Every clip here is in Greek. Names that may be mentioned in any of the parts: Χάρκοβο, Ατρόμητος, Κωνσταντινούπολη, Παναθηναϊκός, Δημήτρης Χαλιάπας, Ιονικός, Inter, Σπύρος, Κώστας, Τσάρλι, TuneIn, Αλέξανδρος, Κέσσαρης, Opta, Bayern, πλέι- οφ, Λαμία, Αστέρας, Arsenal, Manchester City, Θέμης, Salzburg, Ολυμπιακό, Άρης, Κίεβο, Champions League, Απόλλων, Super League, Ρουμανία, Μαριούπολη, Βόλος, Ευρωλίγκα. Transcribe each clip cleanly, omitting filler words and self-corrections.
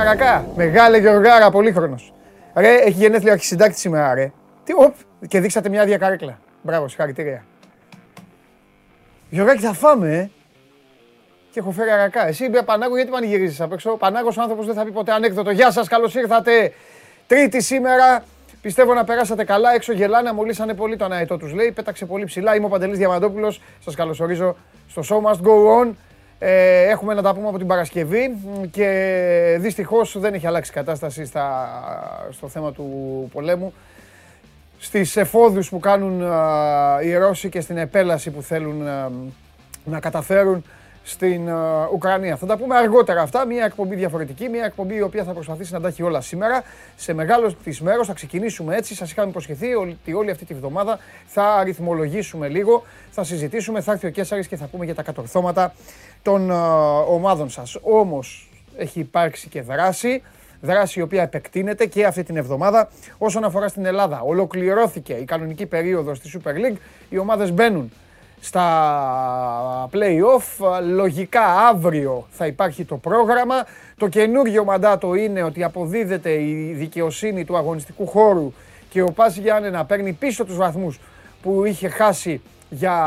Αρακά. Μεγάλε Γεωργάρα, πολύχρονος. Ρε, έχει γενέθλια αρχισυντάκτη σήμερα, ρε. Τι, οπ, και δείξατε μια άδεια καρέκλα. Μπράβο, συγχαρητήρια. Γεωργάκη, θα φάμε, ε. Και έχω φέρει αρακά. Εσύ είπε Πανάγο, γιατί πανηγυρίζεις απ' έξω. Πανάγος ο άνθρωπος δεν θα πει ποτέ ανέκδοτο. Γεια σας, καλώς ήρθατε. Τρίτη σήμερα. Πιστεύω να περάσατε καλά. Έξω γελάνε, μολύσανε πολύ το αναετό τους, λέει. Πέταξε πολύ ψηλά. Είμαι ο Παντελής Διαμαντόπουλος. Σας καλωσορίζω στο Show Must Go On. Έχουμε να τα πούμε από την Παρασκευή και δυστυχώς δεν έχει αλλάξει η κατάσταση στο θέμα του πολέμου. Στις εφόδους που κάνουν οι Ρώσοι και στην επέλαση που θέλουν να καταφέρουν στην Ουκρανία. Θα τα πούμε αργότερα αυτά, μια εκπομπή διαφορετική, μια εκπομπή η οποία θα προσπαθήσει να τα έχει όλα σήμερα. Σε μεγάλο της μέρος θα ξεκινήσουμε έτσι, σας είχαμε υποσχεθεί ότι όλη αυτή τη βδομάδα θα αριθμολογήσουμε λίγο, θα συζητήσουμε, θα έρθει ο Κέσσαρης και θα πούμε για τα κατορθώματα των ομάδων σας. Όμως έχει υπάρξει και δράση η οποία επεκτείνεται και αυτή την εβδομάδα όσον αφορά στην Ελλάδα. Ολοκληρώθηκε η κανονική περίοδος στη Super League, οι ομάδες μπαίνουν στα play-off. Λογικά αύριο θα υπάρχει το πρόγραμμα. Το καινούργιο μαντάτο είναι ότι αποδίδεται η δικαιοσύνη του αγωνιστικού χώρου και ο ΠΑΣ Γιάννινα παίρνει πίσω τους βαθμούς που είχε χάσει για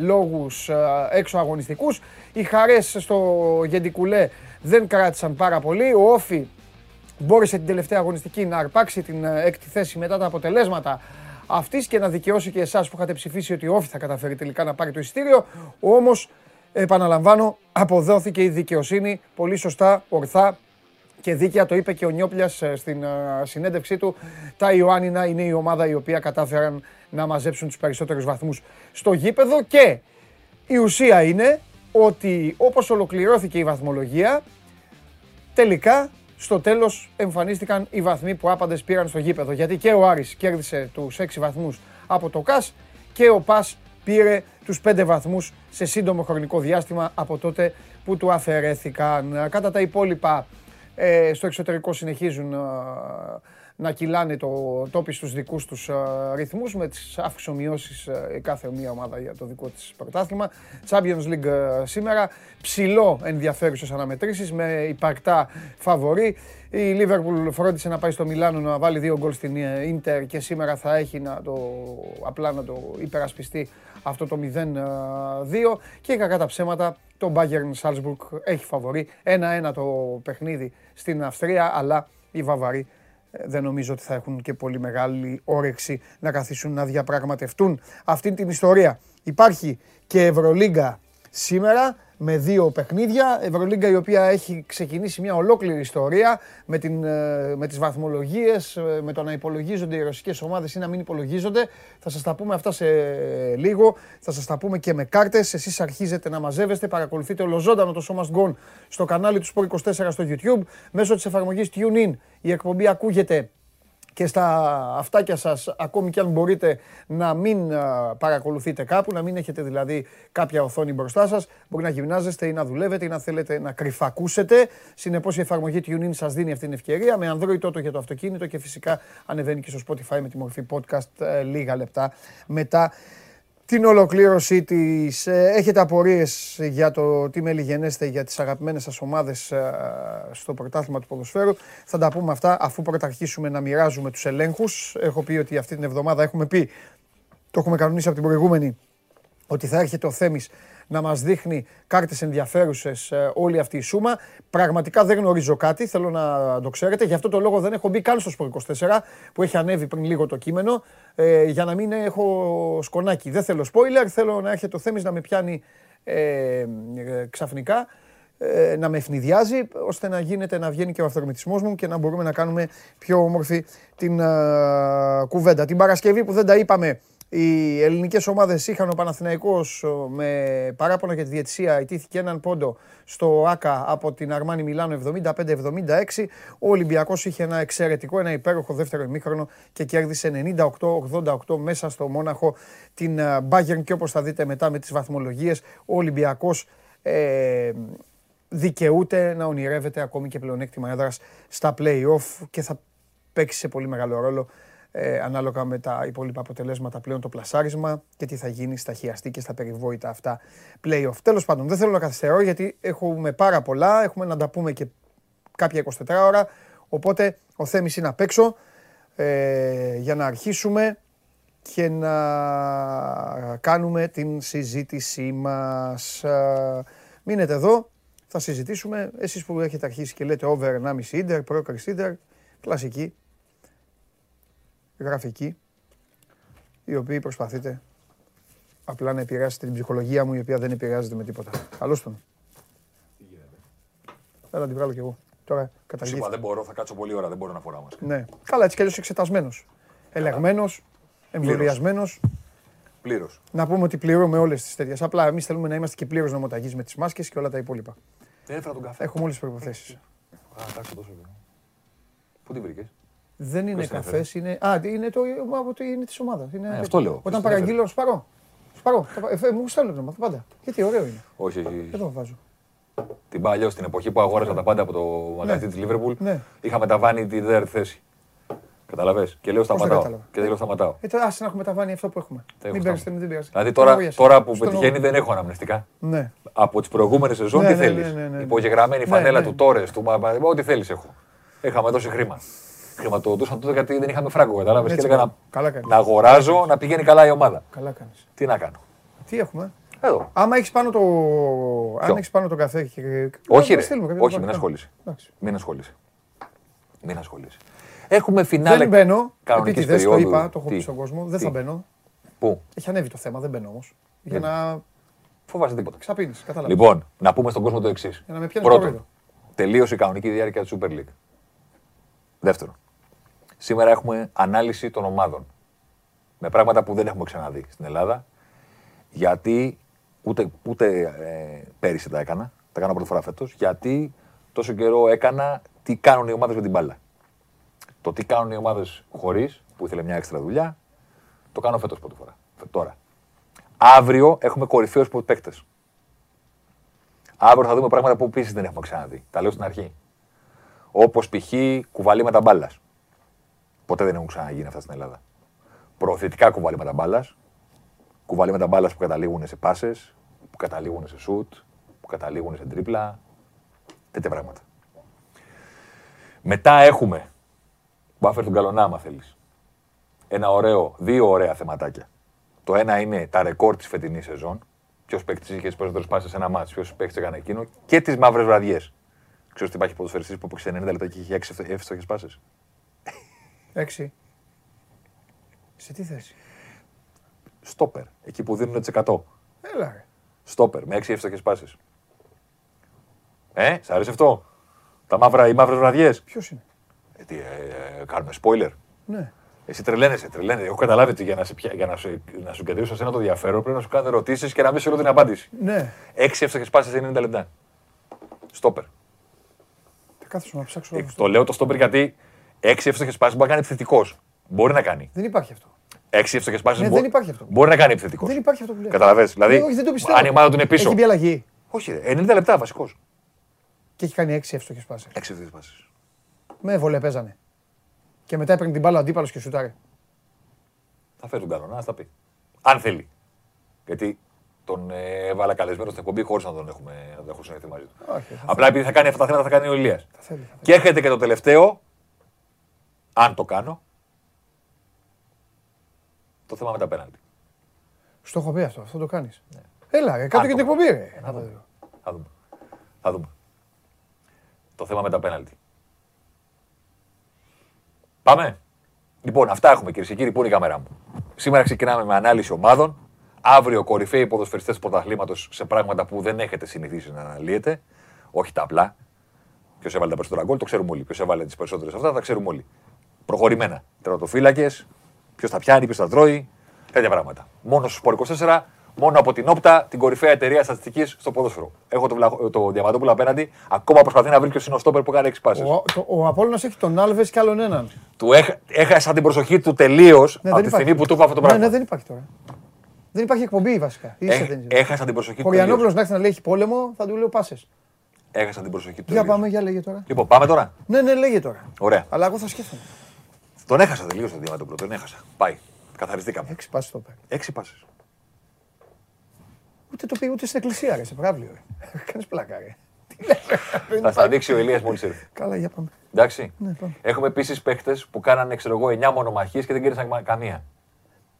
λόγους έξω αγωνιστικούς. Οι χαρές στο Γεντικουλέ δεν κράτησαν πάρα πολύ. Ο Όφι μπόρεσε την τελευταία αγωνιστική να αρπάξει την έκτη θέση μετά τα αποτελέσματα αυτής και να δικαιώσει και εσάς που είχατε ψηφίσει ότι ο Όφι θα καταφέρει τελικά να πάρει το εισιτήριο. Όμως, επαναλαμβάνω, αποδόθηκε η δικαιοσύνη πολύ σωστά, ορθά και δίκαια. Το είπε και ο Νιόπλιας στην συνέντευξή του. Τα Ιωάννινα είναι η ομάδα η οποία κατάφεραν να μαζέψουν τους περισσότερους βαθμούς στο γήπεδο και η ουσία είναι ότι όπως ολοκληρώθηκε η βαθμολογία, τελικά στο τέλος εμφανίστηκαν οι βαθμοί που άπαντες πήραν στο γήπεδο. Γιατί και ο Άρης κέρδισε τους 6 βαθμούς από το ΚΑΣ και ο ΠΑΣ πήρε τους 5 βαθμούς σε σύντομο χρονικό διάστημα από τότε που του αφαιρέθηκαν. Κατά τα υπόλοιπα στο εξωτερικό συνεχίζουν να κυλάνε το τόπι στους δικούς τους ρυθμούς με τις αυξομοιώσεις κάθε μία ομάδα για το δικό της πρωτάθλημα. Champions League σήμερα, ψηλό ενδιαφέρουσες αναμετρήσεις με υπαρκτά φαβορί. Η Liverpool φρόντισε να πάει στο Μιλάνο να βάλει 2 γκολ στην Inter και σήμερα θα έχει απλά να το υπερασπιστεί αυτό το 0-2 και κακά τα ψέματα το Bayern Salzburg έχει φαβορί. 1-1 το παιχνίδι στην Αυστρία, αλλά οι Βαβαροί δεν νομίζω ότι θα έχουν και πολύ μεγάλη όρεξη να καθίσουν να διαπραγματευτούν αυτή την ιστορία. Υπάρχει και Ευρωλίγκα σήμερα με 2 παιχνίδια. Ευρωλίγκα η οποία έχει ξεκινήσει μια ολόκληρη ιστορία με τις βαθμολογίες, με το να υπολογίζονται οι ρωσικές ομάδες ή να μην υπολογίζονται. Θα σας τα πούμε αυτά σε λίγο. Θα σας τα πούμε και με κάρτες. Εσείς αρχίζετε να μαζεύεστε. Παρακολουθείτε ολοζώντανο το Show Must Go On στο κανάλι του Sport24 στο YouTube. Μέσω της εφαρμογής TuneIn η εκπομπή ακούγεται και στα αυτάκια σας, ακόμη και αν μπορείτε να μην παρακολουθείτε κάπου, να μην έχετε δηλαδή κάποια οθόνη μπροστά σας, μπορεί να γυμνάζεστε ή να δουλεύετε ή να θέλετε να κρυφακούσετε. Συνεπώς η εφαρμογή TuneIn σας δίνει αυτή την ευκαιρία, με Android τότε για το αυτοκίνητο και φυσικά ανεβαίνει και στο Spotify με τη μορφή podcast λίγα λεπτά μετά την ολοκλήρωσή της. Έχετε απορίες για το τι μελιγενέστε για τις αγαπημένες σας ομάδες στο πρωτάθλημα του ποδοσφαίρου. Θα τα πούμε αυτά αφού πρώτα αρχίσουμε να μοιράζουμε τους ελέγχους. Έχω πει ότι αυτή την εβδομάδα το έχουμε κανονίσει από την προηγούμενη, ότι θα έρχεται ο Θέμης να μας δείχνει κάρτες ενδιαφέρουσες όλη αυτή η σούμα. Πραγματικά δεν γνωρίζω κάτι, θέλω να το ξέρετε. Γι' αυτό το λόγο δεν έχω μπει καν στο Sport24 που έχει ανέβει πριν λίγο το κείμενο, για να μην έχω σκονάκι. Δεν θέλω spoiler, θέλω να έρχεται ο Θέμης να με πιάνει ξαφνικά, να με ευνηδιάζει, ώστε να γίνεται να βγαίνει και ο αυθορμητισμός μου και να μπορούμε να κάνουμε πιο όμορφη την κουβέντα. Την Παρασκευή που δεν τα είπαμε, οι ελληνικές ομάδες είχαν, ο Παναθηναϊκός με παράπονα για τη διαιτησία ιτήθηκε 1 πόντο στο ΆΚΑ από την Αρμάνι Μιλάνο 75-76. Ο Ολυμπιακός είχε ένα εξαιρετικό, ένα υπέροχο δεύτερο ημίχρονο και κέρδισε 98-88 μέσα στο Μόναχο την Bayern και όπως θα δείτε μετά με τις βαθμολογίες ο Ολυμπιακός δικαιούται να ονειρεύεται ακόμη και πλεονέκτημα έδρας στα play-off και θα παίξει σε πολύ μεγάλο ρόλο ανάλογα με τα υπόλοιπα αποτελέσματα πλέον το πλασάρισμα και τι θα γίνει στα χιαστή και στα περιβόητα αυτά play-off. Τέλος πάντων, δεν θέλω να καθυστερώ γιατί έχουμε πάρα πολλά, έχουμε να τα πούμε και κάποια 24 ώρα. Οπότε ο Θέμης είναι απ' έξω για να αρχίσουμε και να κάνουμε την συζήτησή μας. Μείνετε εδώ, θα συζητήσουμε. Εσείς που έχετε αρχίσει και λέτε over 1,5 Inter, πρόκριση Inter, κλασική γραφική, οι οποίοι προσπαθείτε απλά να επηρεάσετε την ψυχολογία μου, η οποία δεν επηρεάζεται με τίποτα. Καλώς τον. Τι γίνεται. Έλα, την βγάλω κι εγώ. Τώρα καταλήγω. Δεν μπορώ, θα κάτσω πολλή ώρα, δεν μπορώ να φοράω μας. Ναι. Καλά, έτσι κι αλλιώς εξετασμένος. Ελεγμένος, εμβολιασμένος. Πλήρως. Να πούμε ότι πληρώνουμε όλες τις τέτοιες. Απλά εμείς θέλουμε να είμαστε και πλήρως νομοταγείς με τις μάσκες και όλα τα υπόλοιπα. Δεν έφερα τον καφέ. Έχουμε όλες τις προϋποθέσεις. Πού την βρήκες? Δεν είναι καφές, είναι. Α, είναι τη ομάδα. Αυτό λέω. Όταν παραγγείλω, σπαρώ. Σπαρώ. Μου στέλνει το πάντα. Γιατί ωραίο είναι. Όχι, όχι. Εδώ βάζω. Την παλιά, στην εποχή που αγόρασα τα πάντα από το μαγαζί της Liverpool, είχα μεταβάνει τη δεύτερη θέση. Καταλαβες. Και λέω σταματάω. Ας να έχουμε μεταβάνει αυτό που έχουμε. Μην παίρνει, δεν πειράζει. Δηλαδή τώρα που πετυχαίνει δεν έχω αναμνηστικά. Από τις προηγούμενες σεζόν τι θέλεις. Υπογεγραμμένη φανέλα του Τόρες, του Μπαμπαδημά, ό,τι θέλεις έχω. Είχαμε δώσει χρήμα. Χρηματοδοτούσαν τότε γιατί δεν είχαμε φράγκο. Κατάλαβες. Και έλεγα να αγοράζω, να πηγαίνει καλά η ομάδα. Καλά κάνεις. Τι να κάνω. Τι έχουμε. Εδώ. Άμα έχεις πάνω τον καφέ και. Όχι, όχι, μην ασχολείσαι. Έχουμε φινάλε. Δεν μπαίνω. Επειδή δεν το είπα, το έχω πει στον κόσμο. Δεν θα μπαίνω. Πού? Έχει ανέβει το θέμα, δεν μπαίνω όμως. Για να. Φοβάσαι τίποτα. Ξαπίνεις, κατάλαβες. Λοιπόν, να πούμε στον κόσμο το εξής. Πρώτον, τελείωσε η κανονική διάρκεια της Super League. Δεύτερον, σήμερα έχουμε ανάλυση των ομάδων. Με πράγματα που δεν έχουμε ξαναδεί στην Ελλάδα. Γιατί ούτε πέρυσι τα έκανα πρώτη φορά φέτος, γιατί τόσο καιρό έκανα τι κάνουν οι ομάδες με την μπάλα. Το τι κάνουν οι ομάδες χωρίς, που ήθελε μια έξτρα δουλειά, το κάνω φέτος πρώτη φορά. Τώρα. Αύριο έχουμε κορυφαίους παίκτες. Αύριο θα δούμε πράγματα που επίσης δεν έχουμε ξαναδεί. Τα λέω στην αρχή. Όπως π.χ. κουβαλήματα μπάλας. Ποτέ δεν έχουν ξαναγίνει αυτά στην Ελλάδα. Προωθητικά κουβαλήματα μπάλας. Κουβαλήματα μπάλας που καταλήγουν σε πάσες, που καταλήγουν σε σουτ, που καταλήγουν σε τρίπλα. Τέτοια πράγματα. Μετά έχουμε. Μπάφερ τον καλονά, άμα θέλεις. Δύο ωραία θεματάκια. Το ένα είναι τα ρεκόρ της φετινής σεζόν. Ποιος παίκτης είχε τις περισσότερες πάσες σε ένα μάτς, ποιος παίκτης έκανε εκείνο. Και τις μαύρες βραδιές. Ξέρεις ότι υπάρχει ποδοσφαιριστής που έπαιξε 90 λεπτά και είχε 6 εύστοχες πάσες. 6. Σε τι θέση? Στόπερ. Εκεί που δίνουν 100. Έλα. Στόπερ με 6 εύστοχες πάσες. Σ' αρέσει αυτό? Οι μαύρες βραδιές. Ποιος είναι? Γιατί κάνουμε spoiler. Ναι. Εσύ τρελαίνεσαι. Έχω καταλάβει ότι για να σου κερδίσω εσένα το ενδιαφέρον πρέπει να σου κάνω ερωτήσεις και να βρεις όλη την απάντηση. Ναι. 6 εύστοχες πάσες σε 90 λεπτά. Στόπερ. Θα κάθεσαι να ψάξω. Το λέω το στόπερ γιατί 6 εύστοχες πάσες μπορεί να κάνει επιθετικός. Μπορεί να κάνει. Δεν υπάρχει αυτό. 6 εύστοχες πάσες μπορεί να κάνει επιθετικός. Δεν υπάρχει αυτό που λέω. Καταλαβαίνεις. Δηλαδή, αν η ομάδα του είναι πίσω. Έχει μια αλλαγή. Όχι, 90 λεπτά βασικός. Και έχει κάνει 6 εύστοχες πάσες. 6 εύστοχες πάσες. Με βολέ παίζανε. Και μετά έπαιρνε την μπάλα ο αντίπαλος και σουτάρε. Θα φέρει τον κανονά, θα πει. Αν θέλει. Γιατί τον έβαλα καλεσμένο στην εκπομπή χωρίς να τον έχω συνεχίσει μαζί του. Απλά επειδή θα κάνει αυτά τα θέματα, θα κάνει ο Ηλίας. Και έρχεται και το τελευταίο. Αν το κάνω. Το θέμα με τα πέναλτι. Στο έχω πει αυτό το κάνεις. Έλα, κάτω και την εκπομπή. Θα δούμε. Το θέμα με τα πέναλτι. Πάμε. Λοιπόν, αυτά έχουμε κυρίες και κύριοι, πού είναι η κάμερα μου. Σήμερα ξεκινάμε με ανάλυση ομάδων. Αύριο κορυφαίοι ποδοσφαιριστές του πρωταθλήματος σε πράγματα που δεν έχετε συνηθίσει να αναλύετε. Όχι τα απλά. Ποιος έβαλε τα περισσότερα γκολ, το ξέρουμε όλοι. Ποιος έβαλε τις περισσότερες αυτά, τα ξέρουμε όλοι. Προχωρημένα. Τερματοφύλακες, ποιος τα πιάνει, ποιος τα τρώει. Τέτοια πράγματα. Μόνο στο Sport24, μόνο από την Opta, την κορυφαία εταιρεία στατιστικής στο ποδόσφαιρο. Έχω το Διαμαντόπουλο απέναντι, ακόμα προσπαθεί να βρει ποιος είναι ο στόπερ που κάνει 6 πάσες. Ο Απόλλωνας έχει τον Άλβες και άλλον έναν. Έχασα την προσοχή του τελείως από τη στιγμή που του είπα αυτό το πράγμα. Ναι, δεν υπάρχει τώρα. Δεν υπάρχει εκπομπή βασικά. Έχασα την προσοχή του. Ο Χωριανόπουλος να λέει έχει πόλεμο, θα του λέω πάσες. Έχασα την προσοχή του. Για πάμε, για λέγε τώρα. Λοιπόν, πάμε τώρα. Ναι, λέγε τώρα. Ωραία. Αλλά εγώ θα σκέφτομαι. Τον έχασα τελείως τον Διαμαντόπουλο, τον έχασα. Πάει. Καθαριστήκαμε. 6 πάσες το παίρνει. 6 πάσες. Ούτε το πήγε ούτε στην εκκλησία, ρε, σε πράβλιο. Κάνεις πλάκα, ρε. Τι Θα στα δείξει ο Ηλίας μόλις ήρθε. Καλά, για πάμε. Εντάξει. Έχουμε επίσης παίκτες που κάνανε 9 μονομαχίες και δεν κέρδισαν καμία.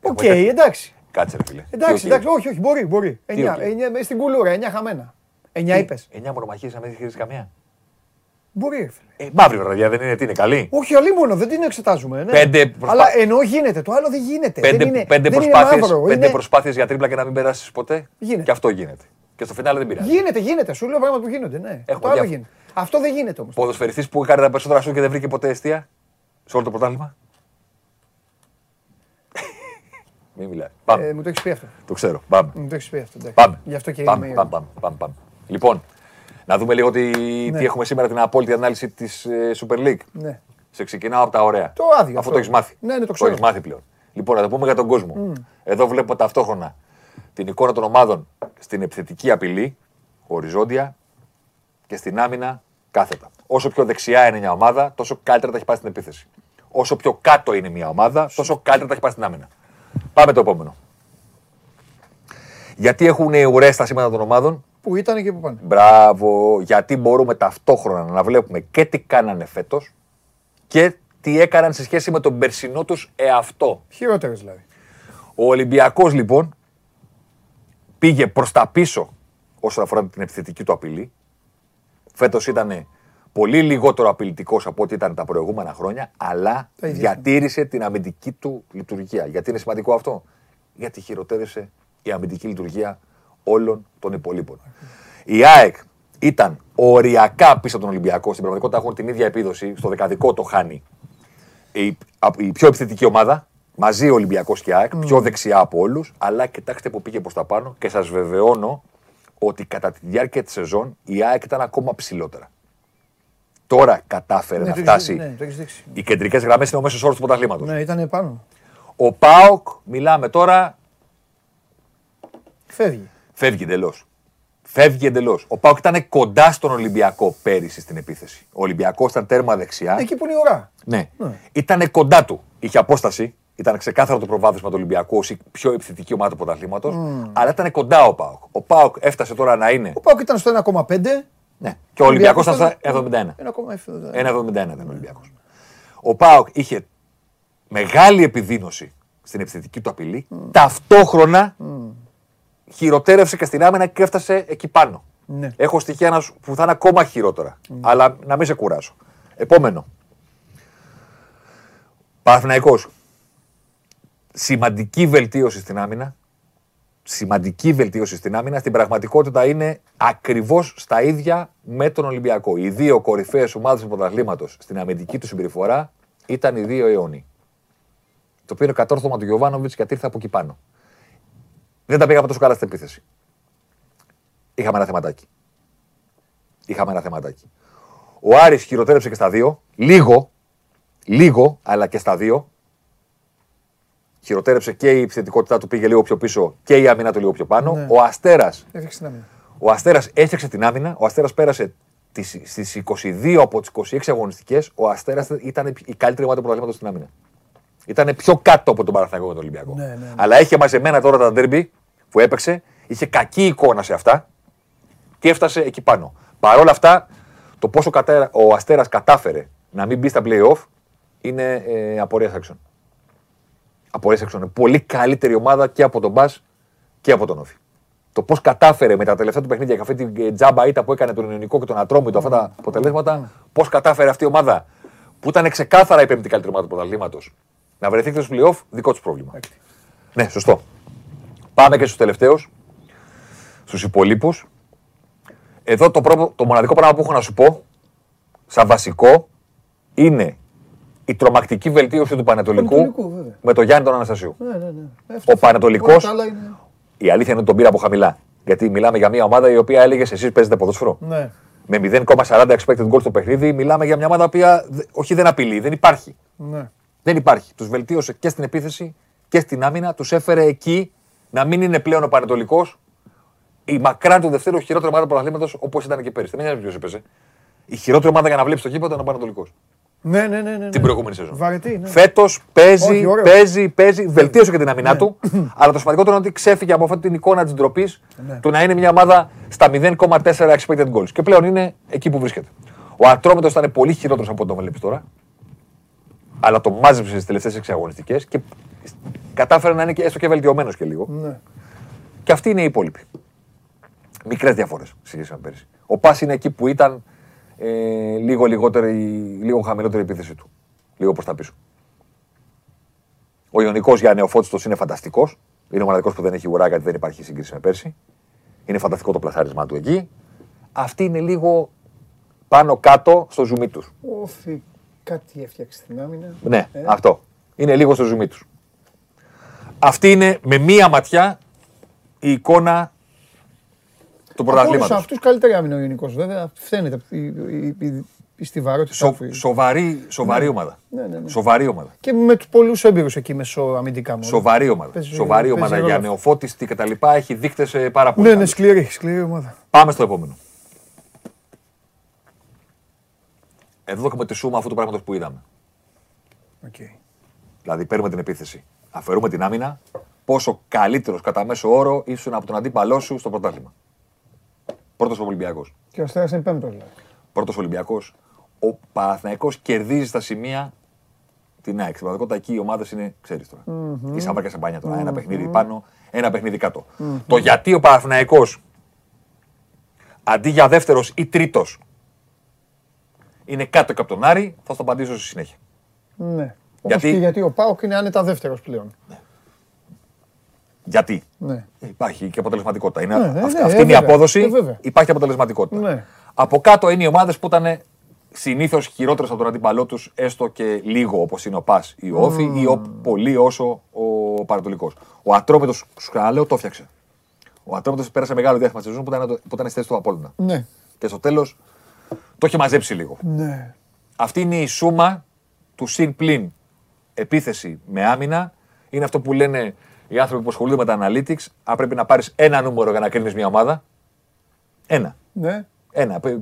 Οκ, εντάξει. Κάτσε ρε φίλε. Εντάξει, εντάξει, όχι, μπορεί. 9 στην κουλούρα, 9 χαμένα. 9 είπες. 9 μονομαχίες, αν δεν κέρδισε καμία. Μπορεί. Μαύρη βραδιά δεν είναι, τι είναι, καλή. Όχι, αλλή μόνο, δεν την εξετάζουμε. Ναι. 5 αλλά ενώ γίνεται, το άλλο δεν γίνεται. 5 προσπάθειες για τρίπλα και να μην περάσεις ποτέ. Γίνεται. Και αυτό γίνεται. Και στο φινάλε δεν πειράζει. Γίνεται. Σου λέω πράγματα που γίνονται. Ναι. Αυτό δεν γίνεται όμως. Ποδοσφαιριστής που έκανε τα περισσότερα σου και δεν βρήκε ποτέ εστία σε όλο το πρωτάθλημα. Μην μιλάει. Μου το έχεις πει αυτό. Το ξέρω. Μου το έχεις πει αυτό. Πάμε. Γι' αυτό και είμαι. Πάμε. Λοιπόν. Να δούμε λίγο τι έχουμε σήμερα, την απόλυτη ανάλυση της Super League. Ναι. Σε ξεκινάω από τα ωραία. Το άδειο. Αυτό το έχεις μάθει. Ναι, το ξέρω. Το έχεις μάθει πλέον. Λοιπόν, να το πούμε για τον κόσμο. Εδώ βλέπω ταυτόχρονα την εικόνα των ομάδων στην επιθετική απειλή, οριζόντια, και στην άμυνα κάθετα. Όσο πιο δεξιά είναι μια ομάδα, τόσο καλύτερα τα έχει πάει στην επίθεση. Όσο πιο κάτω είναι μια ομάδα, τόσο καλύτερα τα έχει πάει στην άμυνα. Πάμε το επόμενο. Γιατί έχουν ουρές τα σήματα των ομάδων. Που ήταν και που πάνε. Μπράβο, γιατί μπορούμε ταυτόχρονα να βλέπουμε και τι κάνανε φέτος και τι έκαναν σε σχέση με τον περσινό τους εαυτό. Χειρότερες δηλαδή. Ο Ολυμπιακός λοιπόν πήγε προς τα πίσω όσον αφορά την επιθετική του απειλή. Φέτος ήταν πολύ λιγότερο απειλητικός από ό,τι ήταν τα προηγούμενα χρόνια, αλλά διατήρησε την αμυντική του λειτουργία. Γιατί είναι σημαντικό αυτό. Γιατί χειροτέρευσε η αμυντική λειτουργία όλων των υπολείπων. Η ΑΕΚ ήταν οριακά πίσω από τον Ολυμπιακό. Στην πραγματικότητα έχουν την ίδια επίδοση. Στο δεκαδικό το χάνει η πιο επιθετική ομάδα. Μαζί ο Ολυμπιακός και η ΑΕΚ, πιο δεξιά από όλους. Αλλά κοιτάξτε που πήγε προς τα πάνω και σας βεβαιώνω ότι κατά τη διάρκεια της σεζόν η ΑΕΚ ήταν ακόμα ψηλότερα. Τώρα κατάφερε να φτάσει. Οι κεντρικές γραμμές είναι ο μέσος όρος του πρωταθλήματος. Ναι, ήταν πάνω. Ο ΠΑΟΚ, μιλάμε τώρα. Φεύγει εντελώς. Ο ΠΑΟΚ ήταν κοντά στον Ολυμπιακό πέρυσι στην επίθεση. Ο Ολυμπιακός ήταν τέρμα δεξιά. Εκεί που είναι η ώρα. Ναι. Ήταν κοντά του. Είχε απόσταση. Ήταν ξεκάθαρο το προβάδισμα του Ολυμπιακού ως η πιο επιθετική ομάδα του πρωταθλήματος. Αλλά ήταν κοντά ο ΠΑΟΚ. Ο ΠΑΟΚ έφτασε τώρα να είναι. Ο ΠΑΟΚ ήταν στο 1,5. Ναι. Και ο Ολυμπιακός ήταν στο 1,71. 1,71 ήταν ο Ολυμπιακός. Ο ΠΑΟΚ είχε μεγάλη επιδείνωση στην επιθετική του απειλή. Ταυτόχρονα. Χειροτέρευσε και στην άμυνα και έφτασε εκεί πάνω. Ναι. Έχω στοιχεία που θα είναι ακόμα χειρότερα. Αλλά να μην σε κουράσω. Επόμενο. Παναθηναϊκός. Σημαντική βελτίωση στην άμυνα. Στην πραγματικότητα είναι ακριβώς στα ίδια με τον Ολυμπιακό. Οι δύο κορυφαίες ομάδες του πρωταθλήματος στην αμυντική του συμπεριφορά ήταν οι δύο αιώνιοι. Το οποίο είναι κατόρθωμα του Γιοβάνοβιτς γιατί ήρθε από εκεί πάνω. Δεν τα πήγαμε τόσο καλά στην επίθεση. Είχαμε ένα θεματάκι. Ο Άρης χειροτέρεψε και στα δύο. Λίγο, αλλά και στα δύο. Χειροτέρεψε και η επιθετικότητά του πήγε λίγο πιο πίσω και η άμυνα του λίγο πιο πάνω. Ναι. Ο Αστέρας έφτιαξε την άμυνα. Ο Αστέρας πέρασε στις 22 από τις 26 αγωνιστικές. Ο Αστέρας ήταν η καλύτερη ομάδα του πρωταθλήματος στην άμυνα. Ήταν πιο κάτω από τον Παναθηναϊκό και τον Ολυμπιακό. Ναι. Αλλά είχε μαζεμένα τώρα τα ντέρμπι που έπαιξε, είχε κακή εικόνα σε αυτά και έφτασε εκεί πάνω. Παρ' όλα αυτά, το πόσο ο Αστέρας κατάφερε να μην μπει στα play-off είναι απορίας έξω. Πολύ καλύτερη ομάδα και από τον ΠΑΣ και από τον Όφη. Το πώς κατάφερε με τα τελευταία του παιχνίδια και αυτή την τζάμπα ήττα που έκανε τον Ιονικό και τον Ατρόμητο, αυτά τα αποτελέσματα, πώς κατάφερε αυτή η ομάδα που ήταν ξεκάθαρα η πέμπτη καλύτερη ομάδα του πρωταθλήματος. Να βρεθεί στο play-off, δικό του πρόβλημα. Ναι, σωστό. Πάμε και στους τελευταίους, στους υπολείπους. Εδώ το μοναδικό πράγμα που έχω να σου πω, σαν βασικό, είναι η τρομακτική βελτίωση του Πανετολικού με τον Γιάννη τον Αναστασίου. Ναι. Ο Πανετολικός, η αλήθεια είναι ότι τον πήρα από χαμηλά. Γιατί μιλάμε για μια ομάδα η οποία έλεγε εσείς παίζετε ποδόσφαιρο. Ναι. Με 0,40 expected goals στο παιχνίδι, μιλάμε για μια ομάδα που όχι δεν απειλεί, δεν υπάρχει. Ναι. Δεν υπάρχει. Τους βελτίωσε και στην επίθεση και στην άμυνα. Τους έφερε εκεί να μην είναι πλέον ο Πανετολικός η μακράν του δεύτερου χειρότερη ομάδα του πρωταθλήματος όπως ήταν και πέρυσι. Δεν είναι ποιος έπαιζε. Η χειρότερη ομάδα για να βλέπεις το γήπεδο ήταν ο Πανετολικός. Ναι. Την προηγούμενη σεζόν. Βαρετή, ναι. Φέτος παίζει, βελτίωσε και την αμυνά του. Αλλά το σημαντικότερο είναι ότι ξέφυγε από αυτή την εικόνα της ντροπής του να είναι μια ομάδα στα 0,4 expected goals. Και πλέον είναι εκεί που βρίσκεται. Ο Ατρόμητος ήταν πολύ χειρότερος από ό,τι το βλέπεις τώρα. Αλλά το μάζεψε στις τελευταίες εξαγωνιστικές και κατάφερε να είναι έστω και βελτιωμένος και λίγο. Ναι. Και αυτοί είναι οι υπόλοιποι. Μικρές διαφορές σχετικά με πέρυσι. Ο ΠΑΣ είναι εκεί που ήταν. Λίγο χαμηλότερη επίθεση του. Λίγο προς τα πίσω. Ο Ιονικός για νεοφώτιστος είναι φανταστικός. Είναι ο μοναδικός που δεν έχει ουρά, γιατί δεν υπάρχει σύγκριση με πέρσι. Είναι φανταστικό το πλασάρισμά του εκεί. Αυτοί είναι λίγο πάνω-κάτω στο ζουμί τους. Όφι, κάτι έφτιαξε την άμυνα. Ναι, αυτό. Είναι λίγο στο ζουμί τους. Αυτή είναι με μία ματιά η εικόνα. Από αυτούς καλύτερα άμυνα ο Ιονικός, βέβαια. Φαίνεται η στιβαρότητα. Σοβαρή ομάδα. Σοβαρή ομάδα. Και με τους πολλούς έμπειρους εκεί μεσοαμυντικά μόνο. Σοβαρή ομάδα. Σοβαρή ομάδα για νεοφώτιστη κτλ. Έχει δείκτες πάρα πολύ. Ναι, είναι σκληρή ομάδα. Πάμε στο επόμενο. Εδώ έχουμε τη σούμα αυτού του πράγματος που είδαμε. Δηλαδή παίρνουμε την επίθεση, αφαιρούμε την άμυνα. Πόσο καλύτερος κατά μέσο όρο ήσουν από τον αντίπαλό σου στο πρωτάθλημα. Πρώτος ο Ολυμπιακός. Και ο Αστέρας είναι πέμπτος. Πρώτος ο Ολυμπιακός. Ο Παναθηναϊκός κερδίζει στα σημεία την ΑΕΚ. Στην πραγματικότητα εκεί οι ομάδες είναι, ξέρεις τώρα. Η σαμβάρκα σαμπάνια τώρα. Ένα παιχνίδι πάνω, ένα παιχνίδι κάτω. Το γιατί ο Παναθηναϊκός αντί για δεύτερος ή τρίτος είναι κάτω από τον Άρη, θα στο απαντήσω στη συνέχεια. Ναι. Γιατί ο ΠΑΟΚ είναι άνετα δεύτερος πλέον. Γιατί υπάρχει και αποτελεσματικότητα. Αυτή είναι η απόδοση. Υπάρχει αποτελεσματικότητα. Από κάτω είναι οι ομάδες που ήταν συνήθως χειρότερες από τον αντίπαλό τους, έστω και λίγο, όπως είναι ο ΠΑΣ ή ο ΟΦΗ ή πολύ όσο ο Πανετολικός. Ο Ατρόμητος, σου ξαναλέω, το έφτιαξε. Ο Ατρόμητος πέρασε μεγάλο διάστημα στη σεζόν που ήταν στη θέση του Απόλλωνα. Και στο τέλος το είχε μαζέψει λίγο. Αυτή είναι η σούμα του συν πλην επίθεση με άμυνα. Είναι αυτό που λένε. Οι άνθρωποι που ασχολούνται με τα analytics, αν πρέπει να πάρεις ένα νούμερο για να κρίνεις μια ομάδα. Ένα.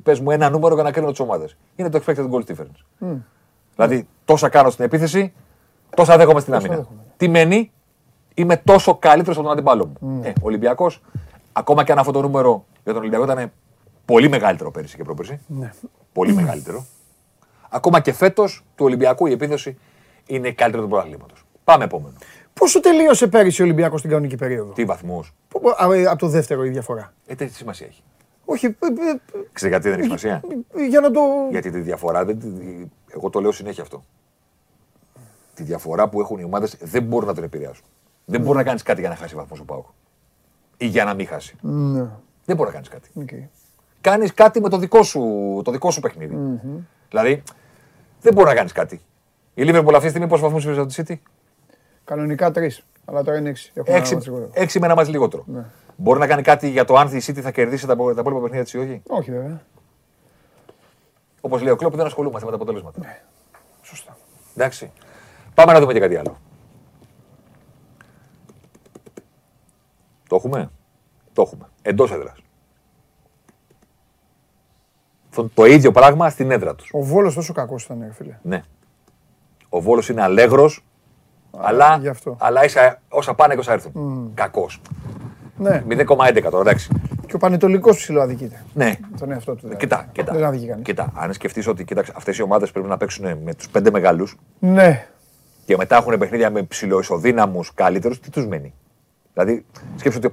Πες μου ένα νούμερο για να κρίνω τις ομάδες. Είναι το expected goal difference. Δηλαδή, τόσα κάνω στην επίθεση, τόσα δέχομαι στην άμυνα. Τι μένει, είμαι τόσο καλύτερος από τον αντίπαλό μου. Ο Ολυμπιακός, ακόμα και αν αυτό το νούμερο για τον Ολυμπιακό ήταν πολύ μεγαλύτερο πέρυσι και πρόπερσι. Πολύ μεγαλύτερο. Ακόμα και φέτος του Ολυμπιακού η επίδοση είναι καλύτερη του πρωταθλήματος. Πάμε επόμενο. Πόσο τελείωσε πέρυσι ο Ολυμπιακός στην κανονική περίοδο? Τι βαθμούς? Από το δεύτερο η διαφορά. Τι σημασία έχει? Όχι. Ξέρετε γιατί δεν έχει σημασία? Για να το. Γιατί τη διαφορά. Εγώ το λέω συνέχεια αυτό. Τη διαφορά που έχουν οι ομάδες δεν μπορούν να την επηρεάσουν. Δεν μπορεί να κάνεις κάτι για να χάσει βαθμούς ο ΠΑΟΚ. Ή για να μην χάσει. Δεν μπορεί να κάνεις κάτι. Κάνεις κάτι με το δικό σου παιχνίδι. Δηλαδή δεν μπορεί να κάνεις κάτι. Η Liverpool αυτή τη στιγμή πόσους βαθμούς πήρε από τη City? Κανονικά 3, αλλά τώρα είναι 6. 6 με ένα μάτς λιγότερο. Μπορεί να κάνει κάτι για το αν η City θα κερδίσει τα υπόλοιπα παιχνίδια της ή όχι? Όχι, βέβαια. Όπως λέει ο Κλόπ, δεν ασχολούμαστε με τα αποτελέσματα. Ναι. Σωστά. Εντάξει. Πάμε να δούμε και κάτι άλλο. Το έχουμε? Το έχουμε. Εντός έδρας. Το ίδιο πράγμα στην έδρα τους. Ο Βόλος τόσο κακός ήταν, φίλε. Ναι. Ο Βόλος είναι αλέγρος. Αλλά όσα πάνε και όσα έρθουν. Κακός. 0,11 τώρα, εντάξει. Και ο Πανετολικός ψηλό αδικείται. Ναι. Τον εαυτό του. Κοίτα. Αν σκεφτείς ότι αυτές οι ομάδες πρέπει να παίξουν με τους 5 μεγάλους. Ναι. Και μετά έχουν παιχνίδια με ψηλοϊσοδύναμους καλύτερους, τι τους μένει? Δηλαδή, σκέψου ότι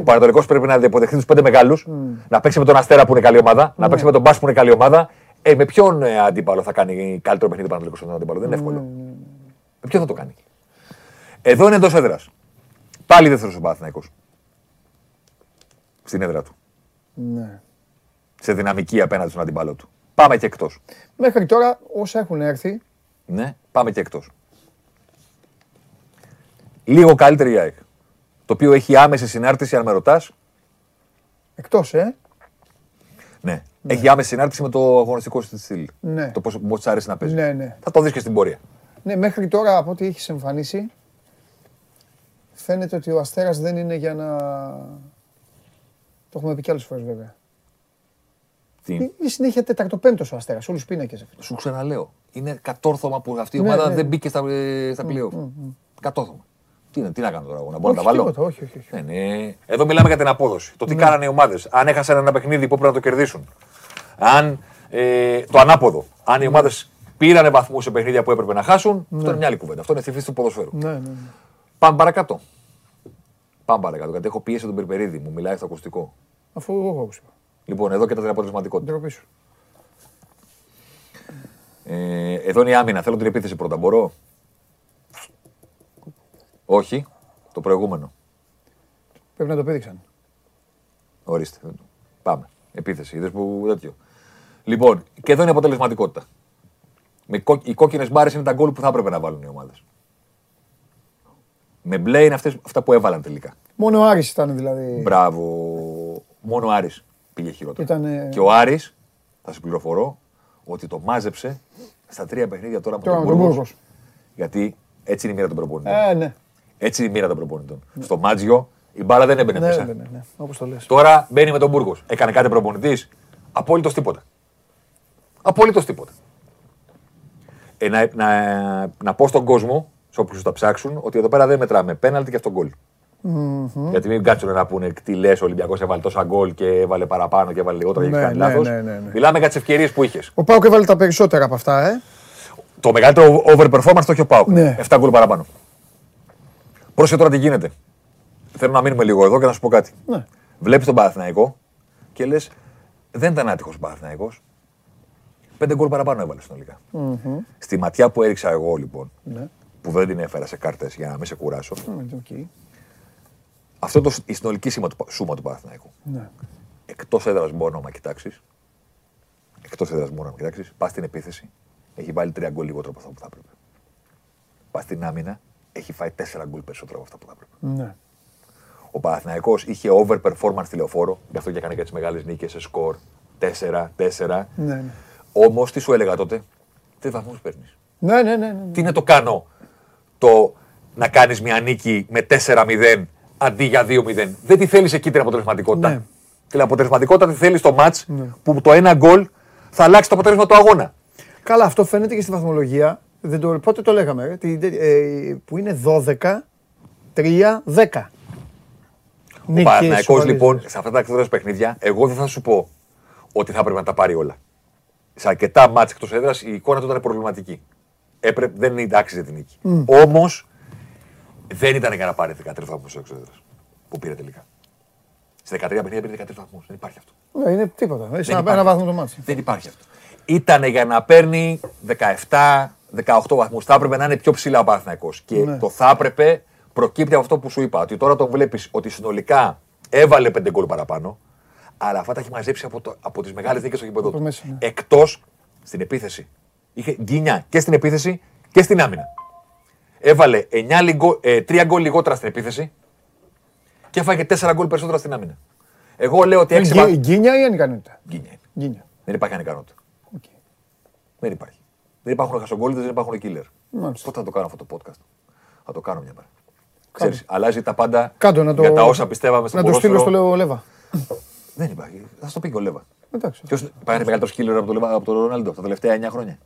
ο Πανετολικός πρέπει να υποδεχθεί τους 5 μεγάλους, να παίξει με τον Αστέρα που είναι καλή ομάδα, να παίξει με τον Μπάς που είναι καλή ομάδα. Με ποιον αντίπαλο θα κάνει καλύτερο παιχνίδι Πανετολικός στον αντίπαλο? Δεν είναι εύκολο. Ποιο θα το κάνει? Εδώ είναι εντός έδρας. Πάλι δεύτερος ο Παναθηναϊκός. Στην έδρα του. Ναι. Σε δυναμική απέναντι στον αντίπαλό του. Πάμε και εκτός. Μέχρι τώρα όσα έχουν έρθει. Ναι, πάμε και εκτός. Λίγο καλύτερη η ΑΕΚ. Το οποίο έχει άμεση συνάρτηση, αν με ρωτάς. Εκτός, Ναι. Έχει άμεση συνάρτηση με το αγωνιστικό στυλ. Ναι. Το πώς της αρέσει να παίζει. Ναι. Θα το δεις και στην πορεία. Ναι, μέχρι τώρα από ό,τι έχεις εμφανίσει, φαίνεται ότι ο Αστέρας δεν είναι για να... Το έχουμε πει κι άλλες φορές, βέβαια. αυτή. Είναι συνέχεια τεταρτοπέμπτος ο Αστέρας, όλους πίνακες. Σου ξαναλέω. Είναι κατόρθωμα που αυτή η ομάδα δεν μπήκε στα πλοία. Κατόρθωμα. Τι να κάνω τώρα εγώ, να μπορώ να τα βάλω. Όχι. Εδώ μιλάμε για την απόδοση. Το τι κάνανε οι ομάδες. Αν έχασαν ένα παιχνίδι, πού πρέπει να το κερδίσουν. Αν το ανάποδο. Αν οι ομάδες πήρανε βαθμούς σε παιχνίδια που έπρεπε να χάσουν, αυτό είναι μια άλλη κουβέντα. Αυτό είναι στη φύση του ποδοσφαίρου. Πάμε παρακάτω. Γιατί έχω πιέσει τον Περπερίδη μου, μιλάει στο ακουστικό. Αφού εγώ έχω ακούσει. Λοιπόν, εδώ και τα αποτελεσματικότητα. Εδώ είναι η άμυνα. Θέλω την επίθεση πρώτα. Μπορώ. Όχι, το προηγούμενο. Πρέπει να το πήδηξαν. Ορίστε. Πάμε. Επίθεση. Είδες που τέτοιο. Λοιπόν, και εδώ είναι η αποτελεσματικότητα. Οι κόκκινες μπάρες είναι τα γκολ που θα έπρεπε να βάλουν οι ομάδες. Με μπλε είναι αυτά που έβαλαν τελικά. Μόνο ο Άρης ήταν δηλαδή. Μπράβο. Μόνο ο Άρης πήγε χειρότερα. Και ο Άρης, θα σε πληροφορώ, ότι το μάζεψε στα τρία παιχνίδια τώρα από τον Μπούργκος. Γιατί έτσι είναι η μοίρα των προπονητών. Ναι. Έτσι είναι η μοίρα των προπονητών. Ναι. Στο Μάτζιο η μπάλα δεν έμπαινε μέσα. Ναι. Όπως το λες. Τώρα μπαίνει με τον Μπούργκος. Έκανε κάτι προπονητής. Απόλυτος τίποτα. Να πω στον κόσμο, σε όποιους τα ψάξουν, ότι εδώ πέρα δεν μετράμε πέναλτι και αυτόν γκολ. Γιατί μην κάτσουν να πούνε τι λες, ο Ολυμπιακός έβαλε τόσα γκολ και έβαλε παραπάνω και έβαλε λιγότερα και κάνει λάθος. Μιλάμε για τις ευκαιρίες που είχες. Ο ΠΑΟΚ έβαλε τα περισσότερα από αυτά, Το μεγαλύτερο overperformance το είχε ο ΠΑΟΚ. 7 γκολ παραπάνω. Πρόσεχε τώρα τι γίνεται. Θέλω να μείνουμε λίγο εδώ και να σου πω κάτι. Βλέπεις τον Παναθηναϊκό και λες δεν ήταν άτυχος ο Παναθηναϊκός. 5 γκολ παραπάνω έβαλε συνολικά. Στη ματιά που έριξα εγώ λοιπόν, που δεν την έφερα σε κάρτες για να μην σε κουράσω. Αυτό είναι η συνολική σούμα του Παναθηναϊκού. Εκτός έδρας μόνο να κοιτάξεις. Πας στην επίθεση, έχει βάλει 3 γκολ λιγότερο από αυτά που θα έπρεπε. Πας στην άμυνα, έχει φάει 4 γκολ περισσότερο από αυτά που θα έπρεπε. Ο Παναθηναϊκός είχε over performance τηλεοφόρο, γι' αυτό και έκανε και τις μεγάλες νίκες σε σκορ 4-4. Όμως τι σου έλεγα τότε, 3 βαθμούς παίρνεις. Τι είναι το κάνω, το να κάνεις μια νίκη με 4-0 αντί για 2-0. Δεν τη θέλεις εκεί την αποτελεσματικότητα. Την αποτελεσματικότητα τη θέλεις στο μάτς που το ένα γκολ θα αλλάξει το αποτέλεσμα του αγώνα. Καλά, αυτό φαίνεται και στη βαθμολογία. Πότε το λέγαμε, που είναι 12-3-10. Ο Παναθηναϊκός λοιπόν σε αυτά τα εκτός παιχνίδια, εγώ δεν θα σου πω ότι θα πρέπει να τα πάρει όλα. Σε αρκετά μάτς εκτός έδρας η εικόνα του ήταν προβληματική. Δεν άξιζε την νίκη. Όμως δεν ήταν για να πάρει 13 βαθμούς εκτός έδρας που πήρε τελικά. Σε 13 παιχνίδια πήρε 13 βαθμούς. Δεν υπάρχει αυτό. Ναι, είναι τίποτα. Έχει ένα βαθμό το μάτς. Δεν υπάρχει αυτό. Ήταν για να παίρνει 17-18 βαθμούς. Θα έπρεπε να είναι πιο ψηλά ο Παναθηναϊκός. Και το θα έπρεπε προκύπτει από αυτό που σου είπα. Ότι τώρα τον βλέπεις ότι συνολικά έβαλε 5 γκολ παραπάνω. Αλλά αυτά τα έχει μαζέψει από τις μεγάλες δίκες στο γήπεδο του. Εκτός στην επίθεση. Είχε γκίνια και στην επίθεση και στην άμυνα. Έβαλε 3 γκολ λιγότερα στην επίθεση και έφαγε 4 γκολ περισσότερα στην άμυνα. Εγώ λέω ότι έξυπνα. Γκίνια ή ανικανότητα. Γκίνια. Δεν υπάρχει ανικανότητα. Δεν υπάρχει. Δεν υπάρχουν χασογκόλητες, δεν υπάρχουν killer. Πότε θα το κάνω αυτό το podcast. Θα το κάνω μια μέρα. Ξέρεις, αλλάζει τα πάντα για τα όσα πιστεύαμε στο ποδόσφαιρο. Να το στείλω στο Λέβα. Δεν υπάρχει. Θα στο πει και ο Λέβα. Ποιος πάει μεγαλύτερο σκύλερ από τον Λέβα, από τον Ρονάλντο τα τελευταία 9 χρόνια.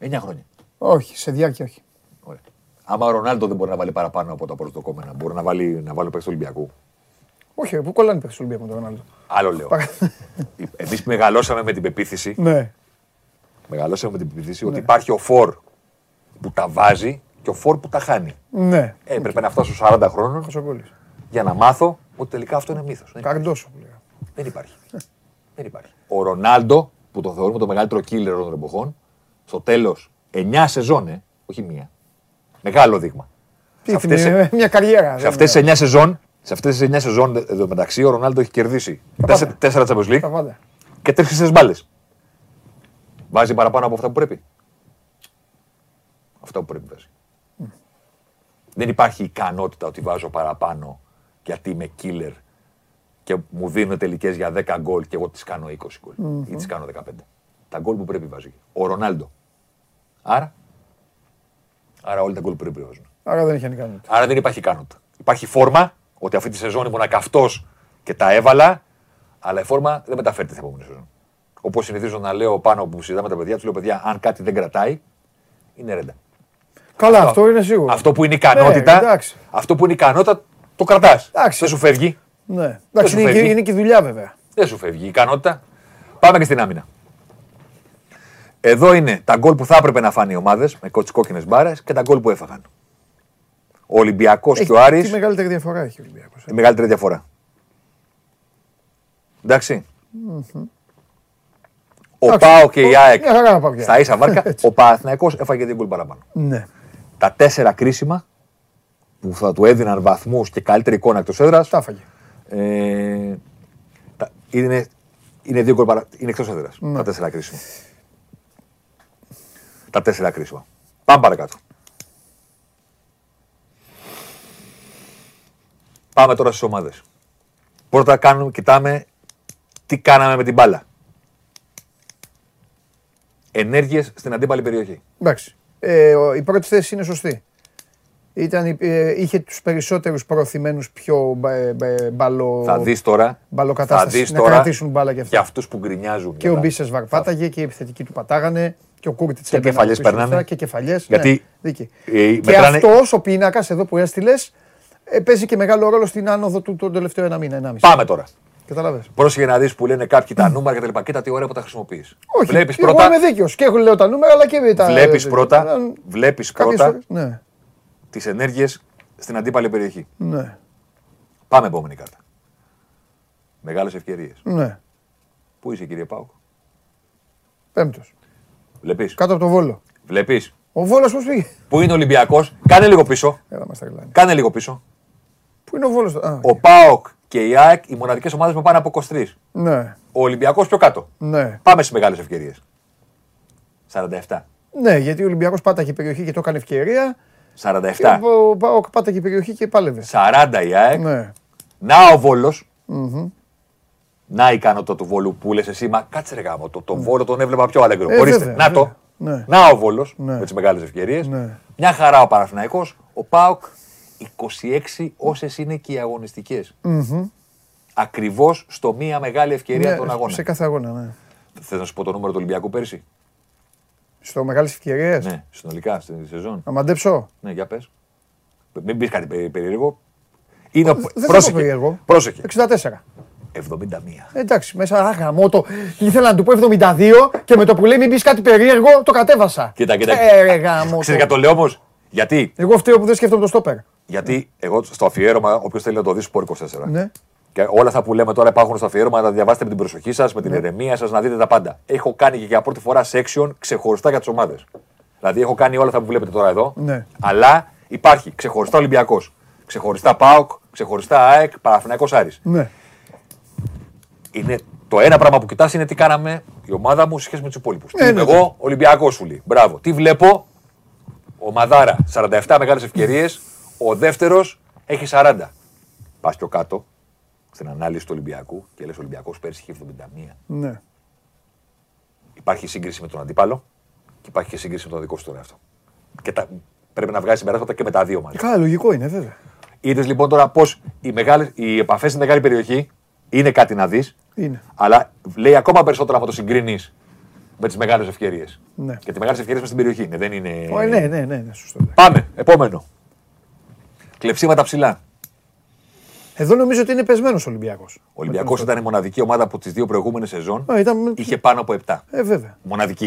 9 χρόνια. Όχι, σε διάρκεια όχι. Ωραία. Άμα ο Ρονάλντο δεν μπορεί να βάλει παραπάνω από τα προσδοκόμενα, μπορεί να βάλει παίκτες του Ολυμπιακού. Όχι, που κολλάνε παίκτες του Ολυμπιακού με τον Ρονάλντο. Άλλο λέω. Εμείς μεγαλώσαμε με την πεποίθηση. Ότι υπάρχει ο φορ που τα βάζει και ο φορ που τα χάνει. Ναι. Έπρεπε να φτάσω 40 χρόνων για να μάθω ότι τελικά αυτό είναι μύθος. Καρντόσο. Δεν υπάρχει. Ο Ρονάλντο, που το θεωρούμε το μεγαλύτερο killer των εποχών, στο τέλος 9 σεζόν, όχι μία. Μεγάλο δείγμα. Μια καριέρα. Σε αυτές τις 9 σεζόν, εδώ μεταξύ, ο Ρονάλντο έχει κερδίσει 4 Champions League και 3 χρυσές μπάλες. Βάζει παραπάνω από αυτά που πρέπει. Βάζει. Δεν υπάρχει ικανότητα ότι βάζω παραπάνω γιατί είμαι killer και μου δίνουν τελικές για 10 γκολ και εγώ τις κάνω 20 γκολ ή τις κάνω 15. Τα γκολ που πρέπει βάζει. Ο Ρονάλντο. Άρα όλοι τα γκολ που πρέπει βάζουν. Άρα δεν έχει ανικανότητα. Άρα δεν υπάρχει ικανότητα. Υπάρχει φόρμα ότι αυτή τη σεζόν ήμουν καυτός και τα έβαλα. Αλλά η φόρμα δεν μεταφέρεται στην επόμενη σεζόν. Όπως συνηθίζω να λέω πάνω που συζητάμε τα παιδιά, του λέω παιδιά, αν κάτι δεν κρατάει, είναι ρέντα. Καλά, αυτό είναι σίγουρο. Αυτό που είναι ικανότητα, το κρατάς. Δεν σου φεύγει. Ναι. Εντάξει, είναι και η δουλειά βέβαια. Δεν σου φεύγει η ικανότητα. Πάμε και στην άμυνα. Εδώ είναι τα γκολ που θα έπρεπε να φάνε οι ομάδες με τις κόκκινες μπάρες και τα γκολ που έφαγαν. Ο Ολυμπιακός και ο Άρης. Τι μεγαλύτερη διαφορά έχει ο Ολυμπιακός. Η μεγαλύτερη διαφορά. Εντάξει. Mm-hmm. Ο ΠΑΟΚ και η ΑΕΚ στα ίσα βάρκα. Ο Παναθηναϊκός έφαγε δύο γκολ παραπάνω. Ναι. Τα τέσσερα κρίσιμα που θα του έδιναν βαθμούς και καλύτερη εικόνα εκτός έδρας. Τα έφαγε. Είναι δύο γκολ παραπάνω. Είναι εκτός έδρας. Ναι. Τα τέσσερα κρίσιμα. Τα τέσσερα κρίσιμα. Πάμε παρακάτω. Πάμε τώρα στις ομάδες. Πρώτα κοιτάμε τι κάναμε με την μπάλα. Ενέργειες στην αντίπαλη περιοχή. Εντάξει. Η πρώτη θέση είναι σωστή. Είχε τους περισσότερους προωθημένους πιο μπαλο. Θα δεις τώρα. Μπαλοκατάσταση. Να κρατήσουν μπάλα και αυτοί. Και αυτούς που γκρινιάζουν. Και ο Μπίσες βαρπάταγε και οι επιθετικοί του πατάγανε. Και ο Κούρτιτς και κεφαλιές περνάνε. Και κεφαλιές. Γιατί. Και αυτός ο πίνακας εδώ που έστειλες. Παίζει και μεγάλο ρόλο στην άνοδο του τον τελευταίο ένα μήνα, 1,5. Πάμε τώρα. Καταλαβαίνεις. Πρόσεχε να δεις που λένε κάποιοι τα νούμερα και τα λοιπά. Κοίτα τι ωραία που τα χρησιμοποιείς. Όχι, βλέπεις πρώτα. Είμαι δίκαιος. Και έχω λέω τα νούμερα, αλλά και τα. Βλέπεις πρώτα ναι. Τις ενέργειες στην αντίπαλη περιοχή. Ναι. Πάμε επόμενη κάρτα. Μεγάλες ευκαιρίες. Ναι. Πού είσαι, κύριε Πάουκ? Πέμπτος. Βλέπεις. Κάτω από τον Βόλο. Βλέπεις. Ο Βόλος πώς πήγε. Πού είναι ο Ολυμπιακός. Κάνε λίγο πίσω. Κάνε λίγο πίσω. Πού είναι ο Βόλος. Ο ΠΑΟΚ και η ΑΕΚ, οι μοναδικές ομάδες με πάνω από 23. Ναι. Ο Ολυμπιακός πιο κάτω. Ναι. Πάμε στις μεγάλες ευκαιρίες. 47. Ναι, γιατί ο Ολυμπιακός πάταγε περιοχή και το έκανε ευκαιρία. 47. Ο ΠΑΟΚ πάταγε περιοχή και πάλευε. 40 η ΑΕΚ. Ναι. Να ο Βόλος. Mm-hmm. Να η ικανότητα του Βόλου που λες εσύ, μα κάτσε ρε γάμο. Τον Βόλο τον έβλεπα πιο αλέγκρο. Ορίστε. Να το. Ναι. Να ο Βόλος, ναι, με τις μεγάλες ευκαιρίες. Ναι. Μια χαρά ο Παναθηναϊκός. Ο ΠΑΟΚ 26 όσες είναι και οι αγωνιστικές. Mm-hmm. Ακριβώς στο μία μεγάλη ευκαιρία, ναι, των αγώνων. Σε κάθε αγώνα, ναι. Θες να σου πω το νούμερο του Ολυμπιακού πέρσι? Στο μεγάλες ευκαιρίες. Ναι, συνολικά στην σεζόν. Να μαντέψω. Ναι, για πες. Μην πεις κάτι περίεργο. Πρόσεχε. Περίεργο. Πρόσεχε. 64. 71. Εντάξει, μέσα άγραμμο το. Ήθελα να του πω 72 και με το που λέει μην πεις κάτι περίεργο το κατέβασα. Κοίτα. Ξέρεις για το λέω όμως. Γιατί. Εγώ φταίω που δεν σκέφτομαι το στόπερ. Γιατί εγώ στο αφιέρωμα, όποιος θέλει να το δει, Sport24. Ναι. Και όλα αυτά που λέμε τώρα υπάρχουν στο αφιέρωμα, να τα διαβάσετε με την προσοχή σας, με την ηρεμία σας, να δείτε τα πάντα. Έχω κάνει και για πρώτη φορά section ξεχωριστά για τις ομάδες. Δηλαδή έχω κάνει όλα αυτά που βλέπετε τώρα εδώ. Ναι. Αλλά υπάρχει ξεχωριστά Ολυμπιακός, ξεχωριστά ΠΑΟΚ, ξεχωριστά ΑΕΚ, Παναθηναϊκός, Άρης. Ναι. Είναι το ένα πράγμα που κοιτάς είναι τι κάναμε η ομάδα μου σε σχέση με τους υπόλοιπους. Ναι, εγώ Ολυμπιακός φουλή. Μπράβο. Τι βλέπω. Ομαδάρα 47 μεγάλες ευκαιρίες. Ο δεύτερος έχει 40. Πας πιο κάτω στην ανάλυση του Ολυμπιακού και λες ο Ολυμπιακός πέρσι είχε 71. Ναι. Υπάρχει σύγκριση με τον αντίπαλο και υπάρχει και σύγκριση με τον δικό σου τον εαυτό. Και πρέπει να βγάλεις συμπεράσματα και με τα δύο μαζί. Καλά, λογικό είναι βέβαια. Είδες λοιπόν τώρα πως οι επαφές στην μεγάλη περιοχή είναι κάτι να δεις. Είναι. Αλλά λέει ακόμα περισσότερο από το συγκρίνεις με τις μεγάλες ευκαιρίες. Ναι. Και τις μεγάλες ευκαιρίες μες στην περιοχή είναι, δεν είναι. Ναι, σωστό. Πάμε, επόμενο. Κλεψίματα ψηλά. Εδώ νομίζω ότι είναι πεσμένος ο Ολυμπιακός. Ο Ολυμπιακός ήταν η μοναδική ομάδα από τις δύο προηγούμενες σεζόν. Είχε πάνω από 7. Βέβαια. Μοναδική.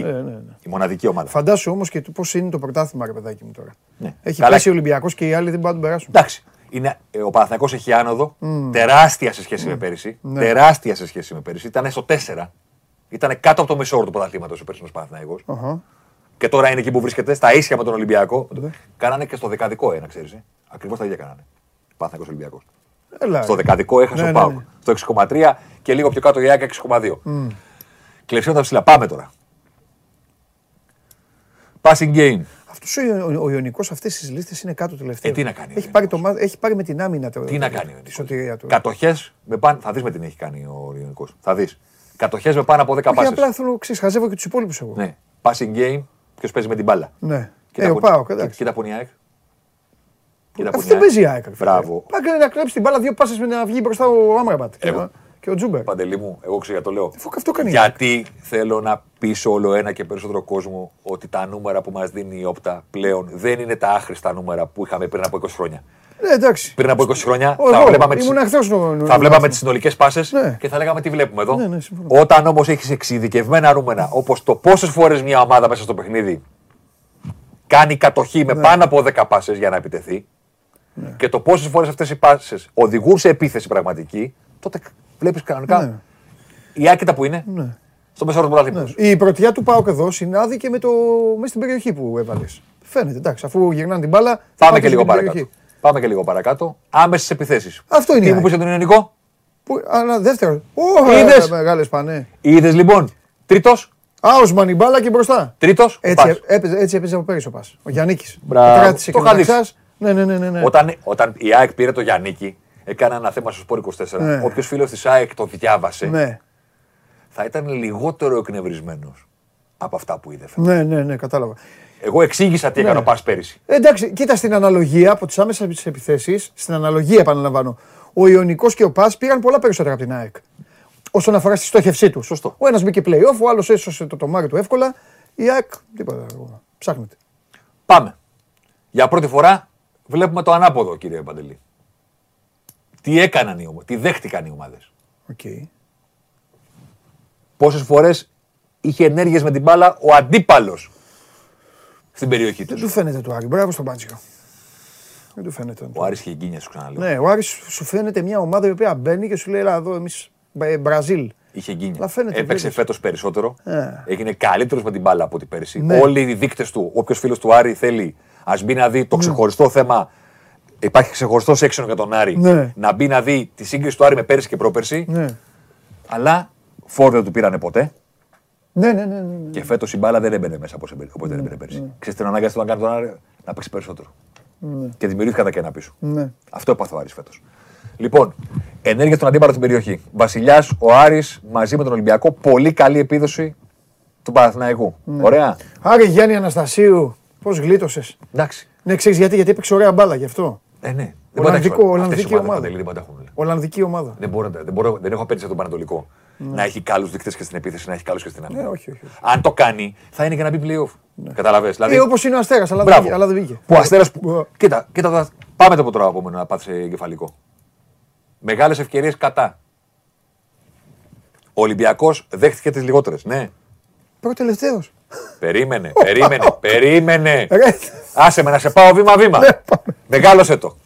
Η μοναδική ομάδα. Φαντάσου όμως και πώς είναι το πρωτάθλημα, ρε παιδάκι μου τώρα. Ναι. Έχει πέσει ο Ολυμπιακός και οι άλλοι δεν μπορούν να τον περάσουν. Εντάξει. Ο Παναθηναϊκός έχει άνοδο, τεράστια σε σχέση με πέρυσι. Ναι. Τεράστια σε σχέση με πέρυσι. Ήταν στο 4. Ήταν κάτω από το μισό όρο του πρωταθλήματος ο περσινός Παναθηναϊκός. Uh-huh. Και τώρα είναι εκεί που βρίσκεται, στα ίσια με τον Ολυμπιακό. Yeah. Κάνανε και στο δεκαδικό ένα, ξέρεις. Ακριβώς τα ίδια κάνανε. Παναθηναϊκός Ολυμπιακός. Στο δεκαδικό έχασε ο ΠΑΟΚ. Στο 6,3 και λίγο πιο κάτω η ΑΕΚ 6,2. Κλεψίματα ψηλά. Πάμε τώρα. Passing game. Αυτός ο Ιονικός αυτές τις λίστες είναι κάτω τελευταίο. Τι να κάνει. Έχει πάρει με την άμυνα τώρα. Τι να κάνει. Τη σωτηρία του. Κατοχές με πάνω. Θα δεις με την έχει κάνει ο Ιονικός. Θα δεις. Κατοχές με πάνω από 10 πάσες. Όχι απλά θέλω ξεχαζεύω και τους υπόλοιπους εγώ. Ναι. Passing game. Ποιος παίζει με την μπάλα. Ναι. Κοίτα που είναι η ΑΕΚ. Αυτό δεν παίζει η ΑΕΚ. Μπράβο. Πάκανε να κλέψει την μπάλα δύο πάσες με να βγει μπροστά ο Άμραμπατ. Και ο Τζούμπερ. Παντελή μου, εγώ ξέρω γιατί το λέω. Αυτό κάνει. Γιατί θέλω να πείσω όλο ένα και περισσότερο κόσμο ότι τα νούμερα που μας δίνει η Opta πλέον δεν είναι τα άχρηστα νούμερα που είχαμε πριν από 20 χρόνια. Εντάξει. Πριν από 20 χρόνια θα βλέπαμε τις συνολικές πάσες και θα λέγαμε τι βλέπουμε εδώ. Όταν όμως έχεις εξειδικευμένα νούμερα, όπως το πόσες φορές μια ομάδα μέσα στο παιχνίδι κάνει κατοχή με πάνω από 10 πάσες για να επιτεθεί και το πόσες φορές αυτές οι πάσες οδηγούν σε επίθεση πραγματική, τότε βλέπεις κανονικά η άκυτα που είναι στο μέσο όρο του πρωταθλήματος. Η πρωτιά του ΠΑΟΚ εδώ συνάδει και με στην περιοχή που έβαλες. Φαίνεται, εντάξει, αφού γυρνάνε την μπάλα. Πάμε και λίγο παρακάτω. Πάμε και λίγο παρακάτω. Άμεσες επιθέσεις. Αυτό είναι. Τι μου πεις για τον Ιονικό. Αλλά δεύτερο. Είδες. Μεγάλες πανέ. Είδες λοιπόν. Τρίτος. Άουσμαν η μπάλα και μπροστά. Τρίτος. Έτσι έπαιζε από πέρυσι ο ΠΑΣ. Ο Γιαννίκης. Κράτησε και μεταξάς. Ναι. Όταν η ΑΕΚ πήρε το Γιαννίκη, έκανε ένα θέμα στο Sport24. Όποιος φίλος της ΑΕΚ το διάβασε, θα ήταν λιγότερο εκνευρισμένος από αυτά που είδε. Ναι, κατάλαβα. Εγώ εξήγησα τι έκανε ο ΠΑΣ πέρυσι. Εντάξει, κοίτα στην αναλογία από τις άμεσες επιθέσεις, στην αναλογία επαναλαμβάνω. Ο Ιονικός και ο ΠΑΣ πήγαν πολλά περισσότερα από την ΑΕΚ. Όσον αφορά στη στόχευσή του. Σωστό. Ο ένας μπήκε play-off, ο άλλος έσωσε το τομάρι του εύκολα. Η ΑΕΚ τίποτα. Ψάχνεται. Πάμε. Για πρώτη φορά βλέπουμε το ανάποδο, κύριε Παντελή. Τι έκαναν οι ομάδες, τι δέχτηκαν οι ομάδες. Okay. Πόσες φορές είχε ενέργειες με την μπάλα ο αντίπαλος στην περιοχή του. Δεν του φαίνεται το Άρη. Μπράβο στον Πάντζιο. Δεν του φαίνεται. Ο Άρης είχε γκίνια, σου ξαναλέω. Ναι, ο Άρης σου φαίνεται μια ομάδα η οποία μπαίνει και σου λέει «Ελά, εδώ εμείς Μπραζίλ». Είχε γκίνια. Έπαιξε φέτος περισσότερο. Έγινε καλύτερος με την μπάλα από την πέρυσι. Ναι. Όλοι οι δείκτες του, όποιος φίλος του Άρη θέλει, ας μπει να δει το ξεχωριστό θέμα. Υπάρχει ξεχωριστό σέξιον για τον Άρη. Ναι. Να μπει να δει τη σύγκριση του Άρη με πέρυσι και πρόπερσι. Ναι. Αλλά φόρ δεν του πήρανε ποτέ. Ναι. Και φέτος η μπάλα δεν έμπαινε μέσα όπως δεν έμπαινε πέρυσι. Ξέρεις την ανάγκη να κάνει τον Άρη να παίξει περισσότερο. Και δημιουργήθηκαν και ένα πίσω. Αυτό έπαθε ο Άρης φέτος. Λοιπόν, ενέργεια στον αντίπαλο στην περιοχή. Βασιλιάς, ο Άρης μαζί με τον Ολυμπιακό. Πολύ καλή επίδοση του Παναθηναϊκού. Ωραία. Άρη Γιάννη Αναστασίου, πώς γλίτωσες. Εντάξει. Ναι, ξέρεις γιατί έπαιξε ωραία μπάλα γι' αυτό. Ναι. Ολλανδική ομάδα. Δεν έχω απέτηση στον Πανετολικό. Να έχει καλούς δείκτες και στην επίθεση, να έχει καλούς και στην άμυνα. Όχι. Αν το κάνει, θα είναι για να μπει play-off. Καταλαβαίνεις. Δηλαδή, όπως είναι ο Αστέρας, αλλά δεν βγήκε. Που ο Αστέρας. Κοίτα, πάμε το τώρα επόμενο να πάθει εγκεφαλικό. Μεγάλες ευκαιρίες κατά. Ο Ολυμπιακός δέχτηκε τις λιγότερες. Ναι. Προτελευταίος. Περίμενε. Άσε με να σε πάω βήμα-βήμα. Μεγάλωσε το.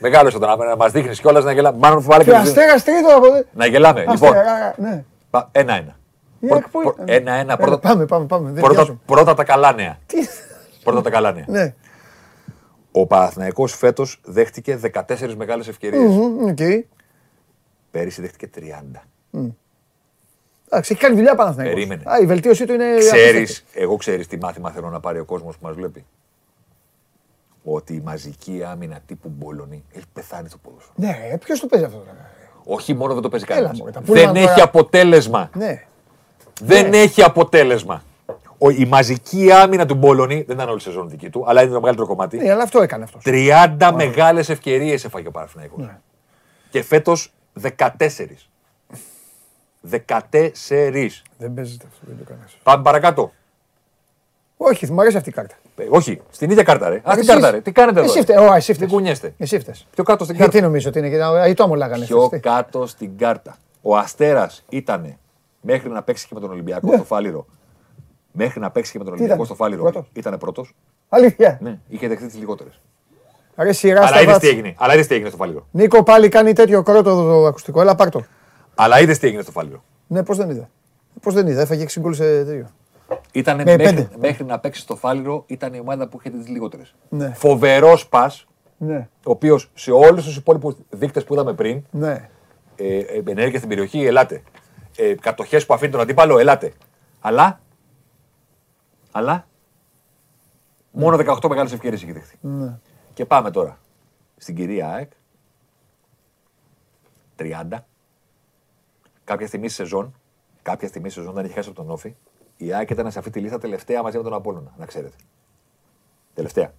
Μεγάλωσε το να μας δείχνεις κιόλας να γελάμε. Μάλλον που βάλε και Αστέρας τρίτο από εδώ. Να γελάμε. Λοιπόν, ένα-ένα. Ένα-ένα. Πρώτα τα καλά νέα. Ο Παναθηναϊκός φέτος δέχτηκε 14 μεγάλες ευκαιρίες. Πέρυσι δέχτηκε 30. Εντάξει, έχει κάνει δουλειά Παναθηναϊκός. Περίμενε. Η βελτίωσή του είναι... Εγώ ξέρεις τι μάθημα θέλω να πάρει ο κόσμος που μας βλέπει. Ότι η μαζική άμυνα τύπου Μπολονί έχει πεθάνει στο ποδόσφαιρο. Ναι, ποιος το παίζει αυτό τώρα. Όχι μόνο δεν το παίζει κανένας. Δεν έχει αποτέλεσμα. Δεν έχει αποτέλεσμα. Η μαζική άμυνα του Μπολονί δεν ήταν όλη η σεζόν δική του, αλλά είναι το μεγαλύτερο κομμάτι. Ναι, αλλά αυτό έκανε αυτό. 30 μεγάλες ευκαιρίες έφαγε ο Παναθηναϊκός. Και φέτος 14. 14. Δεν παίζεται αυτό, δεν το κάνει. Πάμε παρακάτω. Όχι, μου αρέσει αυτή η κάρτα. Όχι, στην ίδια κάρτα ρε. Αυτή κάρτα ρε. Τι κάνετε εδώ. Εσύ κουνιέστε. Εσύ φταίς. Πιο κάτω στην κάρτα. Γιατί νομίζω ότι είναι. Αϊτό μου λέγανε. Πιο κάτω στην κάρτα. Ο Αστέρας ήταν μέχρι να παίξει και με τον Ολυμπιακό στο Φάληρο. Ήταν πρώτος. Αλήθεια. Ναι, είχε δεχτεί τις λιγότερες. Αλλά είδες τι έγινε. Στο Φάληρο. Νίκο πάλι κάνει τέτοιο κρότο το ακουστικό. Έλα πάρ' το. Αλλά είδες τι έγινε στο Φάληρο. Ναι, πώς δεν είδα. Έφαγε 6 γκολ σε τέτοιο. Ήτανε μέχρι να παίξει στο Φάληρο, ήταν η ομάδα που είχε τις λιγότερες. Ναι. Φοβερός πας, ο οποίος σε όλους τους υπόλοιπους δείκτες που είδαμε πριν, ενέργεια στην περιοχή, ελάτε. Κατοχές που αφήνει τον αντίπαλο, ελάτε. Αλλά, μόνο 18 μεγάλες ευκαιρίες είχε δεχτεί. Ναι. Και πάμε τώρα στην κυρία ΑΕΚ, 30. Κάποια στιγμή στη σεζόν δεν είχε χάσει από τον Όφη. Η ΑΕΚ ήταν σε αυτή τη λίστα τελευταία μαζί με τον Απόλλωνα, να ξέρετε. Τελευταία.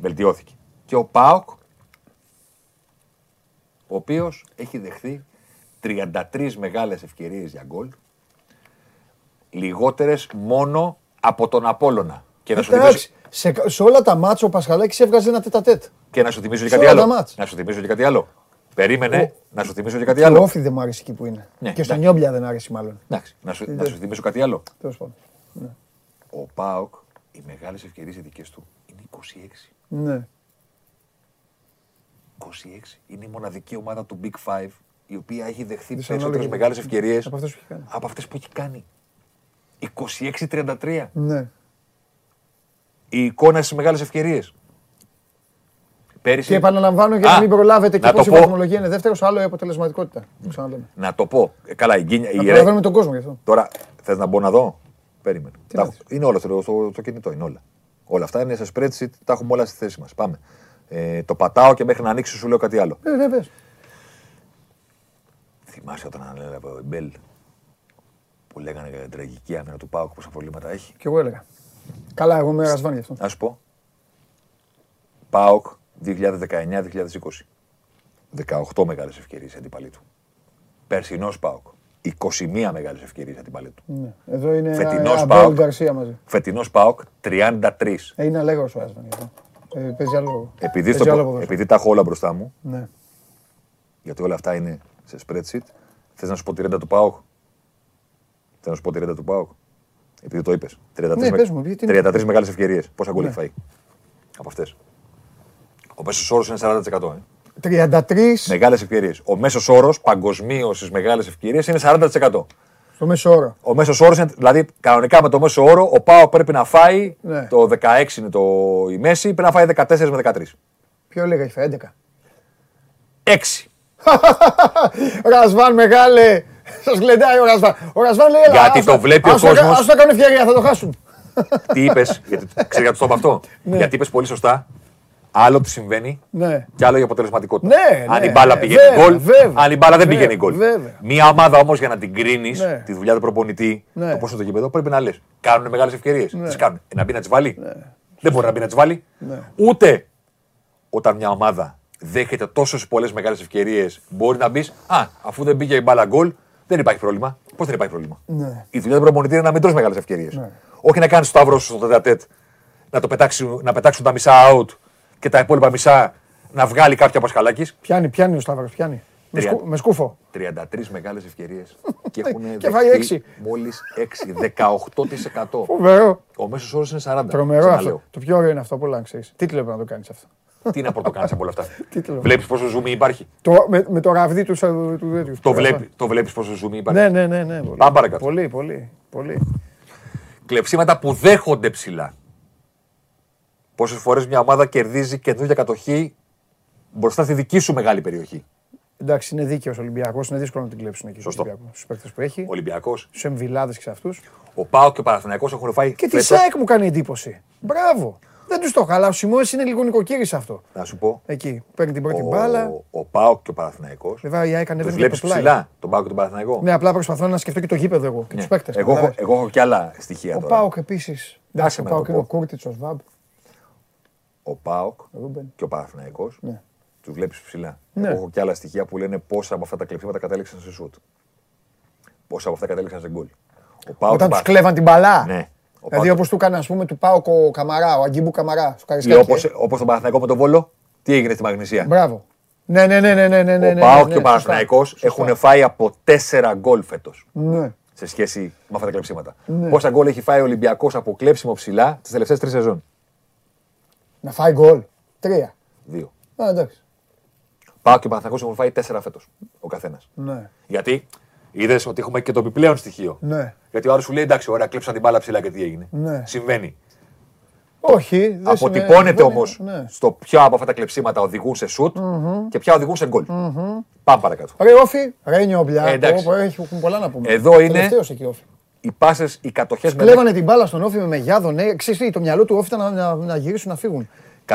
Βελτιώθηκε. Και ο ΠΑΟΚ, ο οποίος έχει δεχθεί 33 μεγάλες ευκαιρίες για γκολ, λιγότερες μόνο από τον Απόλλωνα. Και να σου θυμίσω... σε όλα τα μάτς ο Πασχαλάκης έβγαζε ένα τέτα-τέτ. Και να σου θυμίσω και κάτι άλλο. Περίμενε να σου θυμίσω και κάτι άλλο. Όφι δεν μου άρεσε εκεί που είναι. Και στον Νιόμπλια δεν άρεσε μάλλον. Να σου θυμίσω κάτι άλλο. Ο ΠΑΟΚ, οι μεγάλες ευκαιρίες οι δικές του είναι 26. Ναι. 26. Είναι η μοναδική ομάδα του Big Five η οποία έχει δεχθεί περισσότερες μεγάλες ευκαιρίες από αυτές που έχει κάνει. 26-33. Ναι. Η εικόνα στις μεγάλες ευκαιρίες. Πέρυσι... Και επαναλαμβάνω γιατί μην προλάβετε και πόση βαθμολογία είναι δεύτερος, άλλο η αποτελεσματικότητα. Να το πω. Καλά, να προλαβαίνουμε τον κόσμο γι' αυτό. Τώρα θες να μπω να δω. Περίμενε. Είναι όλα στο κινητό, είναι όλα. Όλα αυτά είναι σε spreadsheet, τα έχουμε όλα στη θέση μας. Πάμε. Το πατάω και μέχρι να ανοίξω σου λέω κάτι άλλο. Πες. Θυμάσαι όταν ανέλαβε ο Μπέλ που λέγανε για την τραγική άμυνα του ΠΑΟΚ, πόσα προβλήματα έχει. Και εγώ έλεγα. Καλά, εγώ με ρασβάνει γι' αυτό. Ας σου πω. ΠΑΟΚ 2019-2020. 18 μεγάλες ευκαιρίες αντιπαλή του. Περσινός ΠΑΟΚ. 21 μεγάλες ευκαιρίες αντιπαλή του. Ναι. Εδώ είναι Αμπέλ Γκαρσία μαζί. Φετινός ΠΑΟΚ 33. Είναι αλέγος ο Ρασβάνη γι' αυτό. Παίζει άλλο. Επειδή τα έχω όλα μπροστά μου. Ναι. Γιατί όλα αυτά είναι σε spreadsheet. Θες να σου πω τη ρέντα του ΠΑΟΚ. Επειδή το είπες. 33 μεγάλες ευκαιρίες. Πόσα γκολ φάει από αυτές. Ο μέσος όρος είναι 40%. 33 μεγάλες ευκαιρίες. Ο μέσος όρος παγκοσμίως στις μεγάλες ευκαιρίες είναι 40%. Το μέσο όρο. Ο μέσος όρος, δηλαδή κανονικά με το μέσο όρο, ο ΠΑΟΚ πρέπει να φάει το 16 είναι η μέση, πρέπει να φάει 14 με 13. Ποιο λέγα, έχει φάει 11. 6. Ρασβάν μεγάλε. Σας γλεντάει ο Ρασβάν. Ο Ρασβάν λέει, έλα, γιατί το βλέπει ο κόσμος. Ας το κάνουν ευκαιρία, θα το χάσουν. Τι είπες, γιατί ξέρεις γιατί το είπα αυτό. Γιατί είπες πολύ σωστά. Άλλο τι συμβαίνει και άλλο η αποτελεσματικότητα. Αν η μπάλα πηγαίνει γκολ, αν η μπάλα δεν πηγαίνει γκολ. Μια ομάδα όμως για να την κρίνεις, τη δουλειά του προπονητή, το πόσο το γήπεδο, πρέπει να λες. Κάνουν μεγάλες ευκαιρίες. Τις κάνουν. Να μπει να τις βάλει. Δεν μπορεί να μπει να τις βάλει. Ούτε όταν μια ομάδα δέχεται τόσες πολλές μεγάλες ευκαιρίες, μπορεί να μπεις. Α, αφού δεν μπήκε η μπάλα γκολ, δεν υπάρχει πρόβλημα. Πώς δεν υπάρχει πρόβλημα. Η δουλειά του προπονητή είναι να μην τρως μεγάλες ευκαιρίες. Όχι να κάνεις το σταυρό σου στο τέταρτο, να πετάξουν τα μισά out. Και τα υπόλοιπα μισά να βγάλει κάποια Πασχαλάκης. Πιάνει ο Σταύρος, πιάνει. Με σκούφο. 33 μεγάλες ευκαιρίες και έχουν μόλις 6, 18%. Φοβερό. Ο μέσος όρος είναι 40%. Τρομερό αυτό. Το πιο ωραίο είναι αυτό, πολλά να ξέρεις. Τίτλο πρέπει να το κάνεις αυτό. Τι να πρωτοκάνεις από όλα αυτά. Βλέπεις πόσο ζουμί υπάρχει. Με το ραβδί του τέτοιου. Το βλέπεις πόσο ζουμί υπάρχει. Ναι. Πάμε παρακάτω. Πολύ. Κλεψίματα που δέχονται ψηλά. Πόσες φορές μια ομάδα κερδίζει καινούργια κατοχή μπροστά στη δική σου μεγάλη περιοχή. Εντάξει, είναι δίκαιος ο Ολυμπιακός, είναι δύσκολο να την κλέψουν εκεί. Σωστό. Στους παίκτες που έχει. Ολυμπιακός. Στους εμβιλάδες και σε αυτούς. Ο ΠΑΟΚ και ο Παναθηναϊκός έχουν φάει. Και τη ΣΑΕΚ μου κάνει εντύπωση. Μπράβο. Δεν τους το χαλάω. Ο Σιμόες είναι λίγο νοικοκύρης αυτό. Να σου πω. Εκεί παίρνει την πρώτη μπάλα. Ο ΠΑΟΚ και ο Παναθηναϊκός. Βέβαια η ΑΕΚ ανέβαινε και το ψηλά. Τον ΠΑΟΚ και τον Παναθηναϊκό. Ναι, απλά προσπαθώ να σκεφτώ και το γήπεδο εγώ και τους παίκτες. Εγώ έχω κι άλλα στοιχεία. Ο ΠΑΟΚ επίσης. Εντάξει, ο ΠΑΟΚ είναι ο Κούρτιτς, ο ΣΒΑΜ. Ο ΠΑΟΚ και ο Παναθηναϊκός τους βλέπεις ψηλά. Έχω και άλλα στοιχεία που λένε πόσα από αυτά τα κλεψίματα κατέληξαν σε σουτ. Πόσα από αυτά κατέληξαν σε γκολ. Όταν τους κλέβαν την μπαλά. Δηλαδή όπως του έκανε ας πούμε του ΠΑΟΚ ο Καμαρά, ο Αγκίμπου Καμαρά στο Καρισκάκι. Όπως τον Παναθηναϊκό με τον Βόλο, τι έγινε στη Μαγνησία. Μπράβο. Ναι. Ο ΠΑΟΚ και ο Παναθηναϊκός έχουν φάει από 4 γκολ φέτος. Σε σχέση με αυτά τα κλεψίματα. Πόσα γκολ έχει φάει ο Ολυμπιακός από κλέψιμο ψηλά τις τελευταίες 3 σεζόν. Να φάει γκολ. 3. 2. Εντάξει. ΠΑΟΚ και Παναθηναϊκός έχουν φάει 4 φέτος ο καθένας. Ναι. Γιατί είδες ότι έχουμε και το επιπλέον στοιχείο. Ναι. Γιατί ο Άρης σου λέει εντάξει, ωραία, κλέψαν την μπάλα ψηλά και τι έγινε. Ναι. Συμβαίνει. Όχι, δεν αποτυπώνεται όμως στο ποια από αυτά τα κλεψίματα οδηγούν σε σουτ και ποια οδηγούν σε γκολ. Πάμε παρακάτω. Ρε Όφι, ρε Νιόμπλια. Έχουν πολλά να πούμε. Εδώ είναι. Οι πάσες, οι κατοχές με. Κλέβανε την μπάλα στον Όφι με Μεγιάδο, ναι. Ξέρεις, το μυαλό του Όφι ήταν να γυρίσουν να φύγουν.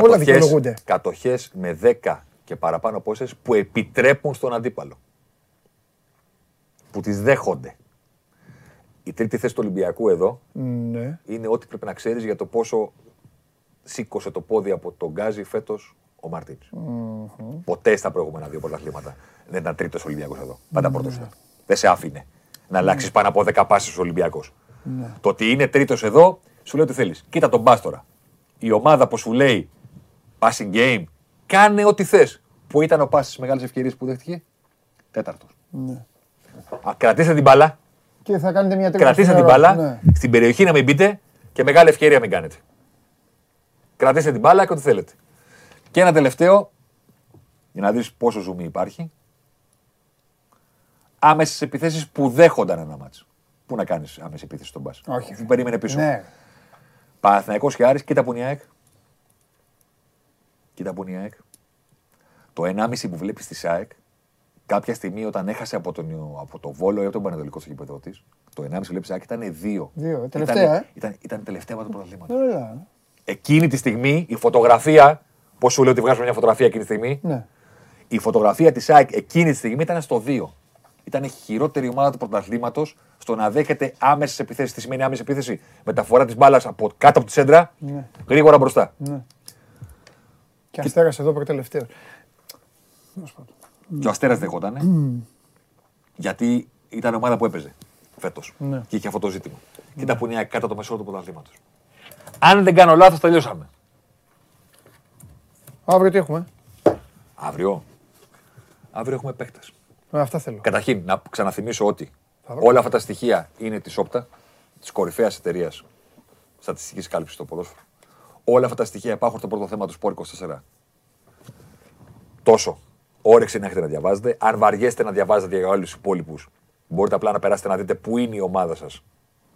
Όλα δικαιολογούνται. Κατοχές με 10 και παραπάνω πόσες που επιτρέπουν στον αντίπαλο. Που τις δέχονται. Η τρίτη θέση του Ολυμπιακού εδώ είναι ό,τι πρέπει να ξέρεις για το πόσο σήκωσε το πόδι από τον Γκάζι φέτος ο Μαρτίνς. Ποτέ στα προηγούμενα δύο πρωταθλήματα δεν ήταν τρίτος Ολυμπιακός εδώ. Πάντα πρώτος ήταν. Δεν σε άφηνε να αλλάξεις πάνω από 10 πάσεις ο Ολυμπιακός. Το ότι είναι τρίτος εδώ, σου λέει ότι θέλεις. Κοίτα τον πας τώρα. Η ομάδα που σου λέει passing game, κάνε ό,τι θες. Που ήταν ο πας στις μεγάλες ευκαιρίες που δέχτηκε, τέταρτος. Κρατήστε την μπάλα. Και θα κάνετε μια τρίτη. Κρατήστε την μπάλα, ναι. Στην περιοχή να μην μπείτε και μεγάλη ευκαιρία μην κάνετε. Κρατήστε την μπάλα και ό,τι θέλετε. Και ένα τελευταίο, για να δεις πόσο ζουμί υπάρχει. Άμεσες επιθέσεις που δέχονταν ένα μάτς. Πού να κάνεις άμεση επίθεση στον πας. Όχι. Που περίμενε πίσω. Ναι. Παναθηναϊκός και Άρης, κοίτα που είναι η ΑΕΚ. Κοίτα που είναι η ΑΕΚ. Το 1,5 που βλέπεις στη ΑΕΚ, κάποια στιγμή όταν έχασε από το Βόλο ή από τον Πανετολικό στο γήπεδο της, το 1,5 που βλέπεις στην ΑΕΚ ήταν 2. Ήταν τελευταία από το πρωτάθλημα. Εκείνη τη στιγμή η φωτογραφία, πώς σου λέω ότι βγάζουμε μια φωτογραφία εκείνη τη στιγμή, ναι. Η φωτογραφία της ΑΕΚ εκείνη τη στιγμή ήταν στο 2. Ήταν η χειρότερη ομάδα του πρωταθλήματος στο να δέχεται άμεσες επιθέσεις. Τι σημαίνει άμεση επίθεση? Μεταφορά της μπάλας από κάτω από τη σέντρα, ναι. Γρήγορα μπροστά. Ναι. Και Αστέρας εδώ προτελευταίος. Και ο Αστέρας δεχότανε, γιατί ήταν η ομάδα που έπαιζε φέτος. Ναι. Και είχε αυτό το ζήτημα. Ναι. Κοίτα που είναι κάτω το μεσόωρο του πρωταθλήματος. Αν δεν κάνω λάθος, τελειώσαμε. Αύριο τι έχουμε? Αύριο. Αύριο έχουμε παίκτες. Αυτά θέλω. Καταρχήν, να ξαναθυμίσω ότι όλα αυτά τα στοιχεία είναι της Opta, της κορυφαίας εταιρείας στατιστικής κάλυψης στο ποδόσφαιρο. Όλα αυτά τα στοιχεία υπάρχουν στο πρώτο θέμα του Sport24. Τόσο όρεξη να έχετε να διαβάζετε. Αν βαριέστε να διαβάζετε για όλους τους υπόλοιπους, μπορείτε απλά να περάσετε να δείτε πού είναι η ομάδα σας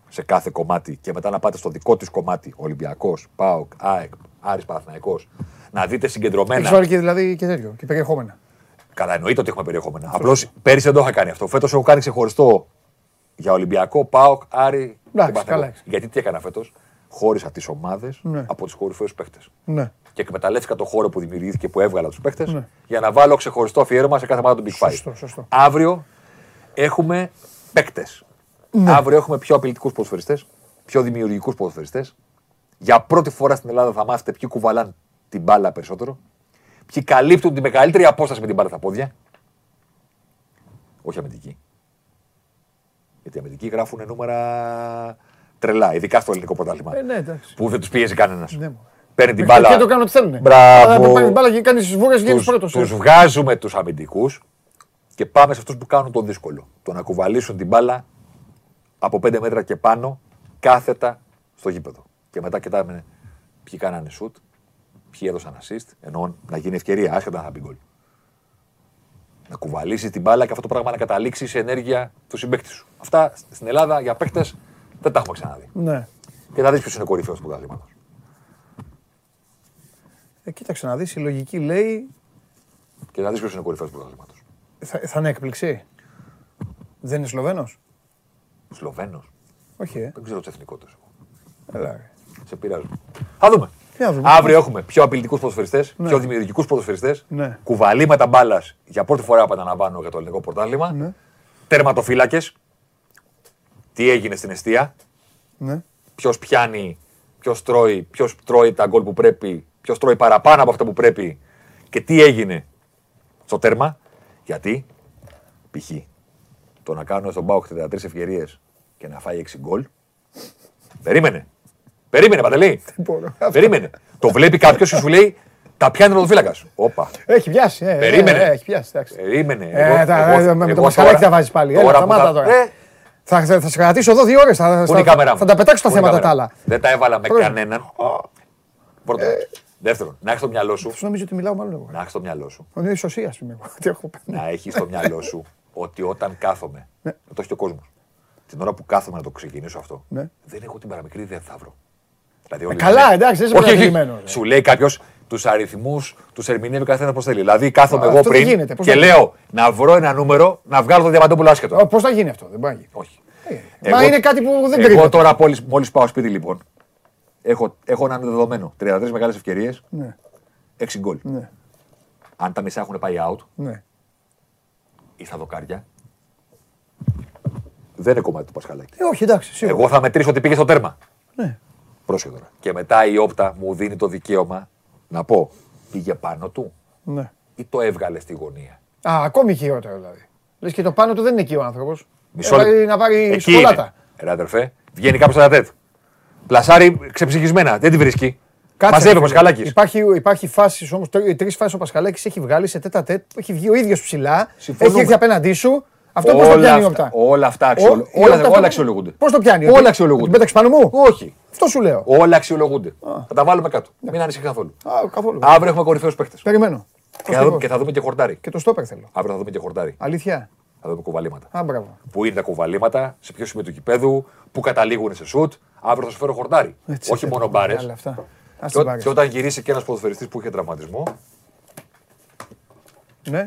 σε κάθε κομμάτι και μετά να πάτε στο δικό της κομμάτι, Ολυμπιακός, ΠΑΟΚ, ΑΕΚ, Άρης, Παναθηναϊκός, να δείτε συγκεντρωμένα. Έχεις βάλει και δηλαδή και τέτοιο, και περιεχόμενα. Καλά, εννοείται ότι έχουμε περιεχόμενα. Απλώς πέρυσι δεν το είχα κάνει αυτό. Φέτος έχω κάνει ξεχωριστό για Ολυμπιακό, ΠΑΟΚ, Άρη. Γιατί τι έκανα φέτος? Χώρισα τις ομάδες από τους κορυφαίους παίκτες. Και εκμεταλλεύτηκα το χώρο που δημιουργήθηκε που έβγαλα τους παίκτες για να βάλω ξεχωριστό αφιέρωμα σε κάθε ομάδα του Big Five. Αύριο έχουμε παίκτες. Αύριο έχουμε πιο απαιτητικούς ποδοσφαιριστές, πιο δημιουργικούς ποδοσφαιριστές. Για πρώτη φορά στην Ελλάδα θα μάθετε ποιοι κουβαλάνε την μπάλα περισσότερο. Ποιοι καλύπτουν τη μεγαλύτερη απόσταση με την μπάλα στα πόδια. Όχι αμυντικοί. Γιατί οι αμυντικοί γράφουν νούμερα τρελά, ειδικά στο ελληνικό πρωτάθλημα. Που δεν τους πιέζει κανένας. Παίρνει την μπάλα. Και το κάνουν ό,τι θέλουν. Μπράβο. Παίρνει την μπάλα και κάνει στις βούγες και γίνει πρώτος. Τους βγάζουμε τους αμυντικούς και πάμε σε αυτούς που κάνουν το δύσκολο. Το να κουβαλήσουν την μπάλα από 5 μέτρα και πάνω κάθετα στο γήπεδο. Και μετά κοιτάμε ποιοι κάνανε σουτ. Ποιοι έδωσαν assist, εννοώ να γίνει ευκαιρία, άσχετα να μπει γκολ. Να κουβαλήσεις την μπάλα και αυτό το πράγμα να καταλήξει σε ενέργεια του συμπαίκτη σου. Αυτά στην Ελλάδα για παίκτες δεν τα έχουμε ξαναδεί. Ναι. Και θα δεις ποιος είναι ο κορυφαίος του πρωταθλήματος. Κοίταξε να δεις, η λογική λέει. Και θα δεις ποιος είναι ο κορυφαίος του πρωταθλήματος. Θα είναι έκπληξη. Δεν είναι Σλοβαίνος. Σλοβαίνος. Όχι. Δεν ξέρω τι εθνικό του. Σε πειράζω. Θα δούμε. Αύριο έχουμε πιο απειλητικούς ποδοσφαιριστές, πιο δημιουργικούς ποδοσφαιριστές, κουβαλήματα μπάλας για πρώτη φορά που επαναλαμβάνω για το ελληνικό πρωτάθλημα, τερματοφύλακες, τι έγινε στην εστία, ποιος πιάνει, ποιος τρώει τα γκολ που πρέπει, ποιος τρώει παραπάνω από αυτά που πρέπει και τι έγινε στο τέρμα, γιατί π.χ. το να κάνουν στον ΠΑΟΚ 33 ευκαιρίες και να φάει 6 γκολ, περίμενε, Παντελή. Περίμενε. Το βλέπει κάποιος και σου λέει τα πιάνει ο τερματοφύλακας. Όπα. Έχει πιάσει. Περίμενε. Έχει πιάσει. Περίμενε. Με το μασχαλάκι θα βάζεις πάλι. Θα σε κρατήσω εδώ 2 ώρες. Θα τα πετάξω τα θέματα τα άλλα. Δεν τα έβαλα με κανέναν. Πρώτον. Δεύτερον, να έχεις το μυαλό σου. Νομίζω ότι μιλάω μάλλον εγώ. Να έχεις το μυαλό σου. Να έχεις το μυαλό σου ότι όταν κάθομαι. Το έχει και ο κόσμος. Την ώρα που κάθομαι να το ξεκινήσω αυτό, δεν έχω την παραμικρή ιδέα τι θα βρω. Δηλαδή, καλά, εντάξει, δεν είσαι περιμένω. Σου λέει κάποιος τους αριθμούς, τους ερμηνεύει ο καθένας πώς θέλει. Δηλαδή, κάθομαι εγώ πριν γίνεται, και λέω να βρω ένα νούμερο, να βγάλω τον Διαμαντόπουλο άσχετο. Πώς θα γίνει αυτό, δεν πάει. Όχι. Μα είναι κάτι που δεν κρίνεται. Εγώ τώρα μόλις πάω σπίτι, λοιπόν, έχω έναν δεδομένο. 33 μεγάλες ευκαιρίες, 6 γκολ. Αν τα μισά έχουν πάει out ή στα δοκάρια. Δεν είναι κομμάτι του Πασχαλάκη. Όχι, εντάξει. Εγώ θα μετρήσω ότι πήγε στο τέρμα. Ναι. Πρόσεχε τώρα. Και μετά η Όπτα μου δίνει το δικαίωμα να πω πήγε πάνω του. Ναι. Ή το έβγαλε στη γωνία. Α, ακόμη χειρότερο δηλαδή. Λες και το πάνω του δεν είναι εκεί ο άνθρωπος. Μισό λεπτό. Να πάρει σοκολάτα. Ρε αδερφέ, βγαίνει κάπου στα τέτ. Πλασάρι ξεψυχισμένα, δεν τη βρίσκει. Μαζεύει ο Πασχαλάκης. Υπάρχει φάσεις όμως, τρεις φάσεις ο Πασχαλάκης έχει βγάλει σε τέτα τέτ. Έχει βγει ο ίδιος ψηλά. Συμφωνούμε. Έχει έρθει απέναντί σου. Αυτό πώς το πιάνει Opta. Όλα αυτά αξιολογούνται. Πώς το πιάνει. Όλα αξιολογούνται. Την πέταξε πάνω μου. Όχι. Αυτό σου λέω. Όλα αξιολογούνται. Θα τα βάλουμε κάτω. Μην ανησυχείς καθόλου. Αύριο έχουμε κορυφαίους παίκτες. Περιμένω. Και θα δούμε και χορτάρι. Και το στόπερ θέλω. Αύριο θα δούμε και χορτάρι. Αλήθεια. Θα δούμε κουβαλήματα. Α, μπράβο. Πού είναι τα κουβαλήματα, σε ποιο σημείο του γηπέδου, πού καταλήγουν σε σουτ. Αύριο θα σου φέρω χορτάρι. Όχι μόνο μπάρες. Και όταν γυρίσει και ένας ποδοσφαιριστής που είχε τραυματισμό. Ναι.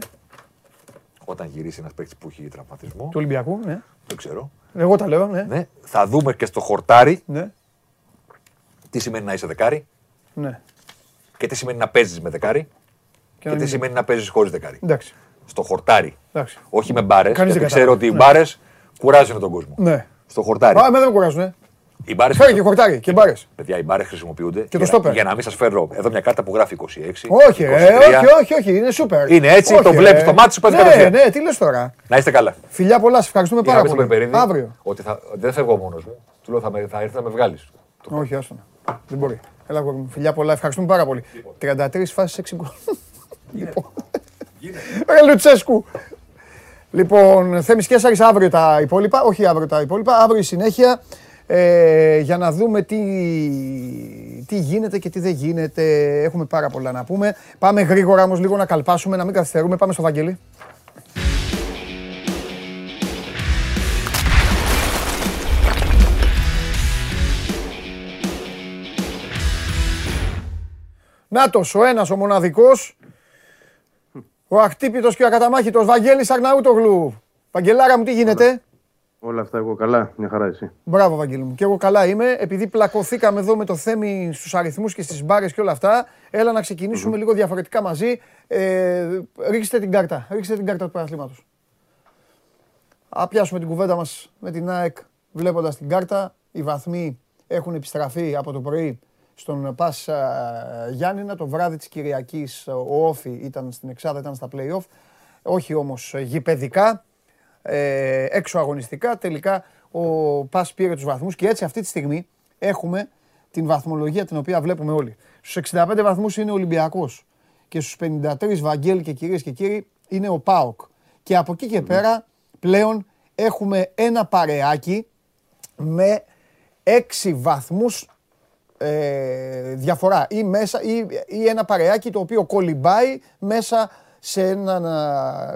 Όταν γυρίσει ένας παίκτης που έχει τραυματισμό. Του Ολυμπιακού, ναι. Δεν ξέρω. Εγώ τα λέω, ναι. Ναι. Θα δούμε και στο χορτάρι. Ναι. Τι σημαίνει να είσαι δεκάρι. Ναι. Και τι σημαίνει να παίζεις με δεκάρι. Και τι σημαίνει να παίζεις χωρίς δεκάρι. Εντάξει. Στο χορτάρι. Εντάξει. Όχι με μπάρες. Γιατί ξέρω ότι οι μπάρες κουράζουν τον κόσμο. Ναι. Στο χορτάρι. Μα δεν κουράζουν. Ναι. Οι μπάρες. Φέρε και χορτάρι και μπάρες. Παιδιά, οι μπάρες χρησιμοποιούνται και για να μην σας φέρω εδώ μια κάρτα που γράφει 26. Όχι, 23. Όχι, είναι σούπερ. Είναι έτσι, όχι, το βλέπεις το μάτι σου πας κατευθείαν. Ναι, τι λες τώρα. Να είστε καλά. Φιλιά πολλά, σε ευχαριστούμε πάρα πολύ. Αύριο. Ότι δεν φεύγω μόνος μου. Του λέω θα έρθει να με βγάλεις. Όχι, άστο να. Δεν μπορεί. Έλα, φιλιά πολλά, ευχαριστούμε πάρα πολύ. 33 φάσεις 6 γκολ. Λοιπόν. Λουτσέσκου. Λοιπόν, Θέμης και Άρης αύριο τα υπόλοιπα. Όχι αύριο τα υπόλοιπα, αύριο η συνέχεια. Για να δούμε τι γίνεται και τι δεν γίνεται. Έχουμε πάρα πολλά να πούμε. Πάμε γρήγορα όμως λίγο να καλπάσουμε, να μην καθυστερούμε. Πάμε στο Βαγγέλη. Νάτος, ο ένας, ο μοναδικός, ο αχτύπητος και ο ακαταμάχητος, Βαγγέλης Αγναούτογλου. Βαγγελάρα μου, τι γίνεται? Όλα αυτά εγώ καλά, μια χαρά εσύ. Μπράβο Βαγγέλη μου, και εγώ καλά είμαι. Επειδή πλακωθήκαμε εδώ με το Θέμη στους αριθμούς και στις μπάρες και όλα αυτά, έλα να ξεκινήσουμε λίγο διαφορετικά μαζί. Ρίξτε την κάρτα του παραθλήματος. Απιάσουμε την κουβέντα μας με την ΑΕΚ βλέποντας την κάρτα. Οι βαθμοί έχουν επιστραφεί από το πρωί στον ΠΑΣ Γιάννινα. Το βράδυ της Κυριακής ο Όφι ήταν στην Εξάδα, ήταν στα play-off. Όχι όμως γηπεδικά. Έξω αγωνιστικά, τελικά ο ΠΑΣ πήρε τους βαθμούς και έτσι αυτή τη στιγμή έχουμε την βαθμολογία την οποία βλέπουμε όλοι. Στους 65 βαθμούς είναι ο Ολυμπιακός και στους 53, Βαγγέλη και κυρίες και κύριοι, είναι ο ΠΑΟΚ. Και από εκεί και πέρα πλέον έχουμε ένα παρεάκι με 6 βαθμούς διαφορά ή ένα παρεάκι το οποίο κολυμπάει μέσα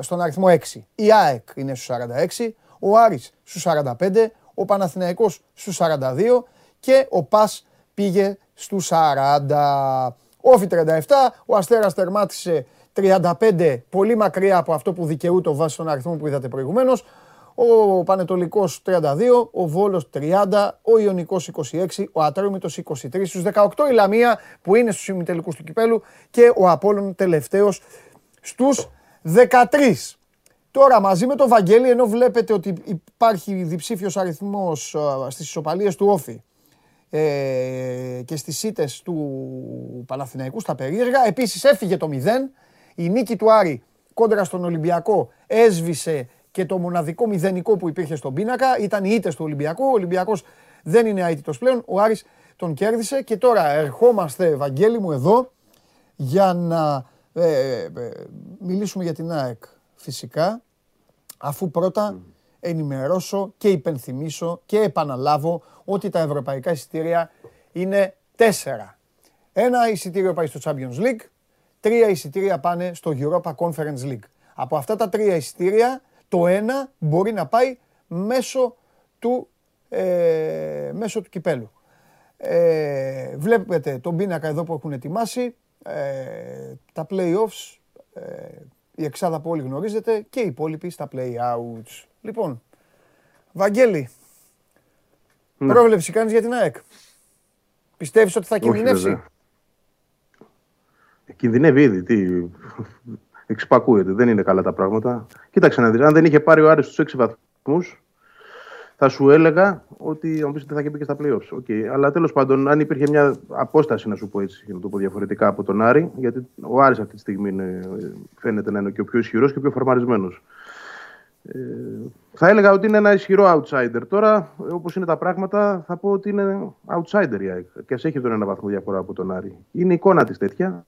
στον αριθμό 6. Η ΑΕΚ είναι στους 46, ο Άρης στους 45, ο Παναθηναϊκός στους 42 και ο ΠΑΣ πήγε στους 40. Όφι 37, ο Αστέρας τερμάτισε 35, πολύ μακριά από αυτό που δικαιούται βάσει των αριθμών που είδατε προηγουμένως. Ο Πανετολικός 32, ο Βόλος 30, ο Ιονικός 26, ο Ατρόμητος 23, στους 18 η Λαμία που είναι στους ημιτελικούς του κυπέλου και ο Απόλλων τελευταίος στους 13. Τώρα μαζί με τον Βαγγέλη, ενώ βλέπετε ότι υπάρχει διψήφιος αριθμός στις ισοπαλίες του Όφη και στις σίτες του Παναθηναϊκού στα περίεργα, επίσης έφυγε το 0, η νίκη του Άρη κόντρα στον Ολυμπιακό έσβησε και το μοναδικό μηδενικό που υπήρχε στον πίνακα, ήταν οι ήττες του Ολυμπιακού, ο Ολυμπιακός δεν είναι αίτητος πλέον, ο Άρης τον κέρδισε και τώρα ερχόμαστε Βαγγέλη μου εδώ για να μιλήσουμε για την ΑΕΚ φυσικά, αφού πρώτα ενημερώσω και υπενθυμίσω και επαναλάβω ότι τα ευρωπαϊκά εισιτήρια είναι 4. 1 εισιτήριο πάει στο Champions League, 3 εισιτήρια πάνε στο Europa Conference League. Από αυτά τα 3 εισιτήρια, το 1 μπορεί να πάει μέσω του κυπέλου. Βλέπετε τον πίνακα εδώ που έχουν ετοιμάσει. Τα play-offs, η εξάδα που όλοι γνωρίζετε και οι υπόλοιποι στα play-outs. Λοιπόν, Βαγγέλη, πρόβλεψη κάνεις για την ΑΕΚ? Πιστεύεις ότι θα κινδυνεύσει? Κινδυνεύει ήδη, τι εξυπακούεται, δεν είναι καλά τα πράγματα. Κοίταξε να δεις, αν δεν είχε πάρει ο Άρης στους 6 βαθμούς, θα σου έλεγα ότι θα μπει και στα playoffs. Okay. Αλλά τέλος πάντων, αν υπήρχε μια απόσταση, να σου πω έτσι, να το πω διαφορετικά, από τον Άρη, γιατί ο Άρης αυτή τη στιγμή φαίνεται να είναι και ο πιο ισχυρός και ο πιο φορμαρισμένος. Θα έλεγα ότι είναι ένα ισχυρό outsider. Τώρα, όπως είναι τα πράγματα, θα πω ότι είναι outsider η ΑΕΚ. Και ας έχει τον ένα βαθμό διαφορά από τον Άρη. Είναι η εικόνα της τέτοια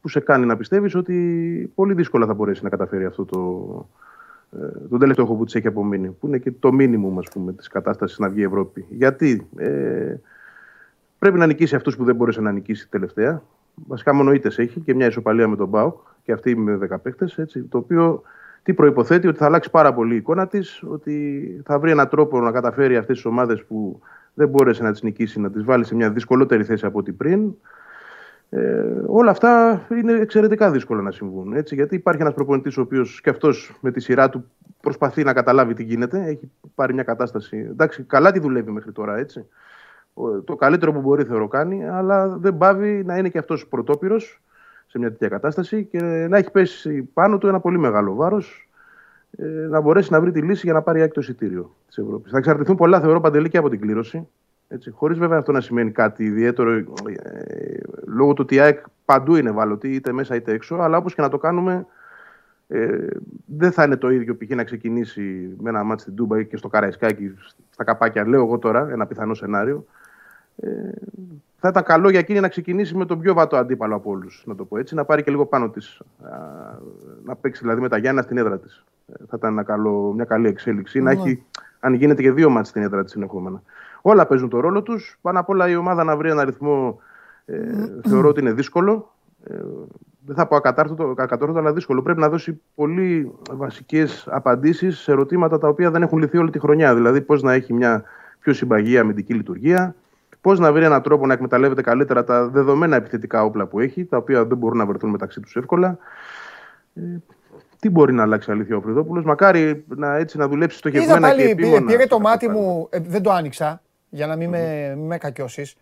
που σε κάνει να πιστεύεις ότι πολύ δύσκολα θα μπορέσει να καταφέρει αυτό τον τελευταίο χώρο που της έχει απομείνει, που είναι και το μίνιμουμ, ας πούμε, της κατάστασης να βγει η Ευρώπη. Γιατί πρέπει να νικήσει αυτούς που δεν μπορούσε να νικήσει τελευταία. Βασικά μόνο ήττες έχει και μια ισοπαλία με τον ΠΑΟΚ, και αυτή με 10 παίκτες, έτσι, το οποίο τι προϋποθέτει, ότι θα αλλάξει πάρα πολύ η εικόνα της, ότι θα βρει έναν τρόπο να καταφέρει αυτές τις ομάδες που δεν μπόρεσε να τις νικήσει, να τις βάλει σε μια δυσκολότερη θέση από ό,τι πριν. Όλα αυτά είναι εξαιρετικά δύσκολα να συμβούν. Έτσι, γιατί υπάρχει ένας προπονητής ο οποίος και αυτός με τη σειρά του προσπαθεί να καταλάβει τι γίνεται. Έχει πάρει μια κατάσταση. Εντάξει, καλά τη δουλεύει μέχρι τώρα. Έτσι. Το καλύτερο που μπορεί θεωρώ κάνει, αλλά δεν πάβει να είναι και αυτός πρωτόπυρος σε μια τέτοια κατάσταση και να έχει πέσει πάνω του ένα πολύ μεγάλο βάρος, να μπορέσει να βρει τη λύση για να πάρει το εισιτήριο της Ευρώπης. Θα εξαρτηθούν πολλά, θεωρώ, Παντελή, και από την κλήρωση. Έτσι, χωρίς βέβαια αυτό να σημαίνει κάτι ιδιαίτερο, λόγω του ότι η ΑΕΚ παντού είναι βάλωτη, είτε μέσα είτε έξω, αλλά όπως και να το κάνουμε, δεν θα είναι το ίδιο π.χ. να ξεκινήσει με ένα μάτς στην Ντούμπα και στο Καραϊσκάκι, στα καπάκια, λέω εγώ τώρα, ένα πιθανό σενάριο. Θα ήταν καλό για εκείνη να ξεκινήσει με τον πιο βατό αντίπαλο από όλους, να το πω έτσι, να πάρει και λίγο πάνω της, να παίξει δηλαδή με τα Γιάννα στην έδρα της. Θα ήταν μια καλή εξέλιξη, να έχει, αν γίνεται, και δύο μάτς στην έδρα της συνεχόμενα. Όλα παίζουν το ρόλο τους. Πάνω απ' όλα η ομάδα να βρει ένα ρυθμό, θεωρώ ότι είναι δύσκολο. Δεν θα πω ακατόρθωτο, αλλά δύσκολο. Πρέπει να δώσει πολύ βασικές απαντήσεις σε ερωτήματα τα οποία δεν έχουν λυθεί όλη τη χρονιά. Δηλαδή, πώς να έχει μια πιο συμπαγή αμυντική λειτουργία, πώς να βρει έναν τρόπο να εκμεταλλεύεται καλύτερα τα δεδομένα επιθετικά όπλα που έχει, τα οποία δεν μπορούν να βρεθούν μεταξύ τους εύκολα. Τι μπορεί να αλλάξει αλήθεια ο Φρυδόπουλος, μακάρι να δουλέψει στο γευγμένα και επίμονα. Πήρε το μάτι μου, δεν το άνοιξα, για να μην με κακιώσεις.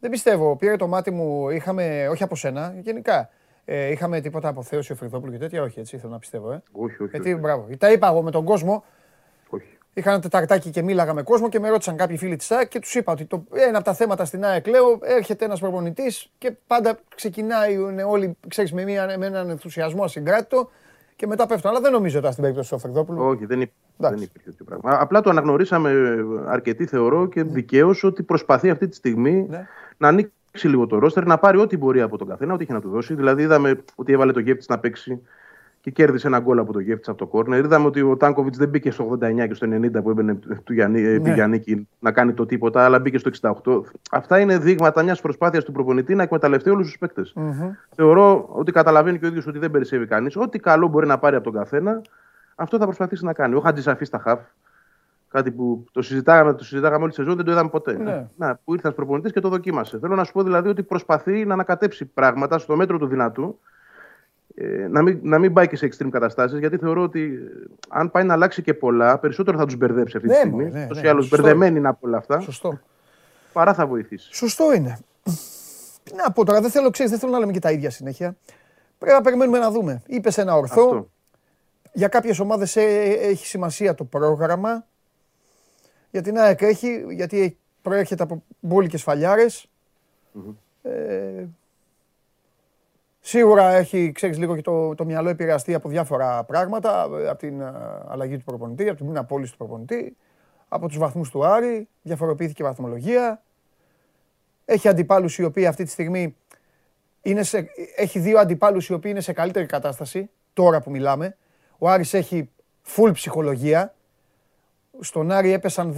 Δεν πιστεύω, πήρε το μάτι μου, είχαμε, όχι από σένα, γενικά, είχαμε τίποτα αποθέωση ο Φρυδόπουλος και τέτοια, όχι, έτσι θέλω να πιστεύω. Όχι. Γιατί, μπράβο, τα είπα εγώ με τον κόσμο, είχα ένα τεταρτάκι και μίλαγα με κόσμο και με ρώτησαν κάποιοι φίλοι της ΑΕΚ και τους είπα ότι ένα από τα θέματα στην ΑΕΚ, λέω, έρχεται ένας προπονητής και πάντα ξεκινάει όλοι, ξέρεις, με έναν ενθουσιασμό ασυγκράτητο. Και μετά πέφτουν. Αλλά δεν νομίζω ότι στην περίπτωση του Φερδόπουλου. Όχι, δεν υπήρχε τέτοιο πράγμα. Απλά το αναγνωρίσαμε αρκετοί, θεωρώ, και δικαίως, ότι προσπαθεί αυτή τη στιγμή να ανοίξει λίγο το ρόστερ, να πάρει ό,τι μπορεί από τον καθένα, ό,τι είχε να του δώσει. Δηλαδή, είδαμε ότι έβαλε το Γεύτης να παίξει και κέρδισε ένα γκολ από το Γεύτης από το κόρνερ. Είδαμε ότι ο Τάνκοβιτς δεν μπήκε στο 89 και στο 90 που έμπαινε επί Γιαννίκη να κάνει το τίποτα, αλλά μπήκε στο 68. Αυτά είναι δείγματα μιας προσπάθειας του προπονητή να εκμεταλλευτεί όλους τους παίκτες. Θεωρώ ότι καταλαβαίνει και ο ίδιος ότι δεν περισσεύει κανείς. Ό,τι καλό μπορεί να πάρει από τον καθένα, αυτό θα προσπαθήσει να κάνει. Ο Χατζησαφής στα χαφ. Κάτι που το συζητάγαμε όλη τη σεζόν, δεν το είδαμε ποτέ. Να, που ήρθε ένας προπονητής και το δοκίμασε. Θέλω να σου πω δηλαδή ότι προσπαθεί να ανακατέψει πράγματα στο μέτρο του δυνατού. Να μην πάει και σε extreme καταστάσεις, γιατί θεωρώ ότι αν πάει να αλλάξει και πολλά, περισσότερο θα τους μπερδέψει αυτή τη στιγμή. Τόσο ή άλλως μπερδεμένοι είναι από όλα αυτά. Σωστό. Παρά θα βοηθήσει. Σωστό είναι. Να πω τώρα, δεν θέλω να λέμε και τα ίδια συνέχεια. Πρέπει να περιμένουμε να δούμε. Είπες ένα ορθό. Αυτό. Για κάποιες ομάδες έχει σημασία το πρόγραμμα. Για την ΑΕΚ έχει, γιατί προέρχεται από μπόλικες φαλιάρες. Σίγουρα έχει, ξέρεις, λίγο και το μυαλό επηρεαστεί από διάφορα πράγματα, από την αλλαγή του προπονητή, από την απόλυση του προπονητή, από τους βαθμούς του Άρη, διαφοροποιήθηκε η βαθμολογία. Έχει αντιπάλους οι οποίοι αυτή τη στιγμή έχει δύο αντιπάλους οι οποίοι είναι σε καλύτερη κατάσταση, τώρα που μιλάμε. Ο Άρης έχει full ψυχολογία. Στον Άρη έπεσαν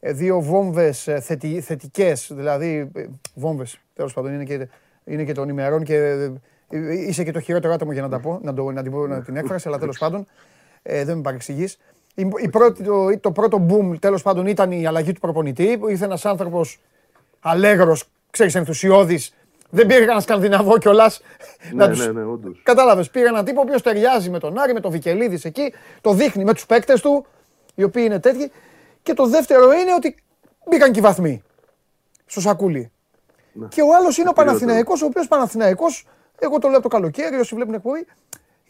δύο βόμβες θετικές, δηλαδή βόμβες, τέλος πάντων, είναι και των ημερών και είσαι και το χειρότερο άτομο για να τα πω, να την έκφραση, αλλά τέλος πάντων δεν με παρεξηγείς. Το πρώτο boom, τέλος πάντων, ήταν η αλλαγή του προπονητή. Ήρθε ένας άνθρωπος αλέγρος, ξέρεις, ενθουσιώδης. Δεν πήρε κανένα Σκανδιναβό κιόλας. Ναι, όντως. Κατάλαβες, πήρε έναν τύπο ο οποίος ταιριάζει με τον Άρη, με τον Βικελίδης εκεί, το δείχνει με τους παίκτες του, οι οποίοι είναι τέτοιοι. Και το δεύτερο είναι ότι μπήκαν και οι βαθμοί στο σακούλι. Και ο άλλος είναι ο Παναθηναϊκός, ο οποίος Παναθηναϊκός, εγώ το λέω το καλοκαίρι, όσοι βλέπουν εκπομπή,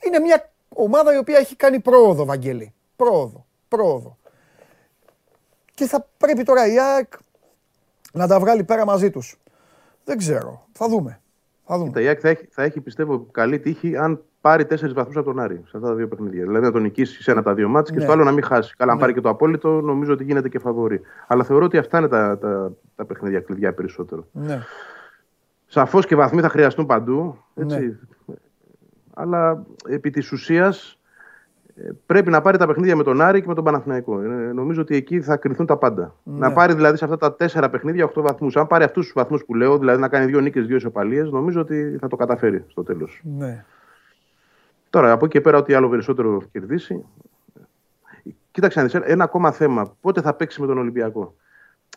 είναι μια ομάδα η οποία έχει κάνει πρόοδο, Βαγγέλη. Πρόοδο. και θα πρέπει τώρα η ΑΕΚ να τα βγάλει πέρα μαζί τους. Δεν ξέρω. Θα δούμε. Η ΑΕΚ θα έχει πιστεύω καλή τύχη αν πάρει 4 βαθμούς από τον Άρη σε αυτά τα δύο παιχνίδια. Δηλαδή να τον νικήσει σε ένα από τα δύο μάτς και στο άλλο να μην χάσει. Καλά, αν πάρει και το απόλυτο, νομίζω ότι γίνεται και φαβορί. Αλλά θεωρώ ότι αυτά είναι τα παιχνίδια κλειδιά περισσότερο. Ναι. Σαφώς και βαθμοί θα χρειαστούν παντού. Έτσι. Ναι. Αλλά επί της ουσίας πρέπει να πάρει τα παιχνίδια με τον Άρη και με τον Παναθηναϊκό. Νομίζω ότι εκεί θα κρυθούν τα πάντα. Ναι. Να πάρει δηλαδή σε αυτά τα 4 παιχνίδια 8 βαθμούς. Αν πάρει αυτούς τους βαθμούς που λέω, δηλαδή να κάνει 2 νίκες, 2 ισοπαλίες, νομίζω ότι θα το καταφέρει στο τέλος. Ναι. Τώρα από εκεί και πέρα, ό,τι άλλο περισσότερο κερδίσει. Κοίταξε να δεις, ένα ακόμα θέμα. Πότε θα παίξει με τον Ολυμπιακό.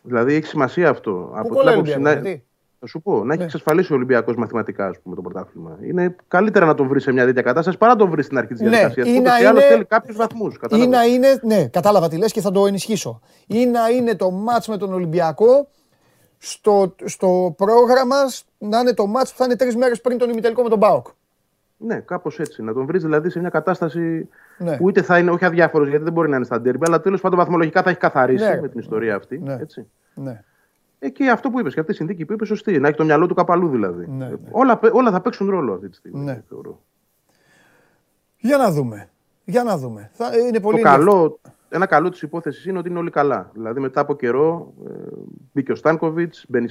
Δηλαδή έχει σημασία αυτό. Από την άποψη θα σου πω, να έχει εξασφαλίσει ο Ολυμπιακός μαθηματικά, ας πούμε, το πρωτάθλημα. Είναι καλύτερα να τον βρει σε μια τέτοια κατάσταση παρά να τον βρει στην αρχή της διαδικασίας. Ναι, ούτως ή άλλως θέλει κάποιους βαθμούς. Ή να είναι, ναι, κατάλαβα τι λες και θα το ενισχύσω. Ή να είναι το μάτς με τον Ολυμπιακό στο πρόγραμμα, να είναι το μάτς που θα είναι 3 μέρες πριν τον ημιτελικό με τον ΠΑΟΚ. Ναι, κάπως έτσι. Να τον βρει δηλαδή σε μια κατάσταση που είτε θα είναι όχι αδιάφορος, γιατί δεν μπορεί να είναι στα ντέρμπι, αλλά τέλος πάντων βαθμολογικά θα έχει καθαρίσει με την ιστορία αυτή. Ναι. Έτσι. Ναι. Και αυτό που είπες, και αυτή η συνθήκη που είπες, σωστή. Να έχει το μυαλό του καπαλού δηλαδή. Ναι, ναι. Όλα θα παίξουν ρόλο αυτή τη στιγμή. Ναι. Για να δούμε. Είναι πολύ ένα καλό της υπόθεσης είναι ότι είναι όλοι καλά. Δηλαδή μετά από καιρό μπήκε ο Στάνκοβιτς, μπαίνει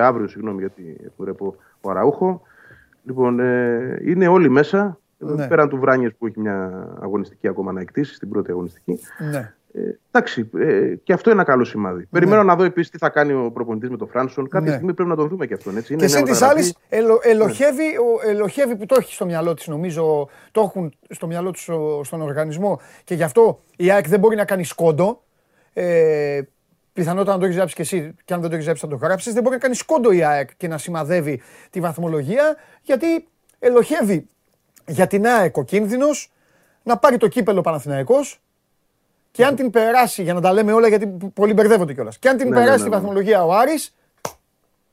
αύριο, συγγνώμη, γιατί εκπορεύω ο Αραούχο. Λοιπόν, είναι όλοι μέσα. Ναι. Πέραν του Βράνιες που έχει μια αγωνιστική ακόμα να εκτίσει, στην πρώτη αγωνιστική. Ναι. Εντάξει, και αυτό είναι ένα καλό σημάδι. Ναι. Περιμένω να δω επίσης τι θα κάνει ο προπονητής με τον Φράνσον. Κάποια στιγμή πρέπει να τον δούμε και αυτόν. Έτσι. Και εσύ τη άλλη, ελοχεύει που το έχει στο μυαλό της, νομίζω, το έχουν στο μυαλό τους στον οργανισμό και γι' αυτό η ΑΕΚ δεν μπορεί να κάνει σκόντο. Πιθανότατα να το έχεις γράψει και εσύ, και αν δεν το έχεις γράψει, θα το γράψεις. Δεν μπορεί να κάνει σκόντο η ΑΕΚ και να σημαδεύει τη βαθμολογία, γιατί ελοχεύει για την ΑΕΚ ο κίνδυνος να πάρει το κύπελλο Παναθηναϊκός. Και αν την περάσει, για να τα λέμε όλα, γιατί πολλοί μπερδεύονται κιόλας. Και αν την περάσει τη βαθμολογία ο Άρης,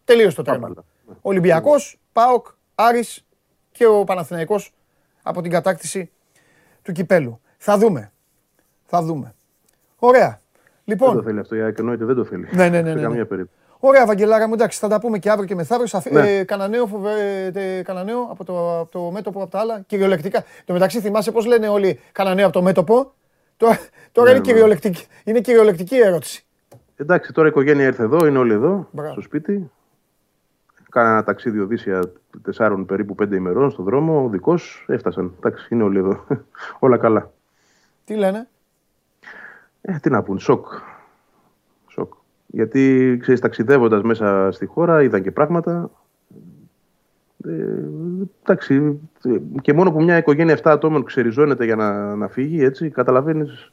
τελείωσε το τέρμα. Ολυμπιακός, ΠΑΟΚ, Άρης και ο Παναθηναϊκός από την κατάκτηση του κυπέλου. Θα δούμε. Ωραία. Λοιπόν. Δεν το θέλει αυτό, εννοείται, δεν το θέλει. Ναι. Σε καμία περίπτωση. Ωραία, Βαγγελάρα μου, εντάξει, θα τα πούμε και αύριο και μεθαύριο. Κανανέο από το μέτωπο, από τα άλλα, κυριολεκτικά. Το μεταξύ, θυμάσαι πώς λένε όλοι Κανανέο από το μέτωπο. Τώρα είναι κυριολεκτική ερώτηση. Εντάξει, τώρα η οικογένεια ήρθε εδώ, είναι όλοι εδώ, στο σπίτι. Κάνα ένα ταξίδι Οδύσσια 4 περίπου 5 ημερών στον δρόμο, ο δικός, έφτασαν. Εντάξει, είναι όλοι εδώ. Όλα καλά. Τι λένε? Τι να πούν, σοκ. Γιατί, ξέρεις, ταξιδεύοντας μέσα στη χώρα, είδαν και πράγματα. Εντάξει, και μόνο που μια οικογένεια 7 ατόμων ξεριζώνεται για να φύγει, έτσι, καταλαβαίνεις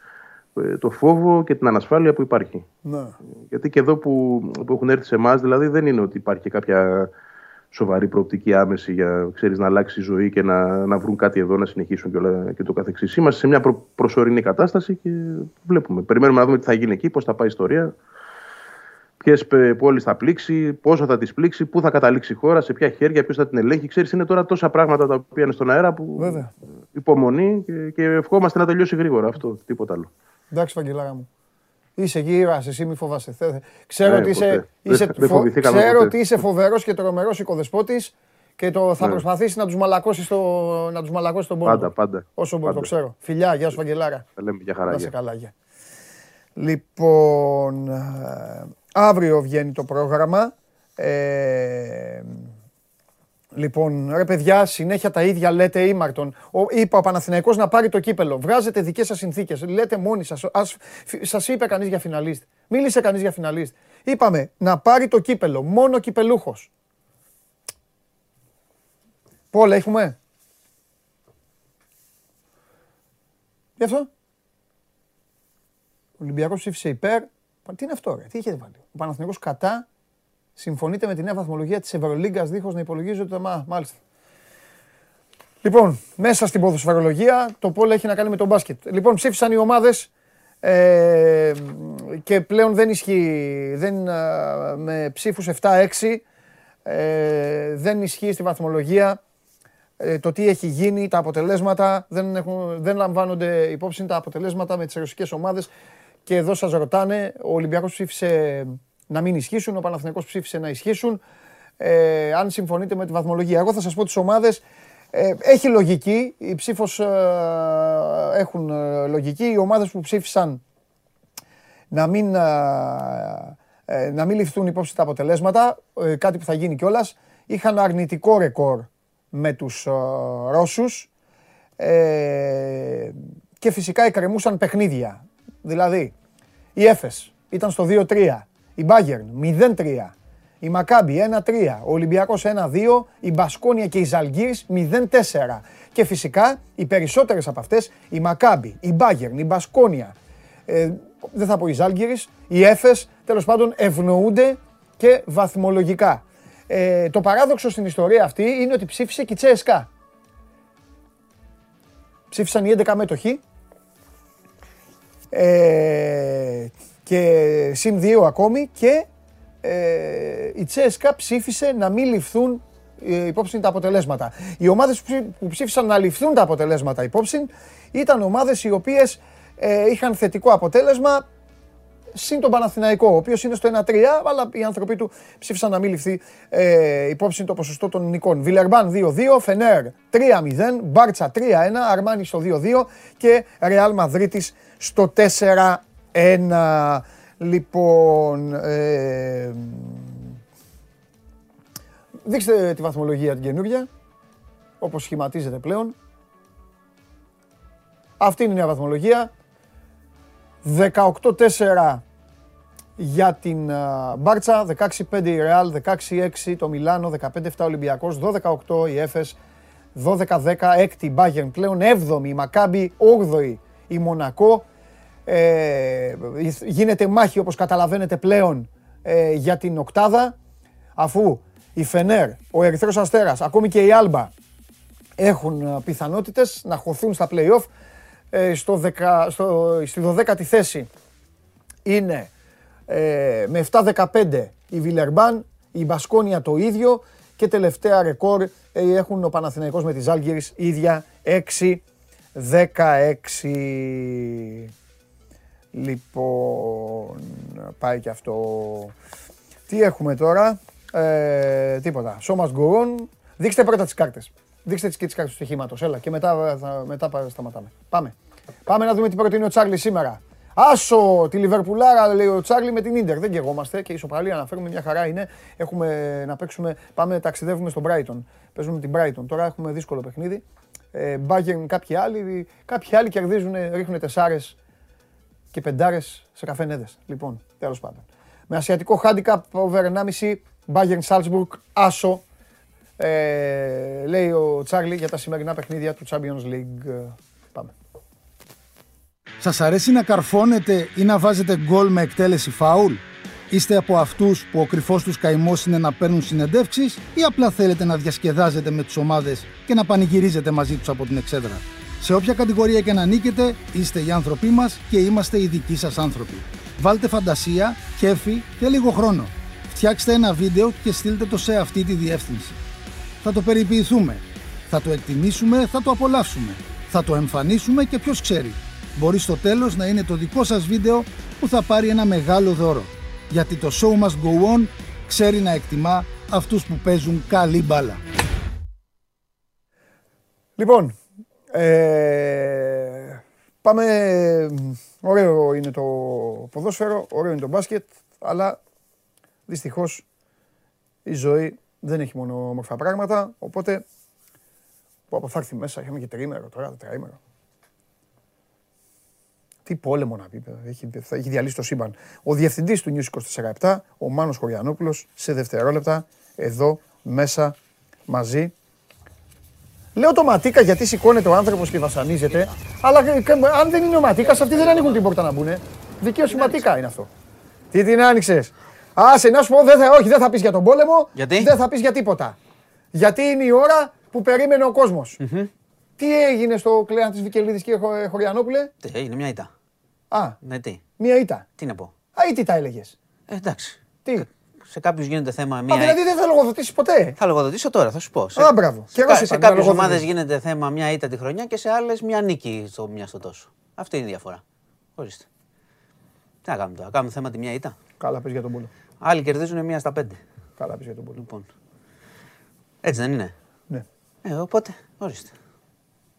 το φόβο και την ανασφάλεια που υπάρχει. Να. Γιατί και εδώ που έχουν έρθει σε εμάς, δηλαδή, δεν είναι ότι υπάρχει και κάποια σοβαρή προοπτική άμεση για, ξέρεις, να αλλάξει η ζωή και να βρουν κάτι εδώ, να συνεχίσουν και το καθεξής. Είμαστε σε μια προσωρινή κατάσταση και βλέπουμε. Περιμένουμε να δούμε τι θα γίνει εκεί, πώς θα πάει η ιστορία. Ποιες πόλεις θα πλήξει, πόσο θα τις πλήξει, πού θα καταλήξει η χώρα, σε ποια χέρια, ποιος θα την ελέγχει. Ξέρεις, είναι τώρα τόσα πράγματα τα οποία είναι στον αέρα που υπομονή και ευχόμαστε να τελειώσει γρήγορα αυτό, τίποτα άλλο. Εντάξει, Βαγγελάρα μου. Είσαι γύρας, εσύ μη φοβάσαι. Ξέρω ότι είσαι φοβερός και τρομερός οικοδεσπότης και θα προσπαθήσεις να τους μαλακώσεις τον πόνο. Πάντα. Όσο μπορεί, το ξέρω. Φιλιά, γεια σου, Βαγγελάρα. Θα λέμε για χαρά. Να είσαι καλά, γεια. Λοιπόν. Αύριο βγαίνει το πρόγραμμα. Λοιπόν, ρε παιδιά, συνέχεια τα ίδια λέτε ήμαρτον. Είπα ο Παναθηναϊκός να πάρει το κύπελλο. Βγάζετε δικές σας συνθήκες. Λέτε μόνοι σας. Σας είπε κανείς για φιναλίστ. Μίλησε κανείς για φιναλίστ. Είπαμε να πάρει το κύπελλο. Μόνο κυπελούχος. Πόλα έχουμε. Γι' αυτό. Ο Ολυμπιακός ψήφισε υπέρ. Τι είναι αυτό, ρε, τι είχε βάλει. Ο Παναθηναϊκός κατά συμφωνείται με τη νέα βαθμολογία της Ευρωλίγκας δίχως να υπολογίζεται. Μάλιστα. Λοιπόν, μέσα στην ποδοσφαιρολογία το πόλο έχει να κάνει με τον μπάσκετ. Λοιπόν, ψήφισαν οι ομάδες και πλέον δεν ισχύει. Με ψήφους 7-6 δεν ισχύει στη βαθμολογία το τι έχει γίνει, τα αποτελέσματα. Δεν λαμβάνονται υπόψη τα αποτελέσματα με τις ρωσικές ομάδες. και εδώ σας ρωτάνε, ο Ολυμπιακός ψήφισε να μην ισχύσουν, ο Παναθηναϊκός ψήφισε να ισχύσουν. Αν συμφωνείτε με τη βαθμολογία. Εγώ θα σας πω τις ομάδες. Έχει λογική, οι ψήφοι έχουν λογική. Οι ομάδες που ψήφισαν να μην ληφθούν υπόψη τα αποτελέσματα, κάτι που θα γίνει κιόλας, είχαν αρνητικό ρεκόρ με τους Ρώσους και φυσικά εκκρεμούσαν παιχνίδια. Δηλαδή, η Έφες ήταν στο 2-3, η Bayern 0-3, η Μακάμπι 1-3, ο Ολυμπιακός 1-2, η Μπασκόνια και η Ζαλγκίρις 0-4. Και φυσικά οι περισσότερες από αυτές, η Μακάμπι, η Bayern, η Μπασκόνια, δεν θα πω η Ζάλγκιρις, οι Έφες, τέλος πάντων ευνοούνται και βαθμολογικά. Το παράδοξο στην ιστορία αυτή είναι ότι ψήφισε και η Τσέσκα. Ψήφισαν οι 11 μέτοχοι και συν 2 ακόμη και η Τσέσκα ψήφισε να μην ληφθούν υπόψη τα αποτελέσματα. Οι ομάδες που ψήφισαν να ληφθούν τα αποτελέσματα υπόψη ήταν ομάδες οι οποίες είχαν θετικό αποτέλεσμα συν τον Παναθηναϊκό, ο οποίος είναι στο 1-3, αλλά οι άνθρωποι του ψήφισαν να μην ληφθεί υπόψη το ποσοστό των νικών. Βιλερμπάν 2-2, Φενέρ 3-0, Μπάρτσα 3-1, Αρμάνι στο 2-2 και Ρεάλ Μαδρίτης στο 4-1. Λοιπόν, δείξτε τη βαθμολογία την καινούργια, όπως σχηματίζεται πλέον. Αυτή είναι η νέα βαθμολογία. 18-4 για την Μπάρτσα, 16-5 η Ρεάλ, 16-6 το Μιλάνο, 15-7 Ολυμπιακός, 12-8 η Έφες, 12-10 έκτη η Μπάγερν πλέον, 7η η Μακάμπι, 8η η Μονακό. Γίνεται μάχη, όπως καταλαβαίνετε πλέον, για την οκτάδα, αφού η Φενέρ, ο Ερυθρός Αστέρας, ακόμη και η Άλμπα έχουν πιθανότητες να χωθούν στα play-off. Στη 12η θέση είναι με 7-15 η Βιλερμπάν, η Μπασκόνια το ίδιο και τελευταία ρεκόρ έχουν ο Παναθηναϊκός με τη Ζάλγκιρις ίδια 6-16. Λοιπόν, πάει και αυτό. Τι έχουμε τώρα? Τίποτα. Show Must Go On. Δείξτε πρώτα τις κάρτες. Δείξτε τις και τις κάρτες του στοιχήματος. Έλα και μετά σταματάμε. Πάμε. Πάμε να δούμε τι προτείνει ο Τσάρλι σήμερα. Άσο τη Λιβερπουλάρα, λέει ο Τσάρλι, με την Ίντερ. Δεν γεγόμαστε και ισοπαλία αναφέρουμε, μια χαρά είναι. Έχουμε να παίξουμε, πάμε, ταξιδεύουμε στον Brighton. Παίζουμε την Brighton. Τώρα έχουμε δύσκολο παιχνίδι. Bayern κάποιοι άλλοι κερδίζουν, ρίχνουν τεσσάρες και πεντάρες σε καφενέδες. Λοιπόν, τέλος πάντων. Με ασιατικό handicap over 1,5 Bayern Salzburg, άσο. Λέει ο Τσάρλι για τα σημερινά παιχνίδια του Champions League. Πάμε. Σας αρέσει να καρφώνετε ή να βάζετε γκολ με εκτέλεση φάουλ? Είστε από αυτούς που ο κρυφός τους καημός είναι να παίρνουν συνεντεύξεις ή απλά θέλετε να διασκεδάζετε με τις ομάδες και να πανηγυρίζετε μαζί τους από την εξέδρα? Σε όποια κατηγορία και να νίκετε, είστε οι άνθρωποι μας και είμαστε οι δικοί σας άνθρωποι. Βάλτε φαντασία, κέφι και λίγο χρόνο. Φτιάξτε ένα βίντεο και στείλτε το σε αυτή τη διεύθυνση. Θα το περιποιηθούμε, θα το εκτιμήσουμε, θα το απολαύσουμε, θα το εμφανίσουμε και ποιος ξέρει. Μπορεί στο τέλος να είναι το δικό σας βίντεο που θα πάρει ένα μεγάλο δώρο. Γιατί το Show Must Go On ξέρει να εκτιμά αυτούς που παίζουν καλή μπάλα. Λοιπόν, πάμε. Ωραίο είναι το ποδόσφαιρο, ωραίο είναι το μπάσκετ, αλλά δυστυχώς η ζωή δεν έχει μόνο όμορφα πράγματα, οπότε που θα έρθει μέσα, είχαμε και τριήμερο τώρα, τετραήμερο. Τι πόλεμο να πει, έχει διαλύσει το σύμπαν. Ο διευθυντής του News 24/7, ο Μάνος Χωριανόπουλος, σε δευτερόλεπτα, εδώ, μέσα, μαζί. Λέω το Ματίκα γιατί σηκώνεται ο άνθρωπος και βασανίζεται, αλλά αν δεν είναι ο Ματίκας, αυτοί δεν ανοίγουν την πόρτα να μπουνε. Δικαίωση Ματίκα είναι αυτό. Τι την άνοιξες? Άσε, να σου πω, όχι, δεν θα πεις για τον πόλεμο, γιατί? Δεν θα πεις για τίποτα. Γιατί είναι η ώρα που περίμενε ο κόσμος. Mm-hmm. Τι έγινε στο κλέαν της Βικελίδης, κύριε Χωριανόπουλε? Τι έγινε, μια ήττα. Α, ναι, τι. Μια ήττα. Τι να πω. Α, ή τι τα έλεγες? Εντάξει. Τι. Σε κάποιους γίνεται θέμα μια. Α, δηλαδή δεν θα λογοδοτήσεις ποτέ. Θα λογοδοτήσω τώρα, θα σου πω. Α, μπράβο. Σε κάποιες ομάδες γίνεται θέμα μια ήττα τη χρονιά και σε άλλες μια νίκη στο μια στο τόσο. Αυτή είναι η διαφορά. Ορίστε. Τι να κάνουμε τώρα, κάνουμε θέμα τη μια ήττα. Καλά πες για τον Μπούλο. Άλλοι κερδίζουν 1/5. Καλά πες για τον Μπούλο. Λοιπόν. Έτσι δεν είναι. Ναι. Οπότε, ορίστε.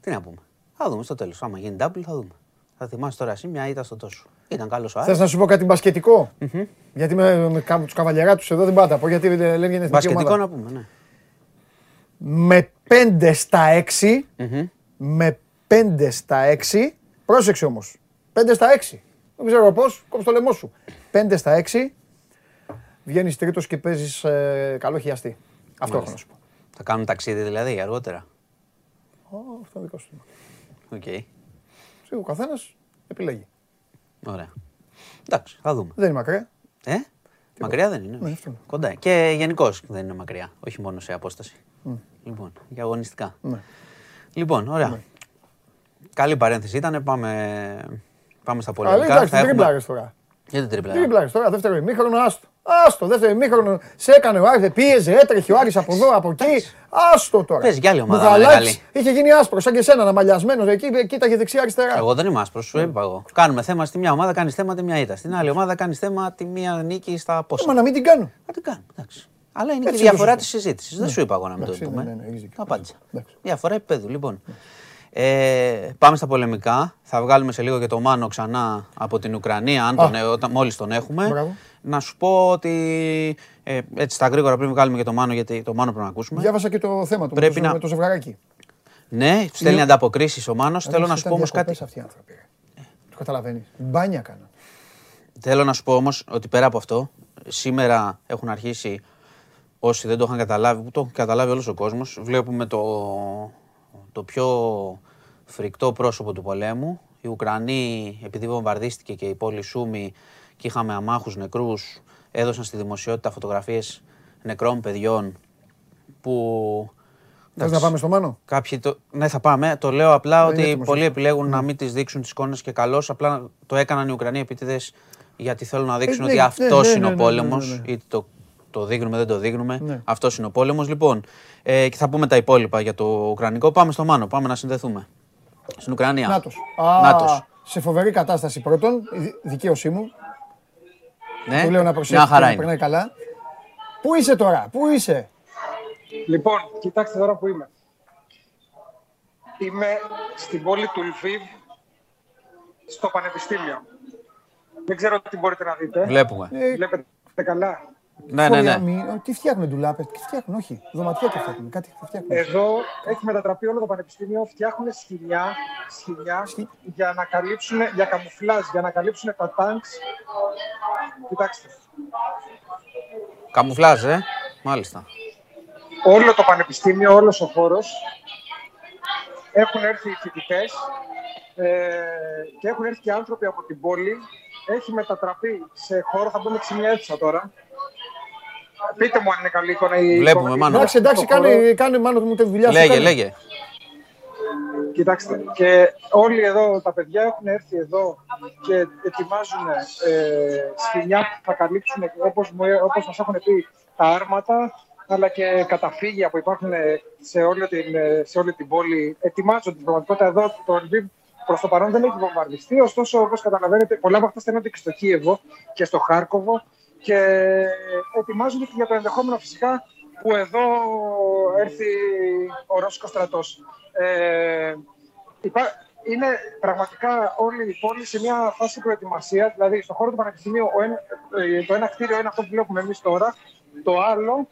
Τι να πούμε. Θα δούμε στο τέλος. Άμα γίνει double, θα δούμε. Θα θυμάσαι τώρα εσύ μια ήττα στο τόσο. Ήταν καλός ο Άρης. Θες να σου πω κάτι μπασκετικό. Mm-hmm. Γιατί με τους καβαλιαράτους εδώ δεν πάτα. Από γιατί λένε είναι μπασκετικό να πούμε, ναι. Με 5/6. Mm-hmm. Με 5/6. Πρόσεξε όμως. 5/6. Δεν ξέρω πώς, κόψε το λαιμό σου. 5/6. Βγαίνεις τρίτος και παίζεις καλό χιαστή. Αυτό έχω να σου πω. Θα κάνουν ταξίδι δηλαδή αργότερα. Αυτό είναι δικό σου θέμα. Οκ. Ο καθένας επιλέγει. Ωραία. Εντάξει, θα δούμε. Δεν είναι μακριά. Μακριά δεν είναι. Ναι, κοντά. Και γενικώς δεν είναι μακριά. Όχι μόνο σε απόσταση. Mm. Λοιπόν, για αγωνιστικά. Mm. Λοιπόν, ωραία. Mm. Καλή παρένθεση ήταν. Πάμε στα πολεμικά. Αλλά εντάξει, τριπλάρες τώρα. Γιατί τριπλάρες τώρα, δεύτερο ημίχρονο, άστο. Άστο, δεύτερο ημίχρονο, σε έκανε ο Άρης, πίεζε, έτρεχε ο Άρης από εδώ, από εκεί. Άστο τώρα. Πες κι άλλη ομάδα μεγάλη. Είχε γίνει άσπρος, σαν και εσένα, αναμαλιασμένος εκεί, κοίταγε δεξιά-αριστερά. Εγώ δεν είμαι άσπρος, σου είπα εγώ. Κάνουμε θέμα στη μια ομάδα, κάνεις θέμα τη μια ήττα. Στην άλλη ομάδα κάνεις θέμα τη μια νίκη στα πόσα. Μα να μην την κάνω. Να την κάνω, εντάξει. Αλλά είναι και η διαφορά της συζήτησης. Δεν σου είπα εγώ να μην το πούμε. Απάντησα. Διαφορά επίπεδου, λοιπόν. Πάμε στα πολεμικά. Θα βγάλουμε σε λίγο και το Μάνο ξανά από την Ουκρανία, αν μόλις τον έχουμε. Μπράβο. Να σου πω ότι έτσι στα γρήγορα πριν βγάλουμε και το Μάνο, γιατί το Μάνο πρέπει να ακούσουμε. Διάβασα και το θέμα του με το ζευγαράκι. Ναι, στέλνει ανταποκρίσεις ο Μάνος. Θέλω να σου πω όμως κάτι. Το καταλαβαίνεις. Μπάνια κάνα. Θέλω να σου πω όμως ότι πέρα από αυτό, σήμερα έχουν αρχίσει όσοι δεν το είχαν καταλάβει, που το έχουν καταλάβει όλος ο κόσμος. Βλέπουμε το πιο φρικτό πρόσωπο του πολέμου. Οι Ουκρανοί, επειδή βομβαρδίστηκε και η πόλη Σούμι και είχαμε αμάχους νεκρούς, έδωσαν στη δημοσιότητα φωτογραφίες νεκρών παιδιών που... Θες να πάμε στο Μάνο? Ναι, θα πάμε. Το λέω απλά ότι πολλοί επιλέγουν να μην τις δείξουν τις εικόνες και καλώς. Απλά το έκαναν οι Ουκρανοί επίτηδες γιατί θέλουν να δείξουν ότι αυτός είναι ο πόλεμος. Το δείχνουμε, δεν το δείχνουμε. Ναι. Αυτός είναι ο πόλεμος. Λοιπόν, και θα πούμε τα υπόλοιπα για το Ουκρανικό. Πάμε στο Μάνο, πάμε να συνδεθούμε. Στην Ουκρανία. Νάτος. Σε φοβερή κατάσταση πρώτον, δικαίωσή μου. Ναι, του λέω να προσέχετε, να περνάει καλά. Πού είσαι τώρα, πού είσαι? Λοιπόν, κοιτάξτε τώρα που είμαι. Είμαι στην πόλη του Λβίβ, στο Πανεπιστήμιο. Δεν ξέρω τι μπορείτε να δείτε. Βλέπουμε. Βλέπετε καλά. Ναι. Τι φτιάχνουν ντουλάπες, τι φτιάχνουν, όχι. Δωματιά και φτιάχνουν, κάτι θα φτιάχνουν. Εδώ έχει μετατραπεί όλο το πανεπιστήμιο, φτιάχνουν σκηνιά για να καλύψουν, για καμουφλάζ, για να καλύψουν τα τάγκς. Κοιτάξτε. Καμουφλάζ, μάλιστα. Όλο το πανεπιστήμιο, όλος ο χώρος. Έχουν έρθει οι φοιτητές και έχουν έρθει και άνθρωποι από την πόλη. Έχει μετατραπεί σε χώρο, θα πούμε ξημιάτσα τώρα. Πείτε μου αν είναι καλή εικόνα ή... Βλέπουμε, Μάνο. Εντάξει, κάνε Μάνο μου τη δουλειά σου. Λέγε. Κοιτάξτε, και όλοι εδώ τα παιδιά έχουν έρθει εδώ και ετοιμάζουν σκηνιά που θα καλύψουν, όπως μας έχουν πει, τα άρματα, αλλά και καταφύγια που υπάρχουν σε όλη την πόλη. Ετοιμάζονται την πραγματικότητα εδώ, το Λβίβ. Προς το παρόν δεν έχει βομβαρδιστεί, ωστόσο, όπως καταλαβαίνετε, πολλά από αυτά στέλνονται και στο Κίεβο και στο Χάρκοβο. Και ετοιμάζονται και για το ενδεχόμενο φυσικά που εδώ έρθει ο Ρώσικος στρατός. Είναι πραγματικά όλη η πόλη σε μια φάση προετοιμασίας. Δηλαδή, στον χώρο του Πανεπιστημίου, το ένα κτίριο είναι αυτό που βλέπουμε εμείς τώρα. Το άλλο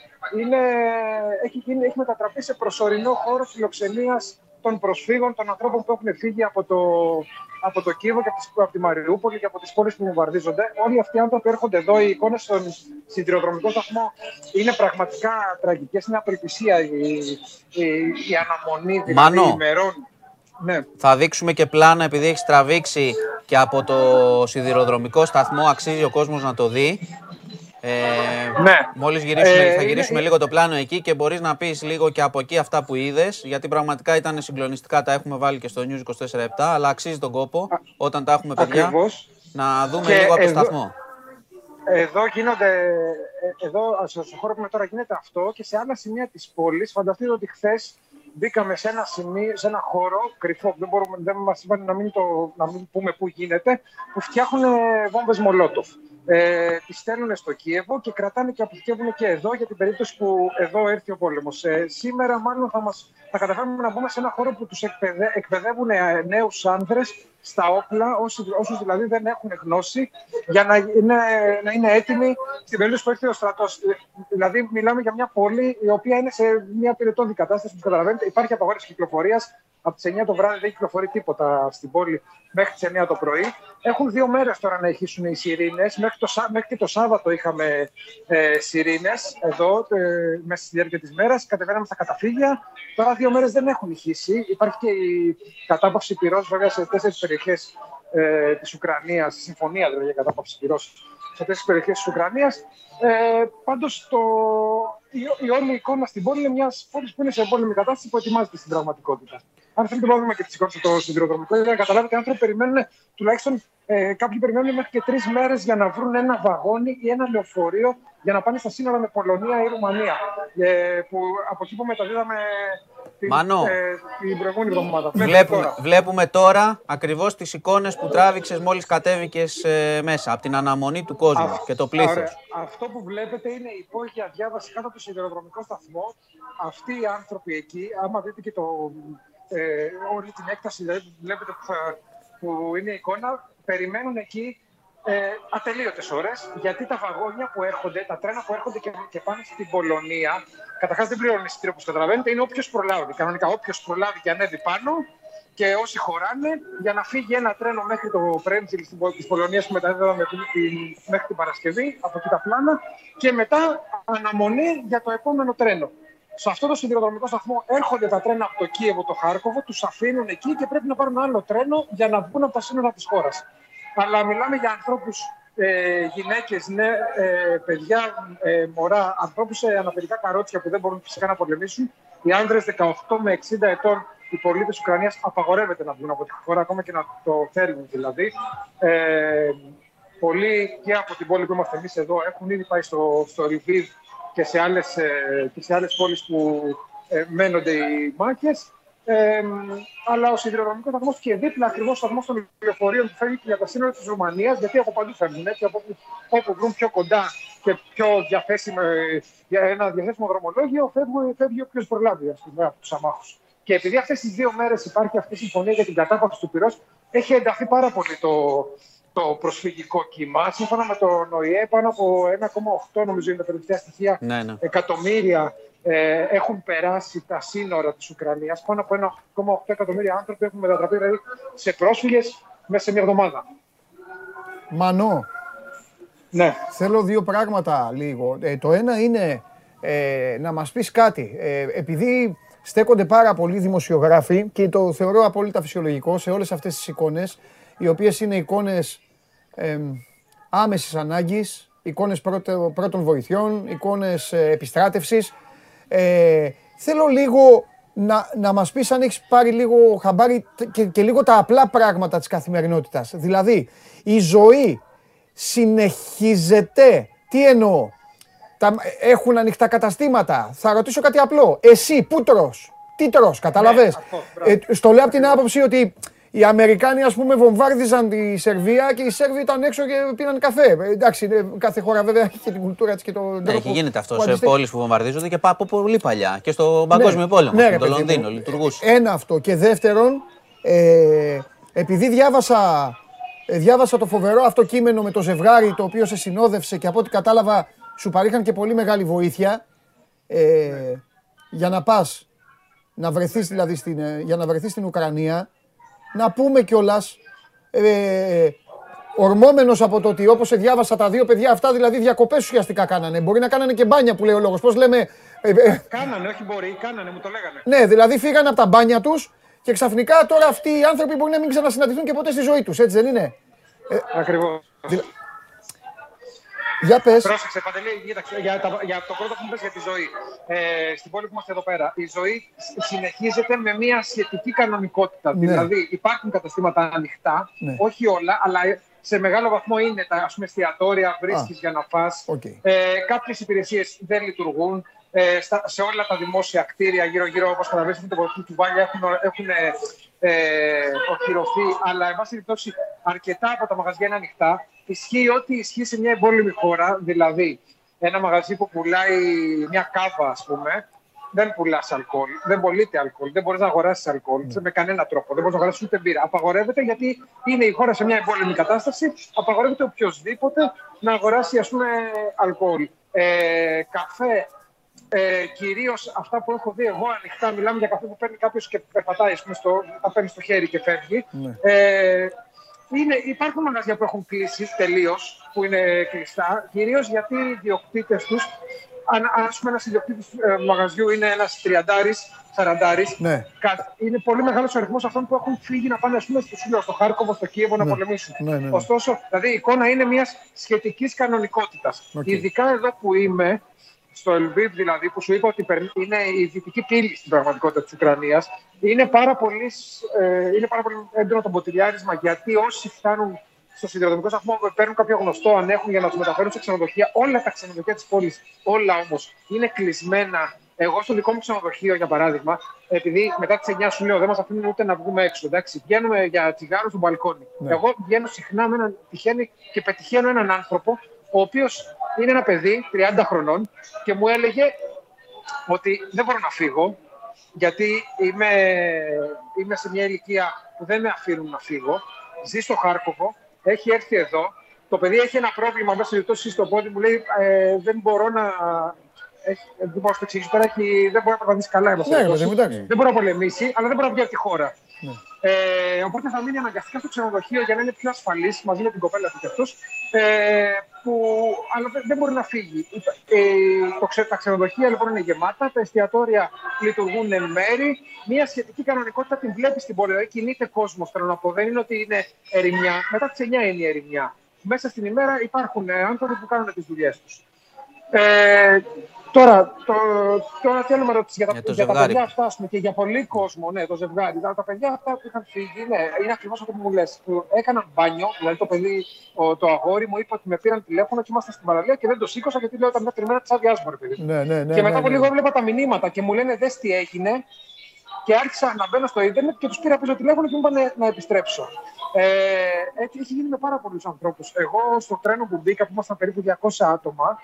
έχει μετατραπεί σε προσωρινό χώρο φιλοξενίας των προσφύγων, των ανθρώπων που έχουν φύγει από το Κίεβο και από τη Μαριούπολη και από τις πόλεις που βομβαρδίζονται. Όλοι αυτοί οι άνθρωποι έρχονται εδώ. Οι εικόνες στον σιδηροδρομικό σταθμό είναι πραγματικά τραγικές. Είναι απελπισία η αναμονή των ημερών. Ναι. Θα δείξουμε και πλάνα, επειδή έχει τραβήξει και από το σιδηροδρομικό σταθμό. Αξίζει ο κόσμος να το δει. Μόλις θα γυρίσουμε λίγο το πλάνο εκεί και μπορείς να πεις λίγο και από εκεί αυτά που είδες, γιατί πραγματικά ήταν συγκλονιστικά, τα έχουμε βάλει και στο News 24/7, αλλά αξίζει τον κόπο όταν τα έχουμε, παιδιά. Ακριβώς. Να δούμε και λίγο από το σταθμό. Εδώ στον χώρο που με τώρα γίνεται αυτό και σε άλλα σημεία της πόλης. Φανταστείτε ότι χθες μπήκαμε σε ένα σημείο, σε ένα χώρο κρυφό, δεν μας συμβαίνει να μην πούμε πού γίνεται, που φτιάχνουν βόμβες Μολότοφ. Τις στέλνουν στο Κίεβο και κρατάνε και αποθηκεύουν και εδώ για την περίπτωση που εδώ έρθει ο πόλεμος. Σήμερα μάλλον θα καταφέρουμε να μπούμε σε ένα χώρο που τους εκπαιδεύουν νέους άνδρες στα όπλα, όσους δηλαδή δεν έχουν γνώση, για να είναι έτοιμοι στην περίπτωση που έρθει ο στρατός. Δηλαδή, μιλάμε για μια πόλη η οποία είναι σε μια πυρετώδη κατάσταση. Που καταλαβαίνετε, υπάρχει απαγόρευση κυκλοφορίας. Από τις 9 το βράδυ δεν κυκλοφορεί τίποτα στην πόλη μέχρι τις 9 το πρωί. Έχουν 2 μέρες τώρα να αρχίσουν οι σιρήνες. Μέχρι το Σάββατο είχαμε σιρήνες εδώ, μέσα στη διάρκεια της μέρας. Κατεβαίναμε στα καταφύγια. Τώρα 2 μέρες δεν έχουν ηχήσει. Υπάρχει και η κατάπαυση πυρός, βέβαια, σε 4 περιοχές της Ουκρανίας. Η συμφωνία δηλαδή για κατάπαυση πυρός σε 4 περιοχές της Ουκρανίας. Πάντως, η όλη εικόνα στην πόλη είναι μια πόλη που είναι σε εμπόλεμη κατάσταση που ετοιμάζεται στην πραγματικότητα. Αν θέλετε, μπορούμε και τι εικόνε στο σιδηροδρομικό, για να καταλάβετε, οι άνθρωποι περιμένουν, τουλάχιστον κάποιοι περιμένουν μέχρι και 3 μέρες για να βρουν ένα βαγόνι ή ένα λεωφορείο για να πάνε στα σύνορα με Πολωνία ή Ρουμανία. Που από εκεί που μεταδίδαμε την προηγούμενη εβδομάδα. Βλέπουμε τώρα ακριβώς τις εικόνες που τράβηξες μόλις κατέβηκες μέσα, από την αναμονή του κόσμου και το πλήθος. Αυτό που βλέπετε είναι η υπόγεια διάβαση κάτω από το σιδηροδρομικό σταθμό. Αυτοί οι άνθρωποι εκεί, άμα δείτε και όλη την έκταση, δηλαδή βλέπετε που είναι η εικόνα, περιμένουν εκεί ατελείωτες ώρες, γιατί τα βαγόνια που έρχονται, τα τρένα που έρχονται και πάνε στην Πολωνία, καταρχάς δεν πληρώνουν εισιτήριο, όπως καταλαβαίνετε, είναι όποιος προλάβει. Κανονικά, όποιος προλάβει και ανέβει πάνω, και όσοι χωράνε, για να φύγει ένα τρένο μέχρι το Πρέμτζιλ της Πολωνίας που μεταδίδαμε μέχρι την Παρασκευή, από εκεί τα πλάνα, και μετά αναμονή για το επόμενο τρένο. Σε αυτό το σιδηροδρομικό σταθμό έρχονται τα τρένα από το Κίεβο, το Χάρκοβο, τους αφήνουν εκεί και πρέπει να πάρουν άλλο τρένο για να βγουν από τα σύνορα της χώρας. Αλλά μιλάμε για ανθρώπους, γυναίκες, παιδιά, μωρά, ανθρώπους σε αναπηρικά καρότσια που δεν μπορούν φυσικά να πολεμήσουν. Οι άνδρες 18 με 60 ετών, οι πολίτες της Ουκρανίας, απαγορεύεται να βγουν από τη χώρα, ακόμα και να το θέλουν δηλαδή. Πολλοί και από την πόλη που είμαστε εμείς εδώ έχουν ήδη πάει στο Λιβύβ και σε άλλες πόλεις που μένονται οι μάχες. Αλλά ο σιδηροδρομικός σταθμός και δίπλα ακριβώς ο σταθμός των λεωφορείων που φεύγει για τα σύνορα της Ρουμανίας, γιατί από παντού φεύγουν, έτσι, από όπου βρουν πιο κοντά και πιο διαθέσιμο, για ένα διαθέσιμο δρομολόγιο, φεύγει όποιος προλάβει, ας πούμε, από τους αμάχους. Και επειδή αυτές τις 2 μέρες υπάρχει αυτή η συμφωνία για την κατάπαυση του πυρός, έχει ενταθεί πάρα πολύ το προσφυγικό κύμα. Σύμφωνα με τον ΟΗΕ, πάνω από 1,8 νομίζω είναι τα τελευταία στοιχεία, ναι. Εκατομμύρια έχουν περάσει τα σύνορα της Ουκρανίας. Πάνω από 1,8 εκατομμύρια άνθρωποι έχουν μετατραπεί σε πρόσφυγες μέσα σε μια εβδομάδα. Μανώ, ναι. Θέλω 2 πράγματα λίγο. Το ένα είναι να μας πεις κάτι. Επειδή στέκονται πάρα πολλοί δημοσιογράφοι και το θεωρώ απόλυτα φυσιολογικό σε όλες αυτές τις εικόνες, οι οποίες είναι εικόνες άμεσης ανάγκης, εικόνες πρώτων βοηθειών, εικόνες επιστράτευσης. Θέλω λίγο να μας πεις αν έχεις πάρει λίγο χαμπάρι και λίγο τα απλά πράγματα της καθημερινότητας. Δηλαδή, η ζωή συνεχίζεται. Τι εννοώ, έχουν ανοιχτά καταστήματα. Θα ρωτήσω κάτι απλό. Εσύ πού τρως, τι τρως, καταλαβες. Στο λέω από την άποψη ότι οι Αμερικάνοι, ας πούμε, βομβάρδιζαν τη Σερβία και οι Σέρβοι ήταν έξω και πίναν καφέ. Εντάξει, κάθε χώρα βέβαια έχει και την κουλτούρα της και τον τρόπο. Ναι, έχει γίνεται αυτό σε πόλεις που βομβαρδίζονται και από πολύ παλιά. Και στον Παγκόσμιο Πόλεμο, το Λονδίνο, λειτουργούσε. Ένα αυτό. Και δεύτερον, επειδή διάβασα το φοβερό αυτό κείμενο με το ζευγάρι το οποίο σε συνόδευσε και από ό,τι κατάλαβα σου παρήχαν και πολύ μεγάλη βοήθεια για να πας, να βρεθείς δηλαδή στην Ουκρανία. Να πούμε κιόλας, ορμόμενος από το ότι όπως διάβασα τα 2 παιδιά αυτά, δηλαδή διακοπές ουσιαστικά κάνανε. Μπορεί να κάνανε και μπάνια που λέει ο λόγος. Πώς λέμε. Κάνανε, όχι μπορεί, κάνανε, μου το λέγανε. Ναι, δηλαδή φύγανε από τα μπάνια τους και ξαφνικά τώρα αυτοί οι άνθρωποι μπορεί να μην ξανασυναντηθούν και ποτέ στη ζωή τους, έτσι δεν είναι. Ακριβώς. Για πες. Πρόσεξε, Παντελή, κοίταξε, για το πρώτο που μου πες για τη ζωή. Στην πόλη που είμαστε εδώ πέρα, η ζωή συνεχίζεται με μια σχετική κανονικότητα. Ναι. Δηλαδή, υπάρχουν καταστήματα ανοιχτά, ναι. Όχι όλα, αλλά σε μεγάλο βαθμό είναι τα εστιατόρια, βρίσκεις για να φας. Okay. Κάποιες υπηρεσίες δεν λειτουργούν. σε όλα τα δημόσια κτίρια γύρω-γύρω, όπως καταλαβαίνετε, το ποτήρι του Βάγια έχουν οχυρωθεί. Αλλά, εν πάση περιπτώσει, αρκετά από τα μαγαζιά είναι ανοιχτά. Ισχύει ό,τι ισχύει σε μια εμπόλεμη χώρα. Δηλαδή, ένα μαγαζί που πουλάει μια κάβα, ας πούμε, δεν πουλά αλκοόλ, δεν πωλείται αλκοόλ, δεν μπορεί να αγοράσει αλκοόλ με κανένα τρόπο. Δεν μπορεί να αγοράσει ούτε μπύρα. Απαγορεύεται, γιατί είναι η χώρα σε μια εμπόλεμη κατάσταση. Απαγορεύεται οποιοδήποτε να αγοράσει, ας πούμε, αλκοόλ. Καφέ. Κυρίως αυτά που έχω δει εγώ ανοιχτά, μιλάμε για καφέ που παίρνει κάποιος και περπατάει, τα παίρνει στο χέρι και φεύγει. Ναι. Υπάρχουν μαγαζιά που έχουν κλείσει τελείως, που είναι κλειστά, κυρίως γιατί οι ιδιοκτήτες τους, ας πούμε, ένας ιδιοκτήτης μαγαζιού είναι ένας 30-40, ναι, είναι πολύ μεγάλος ο αριθμός αυτών που έχουν φύγει να πάνε, ας πούμε, στο Χάρκοβο, στο Κίεβο, ναι, να πολεμήσουν. Ναι, ναι, ναι. Ωστόσο, δηλαδή η εικόνα είναι μιας σχετικής κανονικότητας. Okay. Ειδικά εδώ που είμαι, στο Ελβίβ δηλαδή, που σου είπα ότι είναι η δυτική πύλη στην πραγματικότητα της Ουκρανίας, είναι πάρα πολύ, έντονο το μποτιλιάρισμα, γιατί όσοι φτάνουν στο σιδηροδρομικό σταθμό παίρνουν κάποιο γνωστό, αν έχουν, για να τους μεταφέρουν σε ξενοδοχεία. Όλα τα ξενοδοχεία της πόλης, όλα όμως, είναι κλεισμένα. Εγώ στο δικό μου ξενοδοχείο, για παράδειγμα, επειδή μετά τις 9 σου λέω δεν μας αφήνουν ούτε να βγούμε έξω, εντάξει, βγαίνουμε για τσιγάρο στο μπαλκόνι. Ναι. Εγώ βγαίνω συχνά με έναν, τυχαίνει και πετυχαίνω έναν άνθρωπο, ο οποίος είναι ένα παιδί 30 χρονών και μου έλεγε ότι δεν μπορώ να φύγω, γιατί είμαι σε μια ηλικία που δεν με αφήνουν να φύγω. Ζει στο Χάρκοβο, έχει έρθει εδώ. Το παιδί έχει ένα πρόβλημα μέσα στο πόδι, μου λέει δεν μπορώ να... Δεν μπορώ να το εξηγήσω τώρα, δεν μπορεί να περπατήσει καλά. Δεν μπορεί να πολεμήσει, αλλά δεν μπορεί να βγει από τη χώρα. Ναι. Οπότε θα μείνει αναγκαστικά στο ξενοδοχείο για να είναι πιο ασφαλής, μαζί με την κοπέλα του κι αυτός, αλλά δεν μπορεί να φύγει. Τα ξενοδοχεία λοιπόν είναι γεμάτα, τα εστιατόρια λειτουργούν εν μέρη. Μια σχετική κανονικότητα την βλέπει στην πόλη. Δηλαδή κινείται κόσμος, θέλω να πω. Δεν είναι ότι είναι ερημιά. Μετά τις 9 είναι η ερημιά. Μέσα στην ημέρα υπάρχουν άνθρωποι που κάνουν τις δουλειές τους. Τώρα θέλω να ρωτήσω για τα παιδιά αυτά, ας πούμε, και για πολύ κόσμο, ναι, το ζευγάρι. Τα παιδιά αυτά που είχαν φύγει, ναι, είναι ακριβώς αυτό που μου λες. Έκαναν μπάνιο, δηλαδή το αγόρι μου είπε ότι με πήραν τηλέφωνο και ήμασταν στην παραλία και δεν το σήκωσα, γιατί λέω τα μετά τριμμένα της άδειάς μου, ρε παιδί. Και μετά από λίγο έβλεπα τα μηνύματα και μου λένε δες τι έγινε. Και άρχισα να μπαίνω στο ίντερνετ και τους πήρα πίσω τηλέφωνο και μου είπαν να επιστρέψω. Έτσι έχει γίνει με πάρα πολλούς ανθρώπους. Εγώ στο τρένο που μπήκα, που ήμασταν περίπου 200 άτομα,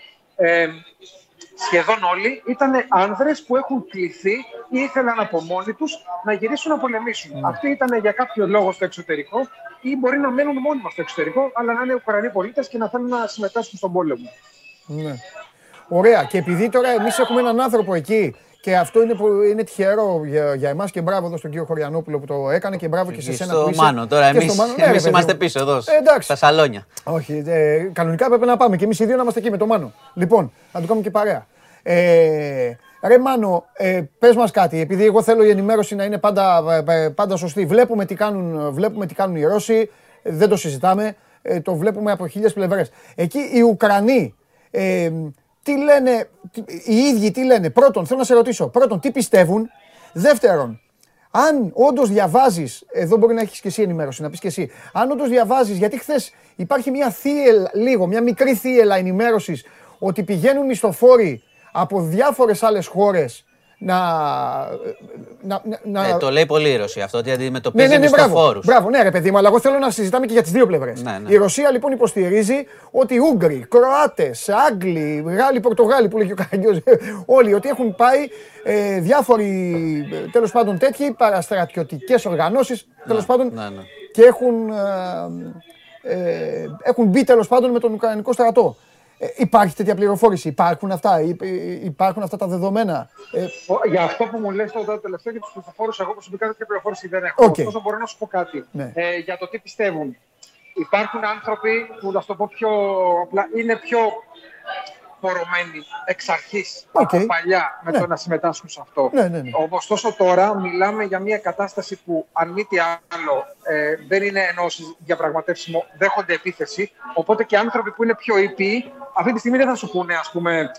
σχεδόν όλοι ήταν άνδρες που έχουν κληθεί ή ήθελαν από μόνοι τους να γυρίσουν να πολεμήσουν. Αυτοί ήταν για κάποιο λόγο στο εξωτερικό ή μπορεί να μένουν μόνιμα στο εξωτερικό, αλλά να είναι Ουκρανοί πολίτες και να θέλουν να συμμετάσχουν στον πόλεμο. Ναι. Ωραία. Και επειδή τώρα εμείς έχουμε έναν άνθρωπο εκεί, και αυτό είναι τυχερό για εμάς, και μπράβο εδώ στον κύριο Χωριανόπουλο που το έκανε, και μπράβο και σε εσένα που είσαι. Μάνο, τώρα εμείς είμαστε πίσω εδώ, στα σαλόνια. Όχι, κανονικά πρέπει να πάμε και εμείς οι δύο να είμαστε εκεί με το Μάνο. Λοιπόν, να του κάνουμε και παρέα. Ρε Μάνο, πες μας κάτι, επειδή εγώ θέλω η ενημέρωση να είναι πάντα σωστή. Βλέπουμε τι κάνουν οι Ρώσοι, δεν το συζητάμε, το βλέπουμε από χίλιες πλευρές. Εκεί οι Ουκρανοί... Τι λένε, οι ίδιοι τι λένε. Πρώτον, θέλω να σε ρωτήσω. Πρώτον, τι πιστεύουν. Δεύτερον, αν όντως διαβάζεις, εδώ μπορεί να έχεις και εσύ ενημέρωση, να πεις και εσύ. Αν όντως διαβάζεις, γιατί χθες υπάρχει μια μικρή θύελα ενημέρωσης ότι πηγαίνουν μισθοφόροι από διάφορες άλλες χώρες να... το λέει πολύ η Ρωσία αυτό, ότι αντιμετωπίζει μισθοφόρους. Μπράβο, ναι, ρε παιδί μου, αλλά εγώ θέλω να συζητάμε και για τις δύο πλευρές. Ναι, ναι. Η Ρωσία λοιπόν υποστηρίζει ότι Ούγγροι, Κροάτες, Άγγλοι, Γάλλοι, Πορτογάλοι, που λέει και ο Καραγκιόζη, όλοι ότι έχουν πάει διάφοροι, τέλος πάντων, τέτοιοι παραστρατιωτικές οργανώσεις, τέλος πάντων, και έχουν μπει, τέλος πάντων, με τον Ουκρανικό στρατό. Υπάρχει τέτοια πληροφόρηση, υπάρχουν αυτά τα δεδομένα. Για αυτό που μου λες το τελευταίο για τους πληροφόρους, εγώ προσωπικά τέτοια πληροφόρηση δεν έχω. Ωστόσο μπορώ να σου πω κάτι για το τι πιστεύουν. Υπάρχουν άνθρωποι που, να το πω πιο απλά, είναι πιο πορωμένοι εξ αρχής από παλιά με το να συμμετάσχουν σε αυτό. Ωστόσο τώρα μιλάμε για μια κατάσταση που, αν μη τι άλλο, δεν είναι ενώσεις διαπραγματεύσιμο, δέχονται επίθεση. Οπότε και άνθρωποι που είναι πιο ήπιοι, αυτή τη στιγμή δεν θα σου πούνε, ας πούμε,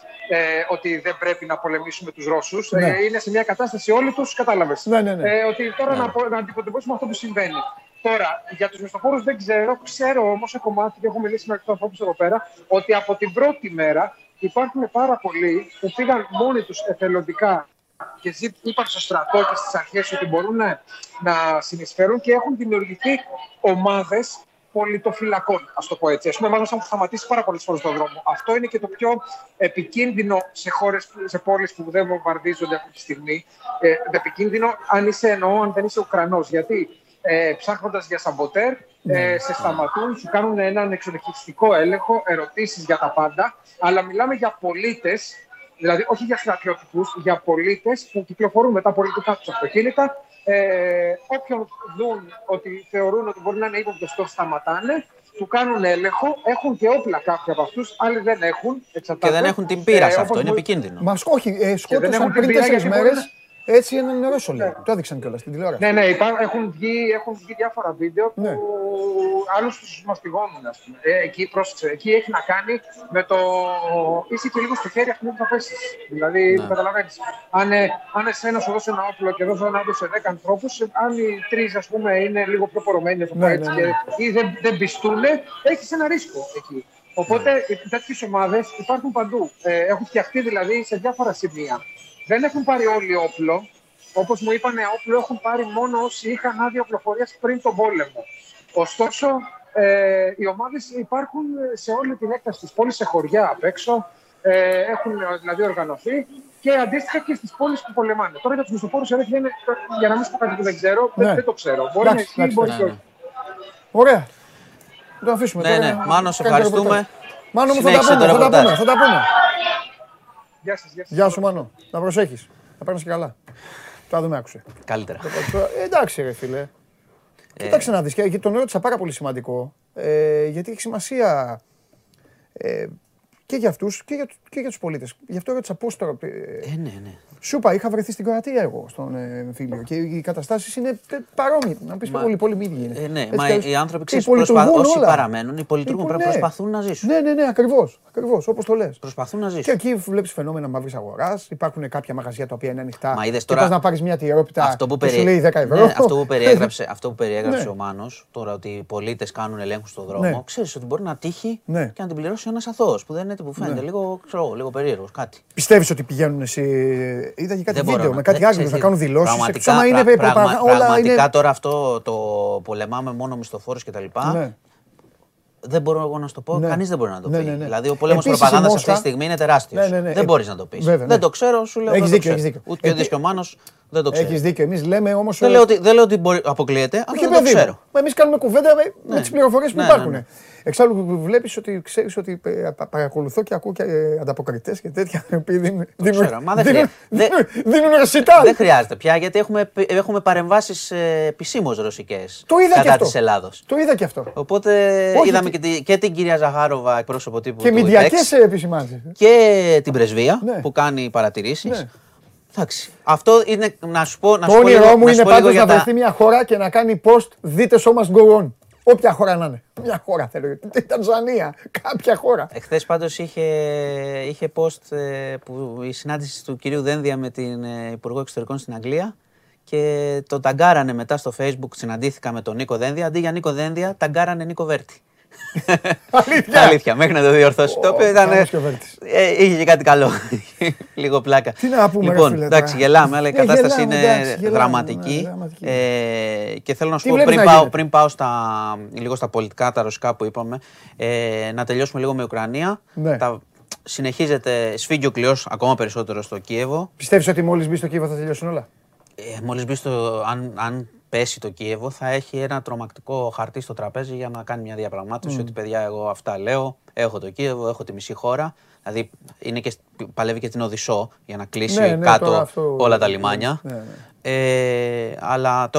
ότι δεν πρέπει να πολεμήσουμε τους Ρώσους. Ναι. Είναι σε μια κατάσταση όλοι τους, κατάλαβες. Ναι. Ότι τώρα να αντιμετωπίσουμε αυτό που συμβαίνει. Τώρα, για τους μισθοφόρους δεν ξέρω. Ξέρω όμως σε κομμάτι, και έχω μιλήσει με αρκετούς ανθρώπους εδώ πέρα, ότι από την πρώτη μέρα υπάρχουν πάρα πολλοί που πήγαν μόνοι τους εθελοντικά και είπαν στο στρατό και στις αρχές ότι μπορούν να συνεισφέρουν και έχουν δημιουργηθεί ομάδες πολιτοφυλακών, ας το πω έτσι. Ας πούμε, μάλλον θα σταματήσει πάρα πολλές φορές στον δρόμο. Αυτό είναι και το πιο επικίνδυνο σε χώρες, σε πόλεις που δεν βομβαρδίζονται αυτή τη στιγμή. Επικίνδυνο αν είσαι, εννοώ, αν δεν είσαι Ουκρανός. Γιατί ψάχνοντας για σαμποτέρ, σε σταματούν, σου κάνουν έναν εξοδικητικό έλεγχο, ερωτήσεις για τα πάντα. Αλλά μιλάμε για πολίτες, δηλαδή όχι για στρατιωτικούς, για πολίτες που κυκλοφορούν με τα πολιτικά τους αυτοκίνητα. Όποιον δουν ότι θεωρούν ότι μπορεί να είναι ύποπτος, το σταματάνε, του κάνουν έλεγχο, έχουν και όπλα κάποιοι από αυτούς, άλλοι δεν έχουν. Και δεν έχουν την πείρα σε αυτό, είναι επικίνδυνο. Μα όχι, σκότωσαν πριν 4 μέρες. Έτσι έναν νερός όλοι. Το έδειξαν κιόλας στην τηλεόραση. Ναι, έχουν βγει διάφορα βίντεο που άλλους τους μαστιγώνουν, ας πούμε. Εκεί, πρόσεξε, εκεί έχει να κάνει με το είσαι και λίγο στο χέρι αυτού που θα πέσεις. Δηλαδή, καταλαβαίνεις. Αν εσένα σου δώσει ένα όπλο και εδώ θα ανάδωσε 10 ανθρώπους, αν οι 3, ας πούμε, είναι λίγο πιο πορωμένοι ή δεν πιστούν, έχεις ένα ρίσκο εκεί. Οπότε τέτοιες ομάδες υπάρχουν παντού. Έχουν φτιαχτεί δηλαδή σε διάφορα σημεία. Δεν έχουν πάρει όλοι όπλο. Όπως μου είπανε, όπλο έχουν πάρει μόνο όσοι είχαν άδεια οπλοφορίας πριν τον πόλεμο. Ωστόσο, οι ομάδες υπάρχουν σε όλη την έκταση της πόλης, σε χωριά απ' έξω. Έχουν δηλαδή οργανωθεί και αντίστοιχα και στις πόλεις που πολεμάνε. Τώρα για τους μισθοφόρους, για να μην σου πω κάτι που δεν ξέρω, δεν το ξέρω. Μπορεί να ισχύει, μπορεί και όχι. Ωραία. Να το αφήσουμε. Ναι. Μάνο, σε ευχαριστούμε. Μάνο μου, θα τα πούμε. Γεια σου, Μάνο. Να προσέχεις. Να παίρνεις και καλά. Τώρα δεν με άκουσε. Καλύτερα. Εντάξει, ρε φίλε. Κοίταξε να δεις. Και τον ρώτησα πάρα πολύ σημαντικό. Γιατί έχει σημασία και για αυτούς και για τους πολίτες. Γι' αυτό ρώτησα πώς τώρα. Ναι. Σου είπα, είχα βρεθεί στην Κροατία εγώ στον φίλο. Και οι καταστάσεις είναι παρόμοιες. Να πεις πολύ ίδιοι. Ναι, μα οι άνθρωποι όσοι παραμένουν, οι πολιτουργούν προσπαθούν να ζήσουν. Ναι, ακριβώς, όπως το λες. Προσπαθούν να ζήσουν. Και εκεί βλέπεις φαινόμενα μαύρης αγοράς. Υπάρχουν κάποια μαγαζιά τα οποία είναι ανοιχτά. Μα είδες τώρα. Πας να πάρεις μια τυρόπιτα που σου λέει 10 ευρώ. Αυτό που περιέγραψε ο Μάνος τώρα, ότι οι πολίτες κάνουν ελέγχους στον δρόμο, ξέρεις ότι μπορεί να τύχει και να την πληρώσει ένας αθώος που δεν είναι, που φαίνεται λίγο περίεργος κάτι. Πιστεύεις ότι πηγαίνουν εσύ. Είδα και κάτι βίντεο με κάτι άγγελους να κάνουν δηλώσεις. Πραγματικά τώρα αυτό το πολεμάμε μόνο μισθοφόρους και τα λοιπά. Δεν μπορώ εγώ να σου το πω, κανείς δεν μπορεί να το πει. Δηλαδή ο πολέμος προπαγάνδας αυτή τη στιγμή είναι τεράστιος. Δεν μπορείς να το πεις. Δεν το ξέρω, σου λέω. Έχεις δίκιο. Ούτε και ο Δισκιωμάνος δεν το ξέρει. Έχεις δίκιο. Εμείς λέμε όμως. Δεν λέω ότι αποκλείεται, αλλά δεν το ξέρω. Εμείς κάνουμε κουβέντα με τις πληροφορίες που υπάρχουν. Εξάλλου βλέπεις ότι ξέρεις ότι παρακολουθώ και ακούω και ανταποκριτές και τέτοια. Δίνουν ρωσικά. Δεν χρειάζεται πια, γιατί έχουμε παρεμβάσεις επισήμως ρωσικές κατά της Ελλάδος. Το είδα και αυτό. Οπότε είδαμε και την κυρία Ζαχάροβα, εκπρόσωπο τύπου του ΕΚΣ. Και μηδιακές επισημάνσεις. Και την πρεσβεία που κάνει παρατηρήσεις. Εντάξει. Αυτό είναι να σου πω. Το όνειρό μου είναι πάντως να βρεθεί μια χώρα και να κάνει post. Δείτε Show Must Go On. Όποια χώρα να είναι. Μια χώρα θέλω. Την Τανζανία. Κάποια χώρα. Εχθές πάντως είχε post που η συνάντηση του κυρίου Δένδια με την Υπουργό Εξωτερικών στην Αγγλία και το ταγκάρανε μετά στο Facebook. Συναντήθηκα με τον Νίκο Δένδια. Αντί για Νίκο Δένδια, ταγκάρανε Νίκο Βέρτη. Αλήθεια. Μέχρι να το διορθώσει. Το οποίο ήταν. Είχε και κάτι καλό. Λίγο πλάκα. Τι να πούμε. Λοιπόν, εντάξει, γελάμε, αλλά η κατάσταση είναι δραματική. Και θέλω να σου πω πριν πάω λίγο στα πολιτικά, τα ρωσικά που είπαμε, να τελειώσουμε λίγο με Ουκρανία. Συνεχίζεται, σφίγγει ο κλειός ακόμα περισσότερο στο Κίεβο. Πιστεύεις ότι μόλις μπει στο Κίεβο θα τελειώσουν όλα? Μόλις μπει στο. Αν πέσει το Κίεβο, θα έχει ένα τρομακτικό χαρτί στο τραπέζι για να κάνει μια διαπραγμάτευση ότι παιδιά, εγώ αυτά λέω, έχω το Κίεβο, έχω τη μισή χώρα. Δηλαδή παλεύει και την Οδυσσό για να κλείσει κάτω όλα τα λιμάνια. Αλλά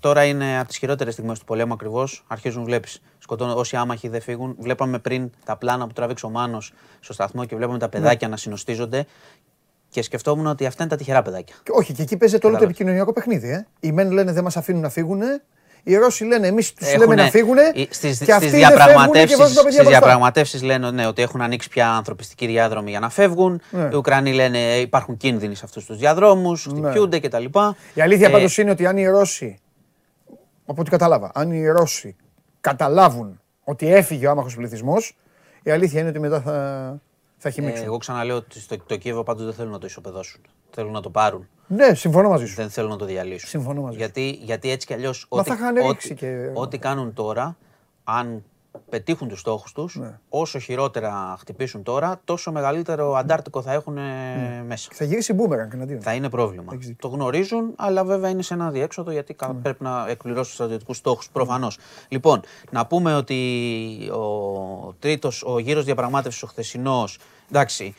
τώρα είναι από τις χειρότερες στιγμές του πολέμου ακριβώς. Αρχίζουν, βλέπεις, όσοι άμαχοι δεν φύγουν. Βλέπαμε πριν τα πλάνα που τράβηξε ο Μάνος στο σταθμό και βλέπαμε τα παιδάκια να συνοστίζονται. Και σκεφτόμουν ότι αυτά είναι τα τυχερά παιδάκια. Όχι, και εκεί παίζεται όλο το επικοινωνιακό παιχνίδι. Οι μεν λένε δεν μας αφήνουν να φύγουν. Οι Ρώσοι λένε εμείς τους λέμε να φύγουν. Στις διαπραγματεύσεις λένε ότι έχουν ανοίξει πια ανθρωπιστική διάδρομη για να φεύγουν. Οι Ουκρανοί λένε υπάρχουν κίνδυνοι σε αυτούς τους διαδρόμους, χτυπιούνται κτλ. Η αλήθεια πάντως είναι ότι αν οι Ρώσοι, από ό,τι κατάλαβα, αν οι Ρώσοι καταλάβουν ότι έφυγε ο άμαχος πληθυσμός, η αλήθεια είναι ότι μετά Θα χυμίξουν. Εγώ ξαναλέω ότι το Κίεβο πάντως δεν θέλουν να το ισοπεδώσουν. Θέλουν να το πάρουν. Ναι, συμφωνώ μαζί σου. Δεν θέλουν να το διαλύσουν. Συμφωνώ μαζί σου. Γιατί έτσι κι αλλιώς ό,τι κάνουν τώρα, αν πετύχουν τους στόχους τους, ναι, όσο χειρότερα χτυπήσουν τώρα, τόσο μεγαλύτερο αντάρτικο θα έχουν μέσα. Θα γυρίσει μπούμεραγκ εναντίον. Θα είναι πρόβλημα. Το γνωρίζουν, αλλά βέβαια είναι σε ένα διέξοδο γιατί πρέπει να εκπληρώσουν τους στρατιωτικούς στόχους προφανώς. Λοιπόν, να πούμε ότι ο γύρος διαπραγμάτευσης ο χθεσινός, εντάξει,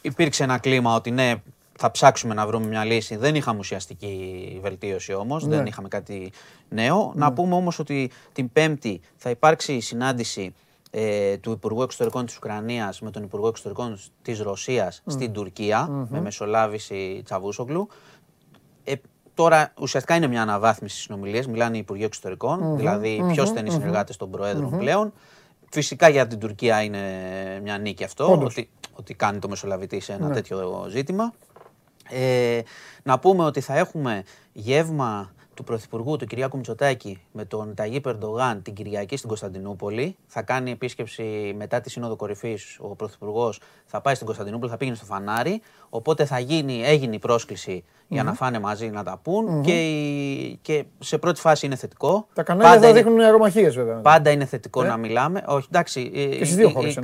υπήρξε ένα κλίμα ότι ναι, θα ψάξουμε να βρούμε μια λύση. Δεν είχαμε ουσιαστική βελτίωση όμως, δεν είχαμε κάτι νέο. Να πούμε όμως ότι την Πέμπτη θα υπάρξει συνάντηση του Υπουργού Εξωτερικών της Ουκρανίας με τον Υπουργό Εξωτερικών της Ρωσίας στην Τουρκία, με μεσολάβηση Τσαβούσογλου. Τώρα ουσιαστικά είναι μια αναβάθμιση στις συνομιλίες, μιλάνε οι Υπουργοί Εξωτερικών, δηλαδή πιο στενοί συνεργάτες των Προέδρων πλέον. Φυσικά για την Τουρκία είναι μια νίκη αυτό, ότι κάνει το μεσολαβητή σε ένα τέτοιο ζήτημα. Να πούμε ότι θα έχουμε γεύμα του Πρωθυπουργού, του Κυριάκου Μητσοτάκη, με τον Ταγίπ Ερντογάν την Κυριακή στην Κωνσταντινούπολη. Θα κάνει επίσκεψη μετά τη Σύνοδο Κορυφής ο Πρωθυπουργός, θα πάει στην Κωνσταντινούπολη, θα πήγαινε στο Φανάρι. Οπότε έγινε η πρόσκληση για να φάνε μαζί να τα πούν και σε πρώτη φάση είναι θετικό. Τα κανάλια δεν δείχνουν αερομαχίες βέβαια. Πάντα είναι θετικό να μιλάμε. Όχι, εντάξει,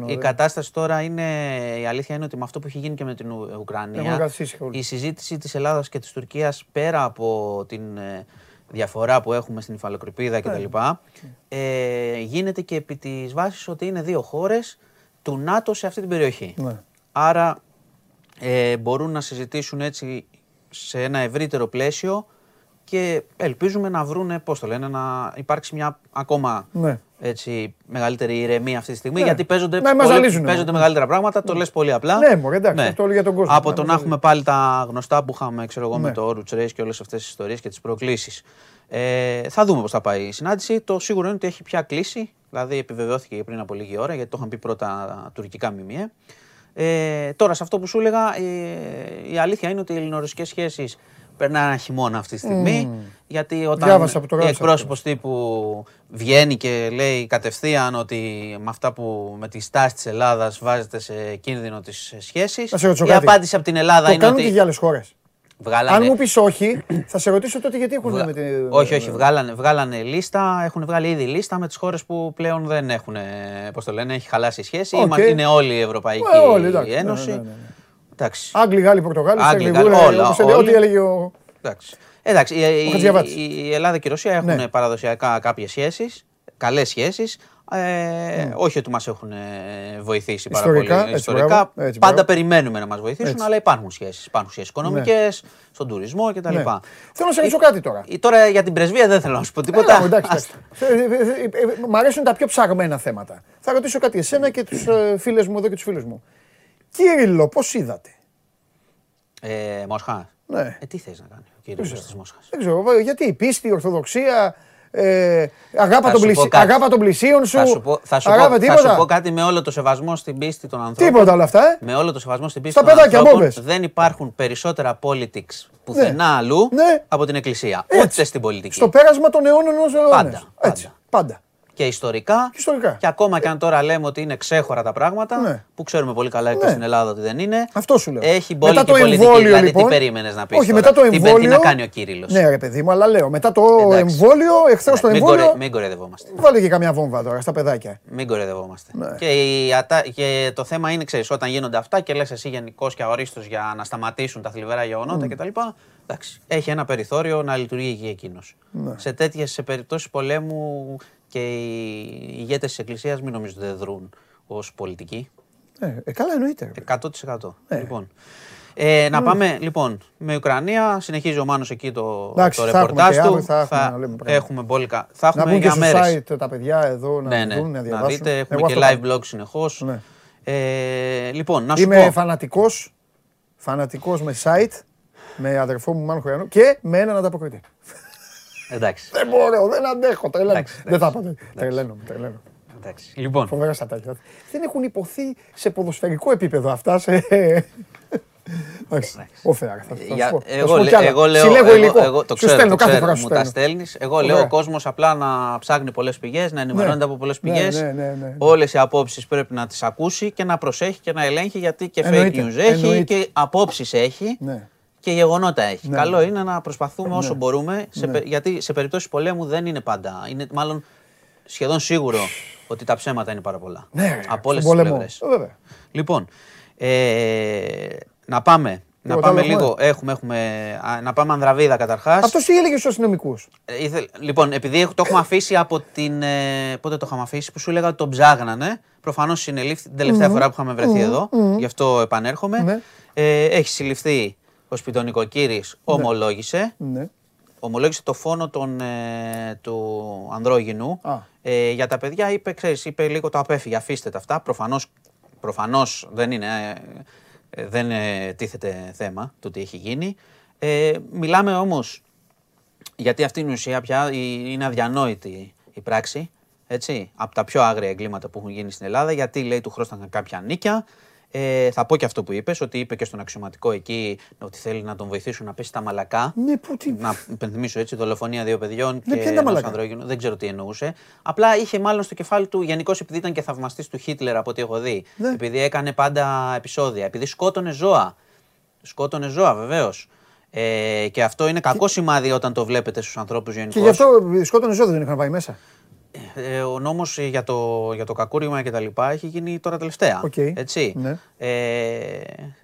η κατάσταση τώρα είναι, η αλήθεια είναι ότι με αυτό που έχει γίνει και με την Ουκρανία, η συζήτηση της Ελλάδας και της Τουρκίας πέρα από την διαφορά που έχουμε στην υφαλοκρηπίδα κτλ. Γίνεται και επί της βάσης ότι είναι δύο χώρες του ΝΑΤΟ σε αυτή την περιοχή. Άρα μπορούν να συζητήσουν έτσι σε ένα ευρύτερο πλαίσιο και ελπίζουμε να βρούνε, πώς το λένε, να υπάρξει μια ακόμα έτσι, μεγαλύτερη ηρεμία αυτή τη στιγμή, γιατί παίζονται μεγαλύτερα πράγματα, το λες πολύ απλά. Ναι, εντάξει, αυτό για τον κόσμο. Από το να έχουμε πάλι τα γνωστά που είχαμε, ξέρω εγώ, με το Oruch Race και όλες αυτές τις ιστορίες και τις προκλήσεις. Θα δούμε πώς θα πάει η συνάντηση. Το σίγουρο είναι ότι έχει πια κλείσει, δηλαδή επιβεβαιώθηκε πριν από λίγη ώρα, γιατί το είχαν πει πρώτα τουρκικά ΜΜΕ. Τώρα, σε αυτό που σου έλεγα, η αλήθεια είναι ότι οι ελληνορωσικές σχέσεις περνάνε ένα χειμώνα αυτή τη στιγμή. Γιατί όταν εκπρόσωπος τύπου βγαίνει και λέει κατευθείαν ότι με αυτά που με τη στάση της Ελλάδας βάζεται σε κίνδυνο τις σχέσεις, η απάντηση από την Ελλάδα είναι ότι. Το κάνουν και για άλλες χώρες. Αν μου πεις όχι, θα σε ρωτήσω τότε γιατί έχουν με την. Όχι, βγάλανε λίστα, έχουν βγάλει ήδη λίστα με τις χώρες που πλέον δεν έχουν, πώς το λένε, έχει χαλάσει η σχέση. Είναι όλη η Ευρωπαϊκή Ένωση. Εντάξει. Άγγλοι, Γάλλοι, Πορτογάλοι, ό,τι έλεγε ο. Εντάξει, η Ελλάδα και η Ρωσία έχουν παραδοσιακά κάποιες σχέσεις, καλές σχέσεις. Όχι ότι μας έχουν βοηθήσει πάρα πολύ ιστορικά. Πάντα περιμένουμε να μας βοηθήσουν, αλλά υπάρχουν σχέσεις. Υπάρχουν σχέσεις οικονομικές, στον τουρισμό κτλ. Θέλω να σε ρωτήσω κάτι τώρα. Τώρα για την πρεσβεία δεν θέλω να σου πω τίποτα. Μ' αρέσουν τα πιο ψαγμένα θέματα. Θα ρωτήσω κάτι εσένα και τους φίλους μου εδώ και τους φίλους μου. Κύριλλο, πώς είδατε? Μόσχα. Ναι. Τι θες να κάνει ο Κύριλλος της Μόσχας? Δεν ξέρω, γιατί η πίστη, η ορθοδοξία, αγάπα των πλησίων σου. Θα σου πω κάτι με όλο το σεβασμό στην πίστη των ανθρώπων. Τίποτα όλα αυτά. Με όλο το σεβασμό στην πίστη των ανθρώπων. Δεν υπάρχουν περισσότερα politics πουθενά αλλού από την Εκκλησία. Ούτε στην πολιτική. Στο πέρασμα των αιώνων ενός αιώνα. Πάντα. Και ιστορικά, και ακόμα και αν τώρα λέμε ότι είναι ξέχωρα τα πράγματα, που ξέρουμε πολύ καλά και στην Ελλάδα ότι δεν είναι. Αυτό σου λέω. Έχει μπόλικη πολιτική, δηλαδή τι περίμενες να πεις? Όχι, μετά το εμβόλιο. Τι να κάνει ο Κύριλλος? Ναι ρε παιδί μου, αλλά λέω, μετά το εμβόλιο, εχθρός το εμβόλιο. Μην κορεδευόμαστε. Βάλε και καμιά βόμβα τώρα στα παιδάκια. Μην κορεδευόμαστε. Και το θέμα είναι, ξέρεις, όταν γίνονται αυτά και λες εσύ γενικώς και αορίστως για να σταματήσουν τα θλιβερά γεγονότα κτλ. Έχει ένα περιθώριο να λειτουργεί και εκείνος. Σε τέτοιες περιπτώσεις πολέμου. Και οι ηγέτες της Εκκλησίας μην νομίζω ότι δεν δρούν ως πολιτικοί. Καλά εννοείται. 100%. Λοιπόν, να πάμε λοιπόν με Ουκρανία. Συνεχίζει ο Μάνος εκεί το ρεπορτάζ του. Έχουμε μπόλικα. Θα έχουμε για μέρες. Να μπουν στο site τα παιδιά εδώ να δουν, να διαβάσουν. Να δείτε, έχουμε και live blog συνεχώς. Λοιπόν, να σου πω. Είμαι φανατικός με site, με αδερφό μου Μάνο Χωριανό και με έναν ανταποκριτή. Εντάξει. Δεν μπορώ, δεν αντέχω, τρελαίνω. Δεν θα πάτε. Τρελαίνω. Λοιπόν. Φοβερά σατάκια. Δεν έχουν υποθεί σε ποδοσφαιρικό επίπεδο αυτά. Εγώ λέω ο κόσμος απλά να ψάχνει πολλές πηγές, να ενημερώνεται από πολλές πηγές. Όλες οι απόψεις πρέπει να τις ακούσει και να προσέχει και να ελέγχει, γιατί και fake news έχει και απόψεις έχει. Και γεγονότα έχει. Ναι. Καλό είναι να προσπαθούμε όσο μπορούμε, γιατί σε περιπτώσεις πολέμου δεν είναι πάντα. Είναι μάλλον σχεδόν σίγουρο ότι τα ψέματα είναι πάρα πολλά. Ναι, από όλες τις πλευρές. Λοιπόν, να πάμε, λίγο, να πάμε Ανδραβίδα καταρχάς. Αυτό τι έλεγε στους αστυνομικούς. Λοιπόν, επειδή το έχουμε αφήσει από την... πότε το είχαμε αφήσει, που σου έλεγα ότι τον ψάγνανε. Προφανώς συνελήφθη την τελευταία φορά που είχαμε βρεθεί εδώ, γι' αυτό επανέρχομαι. Έχει συλληφθεί. Ο σπιτονικοκύρης ομολόγησε. Ναι. Ομολόγησε το φόνο του ανδρόγυνου. Για τα παιδιά είπε, ξέρεις, είπε λίγο το απέφυγε, αφήστε τα αυτά. Προφανώς δεν είναι, δεν τίθεται θέμα το τι έχει γίνει. Μιλάμε όμως, γιατί αυτή είναι η ουσία πια, είναι αδιανόητη η πράξη. Έτσι, από τα πιο άγρια εγκλήματα που έχουν γίνει στην Ελλάδα, γιατί λέει του χρώσταν κάποια νίκια. Θα πω και αυτό που είπες, ότι είπε και στον αξιωματικό εκεί ότι θέλει να τον βοηθήσουν να πέσει τα μαλακά. Ναι, να υπενθυμίσω έτσι, δολοφονία δύο παιδιών και ενός ανδρόγυνου. Δεν ξέρω τι εννοούσε. Απλά είχε μάλλον στο κεφάλι του, γενικώς επειδή ήταν και θαυμαστής του Χίτλερ από ό,τι έχω δει. Ναι. Επειδή έκανε πάντα επεισόδια, επειδή σκότωνε ζώα. Σκότωνε ζώα βεβαίως. Και αυτό είναι κακό σημάδι όταν το βλέπετε στους ανθρώπους γενικώς. Και γι' αυτό σκότωνε ζώα δεν είχαν πάει μέσα. Ο νόμος για το κακούριμα και τα λοιπά έχει γίνει τώρα τελευταία. Έτσι. Ναι.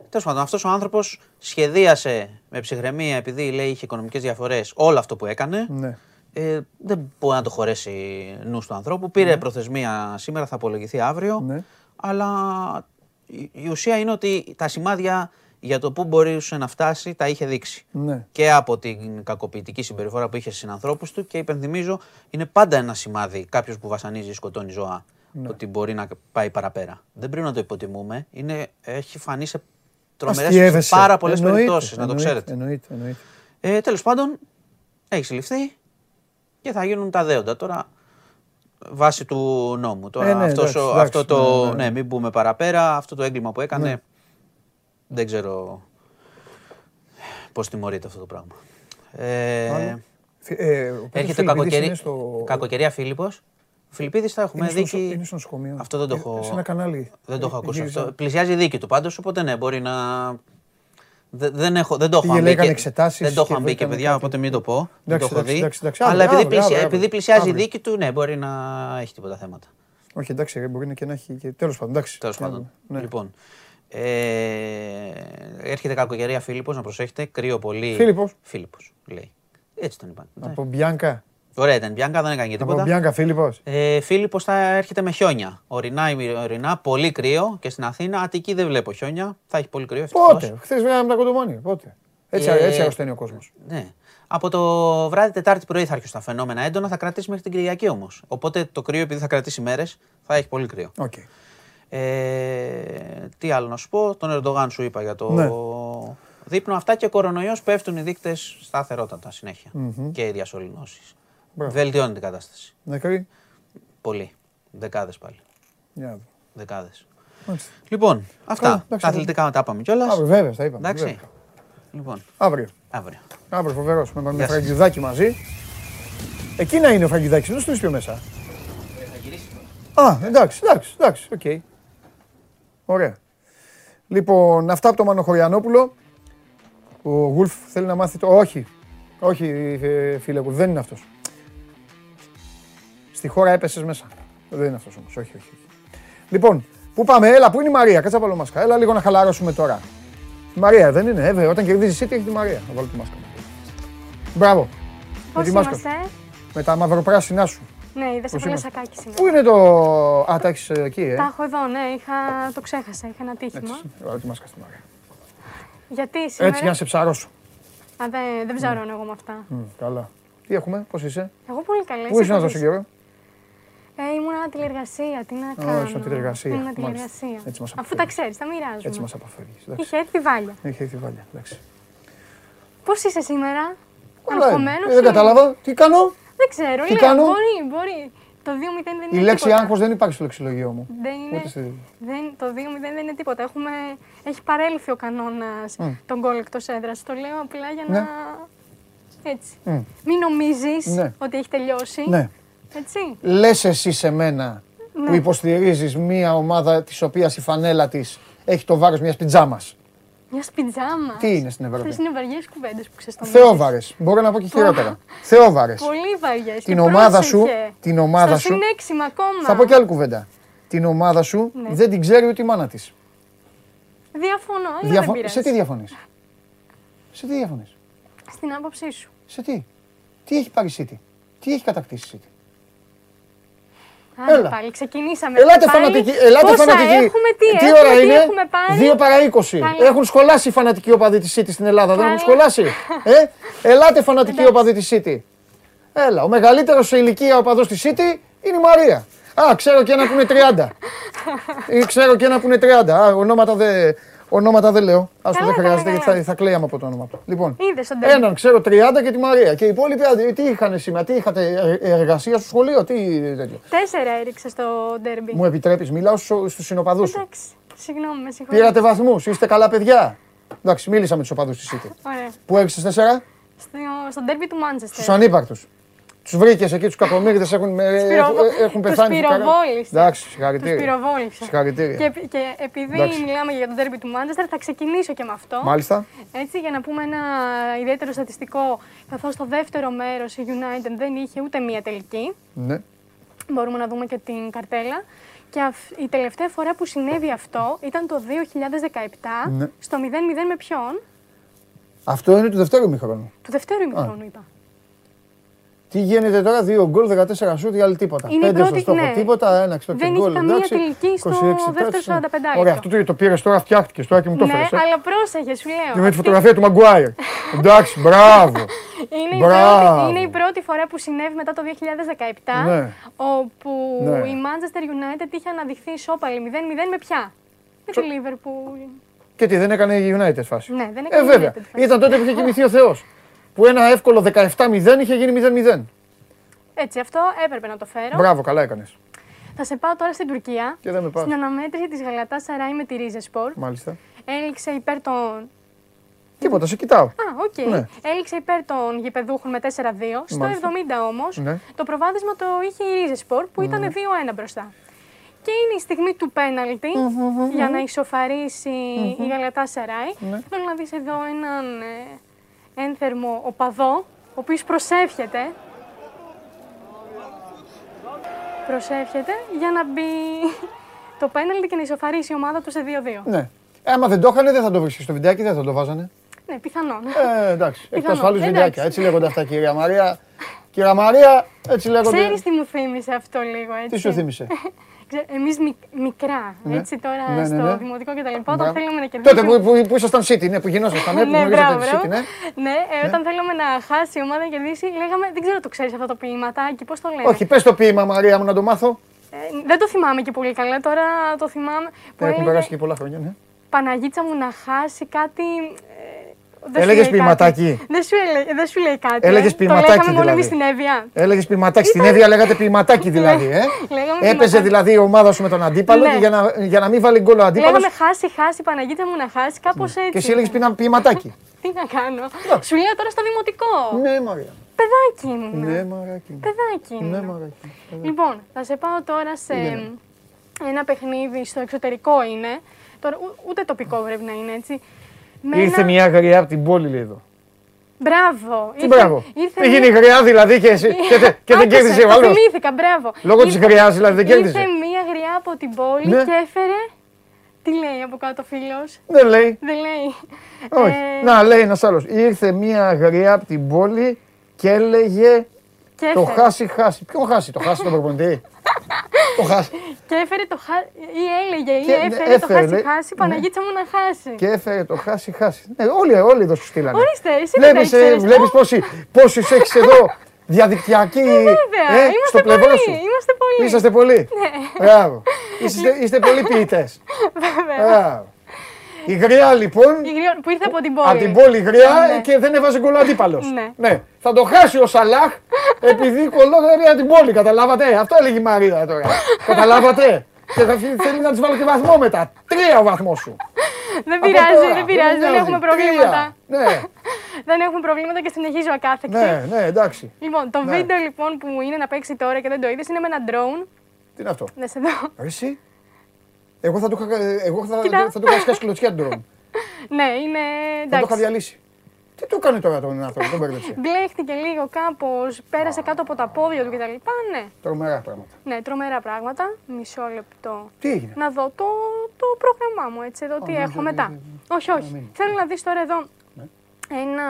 Τέλος πάντων, αυτός ο άνθρωπος σχεδίασε με ψυχραιμία, επειδή λέει είχε οικονομικές διαφορές, όλο αυτό που έκανε. Ναι. Δεν μπορεί να το χωρέσει νους του ανθρώπου. Πήρε προθεσμία σήμερα, θα απολογηθεί αύριο. Ναι. Αλλά η ουσία είναι ότι τα σημάδια για το πού μπορούσε να φτάσει τα είχε δείξει. Ναι. Και από την κακοποιητική συμπεριφορά που είχε στους συνανθρώπους του, και υπενθυμίζω, είναι πάντα ένα σημάδι κάποιος που βασανίζει ή σκοτώνει ζωά, ότι μπορεί να πάει παραπέρα. Δεν πρέπει να το υποτιμούμε. Έχει φανεί σε τρομερές πάρα πολλές περιπτώσεις, να το ξέρετε. Εννοείται. Τέλος πάντων, έχει συλληφθεί και θα γίνουν τα δέοντα τώρα βάσει του νόμου. Τώρα, μην μπούμε παραπέρα, αυτό το έγκλημα που έκανε. Ναι. Δεν ξέρω πώς τιμωρείται αυτό το πράγμα. Έρχεται κακοκαιρία Φίλιππος. Φιλιππίδης θα έχουμε δίκη. Είναι στο νοσοκομείο. Αυτό δεν το έχω. Σε ένα κανάλι. Δεν το έχω ακούσει αυτό. Πλησιάζει η δίκη του πάντως, οπότε ναι, μπορεί να... Δεν το έχω μπει και παιδιά, οπότε μην το πω. Δεν το έχω δει. Αλλά επειδή πλησιάζει η δίκη του, ναι, μπορεί να έχει τίποτα θέματα. Όχι, εντάξει, μπορεί και να έχει... Τέλος πάντων. Λοιπόν. Έρχεται κακοκαιρία Φίλιππος, να προσέχετε, κρύο πολύ. Φίλιππος, λέει. Έτσι τον είπαν. Από Μπιάνκα. Ωραία ήταν Μπιάνκα, δεν έκανε και τίποτα. Από Μπιάνκα Φίλιππος. Φίλιππος θα έρχεται με χιόνια. Ορεινά, πολύ κρύο, και στην Αθήνα, Αττική δεν βλέπω χιόνια. Θα έχει πολύ κρύο, ευτυχώς. Πότε, χθες βγαίναμε τα κοντομάνια, πότε. Έτσι αρρωσταίνει ο κόσμος. Ναι. Από το βράδυ Τετάρτη πρωί θα αρχίσουν τα φαινόμενα έντονα, θα κρατήσει μέχρι την Κυριακή όμως. Οπότε το κρύο, επειδή θα κρατήσει μέρες, θα έχει πολύ κρύο. Τι άλλο να σου πω, τον Ερντογάν σου είπα για το δείπνο. Αυτά και ο κορονοϊός, πέφτουν οι δείκτες σταθερότατα συνέχεια και οι διασωληνώσεις. Βελτιώνει την κατάσταση. Πολύ. Δεκάδες πάλι. Δεκάδες. Λοιπόν, αυτά. Τα αθλητικά τα είπαμε κιόλας. Αύριο βέβαια, τα είπαμε. Εντάξει. Λοιπόν. Αύριο φοβερός. Με τον Φραγκιδάκη μαζί. Εκεί να είναι ο Φραγκιδάκης, δεν στρέψει πιο μέσα. Α, εντάξει, οκ. Ωραία. Λοιπόν, αυτά από τον Μάνο Χωριανόπουλο. Ο Γουλφ θέλει να μάθει το... Όχι, φίλε Γουλφ, δεν είναι αυτός. Στη χώρα έπεσες μέσα. Δεν είναι αυτός όμως, όχι. Λοιπόν, πού πάμε, έλα, πού είναι η Μαρία, κάτσε να βάλω μάσκα. Έλα λίγο να χαλαρώσουμε τώρα. Η Μαρία δεν είναι, βέβαια, όταν κερδίζει η City έχει τη Μαρία. Να βάλω τη μάσκα. Μπράβο. Πώς είμαστε. Με τα μαυροπράσινά σου. Ναι, είδα σε πολύ σακάκι σήμερα. Πού είναι το... Α, τα έχεις εκεί, Τα έχω εδώ, ναι. Το ξέχασα, είχα ένα τύχημα. Ωραία, τι μάσκα στη Μαρία. Γιατί σήμερα... Έτσι, για να σε ψαρώσω. Α, δεν ψαρώνω εγώ με αυτά. Καλά. Τι έχουμε, πώς είσαι. Εγώ πολύ καλή. Πού ήσουν τόσο καιρό. Ήμουνα τηλεργασία, τι να κάνω. Ήσουν τηλεργασία. Αφού τα ξέρεις, τα μοιράζουμε. Έτσι μας αποφεύγεις. Είχε έρθει Βάλια. Εντάξει. Πώς είσαι σήμερα. Δεν κατάλαβα, τι κάνω. Δεν ξέρω, λέει, μπορεί. Το 2-0 δεν είναι. Η λέξη άγχος δεν υπάρχει στο λεξιλογιό μου. Το 2-0 δεν είναι τίποτα. Έχει παρέλθει ο κανόνας τον γκολ εκτός έδρας. Το λέω απλά για να. Έτσι. Μην νομίζεις ότι έχει τελειώσει. Ναι. Έτσι. Λες εσύ σε μένα που υποστηρίζεις μία ομάδα της οποίας η φανέλα της έχει το βάρος μιας πιτζάμας. Μιας πιτζάμας. Τι είναι στην Ευρώπη. Είναι βαριές κουβέντες που ξεστομίζεις. Θεόβαρες. Μπορώ να πω και χειρότερα. Θεόβαρες. Πολύ βαριές. Την ομάδα σου. Την ομάδα σου. Συνέξιμα ακόμα. Θα πω και άλλη κουβέντα. Την ομάδα σου δεν την ξέρει ούτε η μάνα της. Διαφωνώ. Σε τι διαφωνείς. Σε τι διαφωνείς. Στην άποψή σου. Σε τι. Τι έχει πάρει η City. Τι έχει κατακτήσει η City. Έλα. Πάλι ξεκινήσαμε. Ελάτε φανατικοί. Τι ώρα είναι. 2 παρά 20. Έχουν σκολάσει οι φανατικοί οπαδοί της City στην Ελλάδα. Δεν έχουν σκολάσει. Ελάτε φανατικοί οπαδοί της City. Έλα. Ο μεγαλύτερος σε ηλικία οπαδός της City είναι η Μαρία. Α, ξέρω και ένα που είναι 30. Ξέρω και ένα που είναι 30. Α, ονόματα δεν λέω. Άστο, δεν χρειάζεται γιατί θα κλαίαμε από το όνομα του. Λοιπόν, έναν ξέρω 30 και τη Μαρία. Και οι υπόλοιποι τι είχαν σήμερα, τι είχατε εργασία στο σχολείο, τι τέτοιο. 4 έριξε στο ντέρμπι. Μου επιτρέπεις, μιλάω στους συνοπαδούς. Εντάξει, συγγνώμη, με συγχωρείτε. Πήρατε βαθμούς, είστε καλά παιδιά. Εντάξει, μίλησα με τους οπαδούς της City. Πού έριξες 4? Στο ντέρμπι του Manchester. Στους ανύπαρκτους. Τους βρήκες εκεί, τους κακομοίριδες έχουν πεθάνει. Τους πυροβόλησαν. Εντάξει, συγχαρητήρια. Και επειδή μιλάμε για το ντέρμπι του Manchester, θα ξεκινήσω και με αυτό. Μάλιστα. Έτσι, για να πούμε ένα ιδιαίτερο στατιστικό, καθώς στο δεύτερο μέρος η United δεν είχε ούτε μία τελική. Ναι. Μπορούμε να δούμε και την καρτέλα. Και η τελευταία φορά που συνέβη αυτό ήταν το 2017, ναι. Στο 0-0 με ποιον. Αυτό είναι του δεύτερου ημιχρόνου. Του δεύτερου ημιχρόνου είπα. Τι γίνεται τώρα, 2 γκολ, 14 σούτ, άλλη τίποτα. 5 στο στόχο, τίποτα, 1 στο γκολ. Δεν είχε καμία τελική στο δεύτερο 45. Ωραία, αυτό το πήρες τώρα, φτιάχτηκες τώρα και μου το έφερες. Ναι, αλλά πρόσεχε, σου λέω. Και με τη φωτογραφία του Μαγκουάιρ. Εντάξει, μπράβο. Είναι η πρώτη φορά που συνέβη μετά το 2017, όπου η Manchester United είχε αναδειχθεί ισόπαλη 0-0 με ποια. Με τη Liverpool. Και τι, δεν έκανε η United φάση. Ναι, δεν έκανε. Βέβαια, ήταν τότε που είχε κοιμηθεί ο Θεός. Που ένα εύκολο 17-0 είχε γίνει 0-0. Έτσι, αυτό έπρεπε να το φέρω. Μπράβο, καλά έκανες. Θα σε πάω τώρα στην Τουρκία. Και δεν με πάω. Στην αναμέτρηση της Γαλατάσαράι με τη Ριζεσπορ. Μάλιστα. Έληξε υπέρ των. Τίποτα, σε κοιτάω. Οκ. Ναι. Έληξε υπέρ των γηπεδούχων με 4-2. Στο 70 όμως το προβάδισμα το είχε η Ριζεσπορ που ήταν 2-1 μπροστά. Και είναι η στιγμή του πέναλτι για να ισοφαρίσει η Γαλατάσαράι. Θέλω να δεις εδώ έναν. Ένθερμο οπαδό, ο οποίος προσεύχεται για να μπει το πέναλτι και να ισοφαρίσει η ομάδα του σε 2-2. Ναι. Άμα δεν το είχανε, δεν θα το βρίσκει στο βιντεάκι, δεν θα το βάζανε. Ναι, πιθανόν. Εντάξει, εκ ασφάλους βιντεάκια. Έτσι λέγονται αυτά, κυρία Μαρία. Κυρία Μαρία, έτσι λέγονται. Ξέρεις τι μου θύμισε αυτό λίγο, έτσι. Τι σου θύμισε. Εμείς μικρά, έτσι τώρα στο δημοτικό και τα λοιπά, όταν θέλουμε να κερδίσουμε. Τότε που ήσασταν City, που γινόσασταν, που γνωρίζατε τη City, ναι. Ναι, όταν θέλουμε να χάσει η ομάδα να κερδίσει, λέγαμε, δεν ξέρω, το ξέρεις αυτό το ποιηματάκι, πώς το λένε. Όχι, πες το ποίημα, Μαρία μου, να το μάθω. Δεν το θυμάμαι και πολύ καλά, τώρα το θυμάμαι. Έχουν περάσει και πολλά χρόνια, ναι. Παναγίτσα μου να χάσει κάτι. Έλεγες ποιηματάκι. Δεν σου λέει κάτι. Έλεγες ποιηματάκι. Το λέγαμε μόνο εμείς στην Εύβοια. Έλεγες ποιηματάκι. Στην Εύβοια λέγατε ποιηματάκι δηλαδή. Έπαιζε δηλαδή η ομάδα σου με τον αντίπαλο και για να μην βάλει γκολ ο αντίπαλος. Λέγαμε χάσει, Παναγίτα μου να χάσει, κάπως έτσι. Και εσύ έλεγες ποιηματάκι. Τι να κάνω. Σου λέω τώρα στο δημοτικό. Ναι, Μαρία. Παιδάκι ήμουν. Ναι, Μαρία. Λοιπόν, θα σε πάω τώρα σε ένα παιχνίδι στο εξωτερικό είναι. Ούτε τοπικό πρέπει να είναι έτσι. Ήρθε μια γριά από την πόλη, λέει εδώ. Μπράβο. Τι μπράβο. Πήγαινε η γριά δηλαδή και δεν κέρδισε ο άλλος. Θυμήθηκα, μπράβο. Λόγω της γριάς δηλαδή δεν κέρδισε. Ήρθε μια γριά από την πόλη και έφερε. Τι λέει από κάτω ο φίλος. Δεν λέει. Όχι. Να, λέει ένας άλλος. Ήρθε μια γριά από την πόλη και έλεγε. Το χάσει. Ποιον χάσει, το χάσει τον προπονητή. Και έφερε το χάσει. Ή έλεγε, ή έφερε το χάσει-χάσει. Παναγίτσα μου να χάσει. Και έφερε το χάσει-χάσει. Ναι, όλοι εδώ σου στείλανε. Ορίστε, εσύ δεν βλέπεις πόσοι έχεις εδώ διαδικτυακή. Βέβαια, στο πλευρό σου. Είσαστε πολλοί. Μπράβο. Είστε πολλοί ποιητές. Βέβαια. Η Γριά λοιπόν. Η Γριά, που ήρθε από την πόλη. Από την πόλη Γριά ναι. Και δεν έβαζε γκολ ο αντίπαλος. Ναι. Ναι. Θα το χάσει ο Σαλάχ επειδή κολλώνει από την πόλη. Καταλάβατε. Αυτό έλεγε η Μαρία τώρα. Καταλάβατε. Και θα θέλει να τη βάλω και βαθμό μετά. 3 ο βαθμός σου. Δεν πειράζει, δεν πειράζει. Δεν έχουμε προβλήματα. Ναι. Δεν έχουμε προβλήματα και συνεχίζω ακάθεκτη. Ναι, ναι, εντάξει. Λοιπόν, το βίντεο λοιπόν που είναι να παίξει τώρα και δεν το είδες είναι με ένα drone. Τι είναι αυτό. Να σε δω. Εσύ. Εγώ θα το είχα σκάσει κλωτσιά τον drone. Ναι, είναι εντάξει. Θα το είχα διαλύσει. Τι του έκανε τώρα τον άνθρωπο, τον μπέρδεψε. Μπλέχτηκε λίγο κάπως, πέρασε κάτω από τα πόδια του κτλ. Ναι. Τρομερά πράγματα. Ναι, τρομερά πράγματα. Μισό λεπτό. Τι έγινε. Να δω το πρόγραμμά μου, έτσι εδώ, τι έχω μετά. Όχι, όχι. Θέλω να δεις τώρα εδώ ένα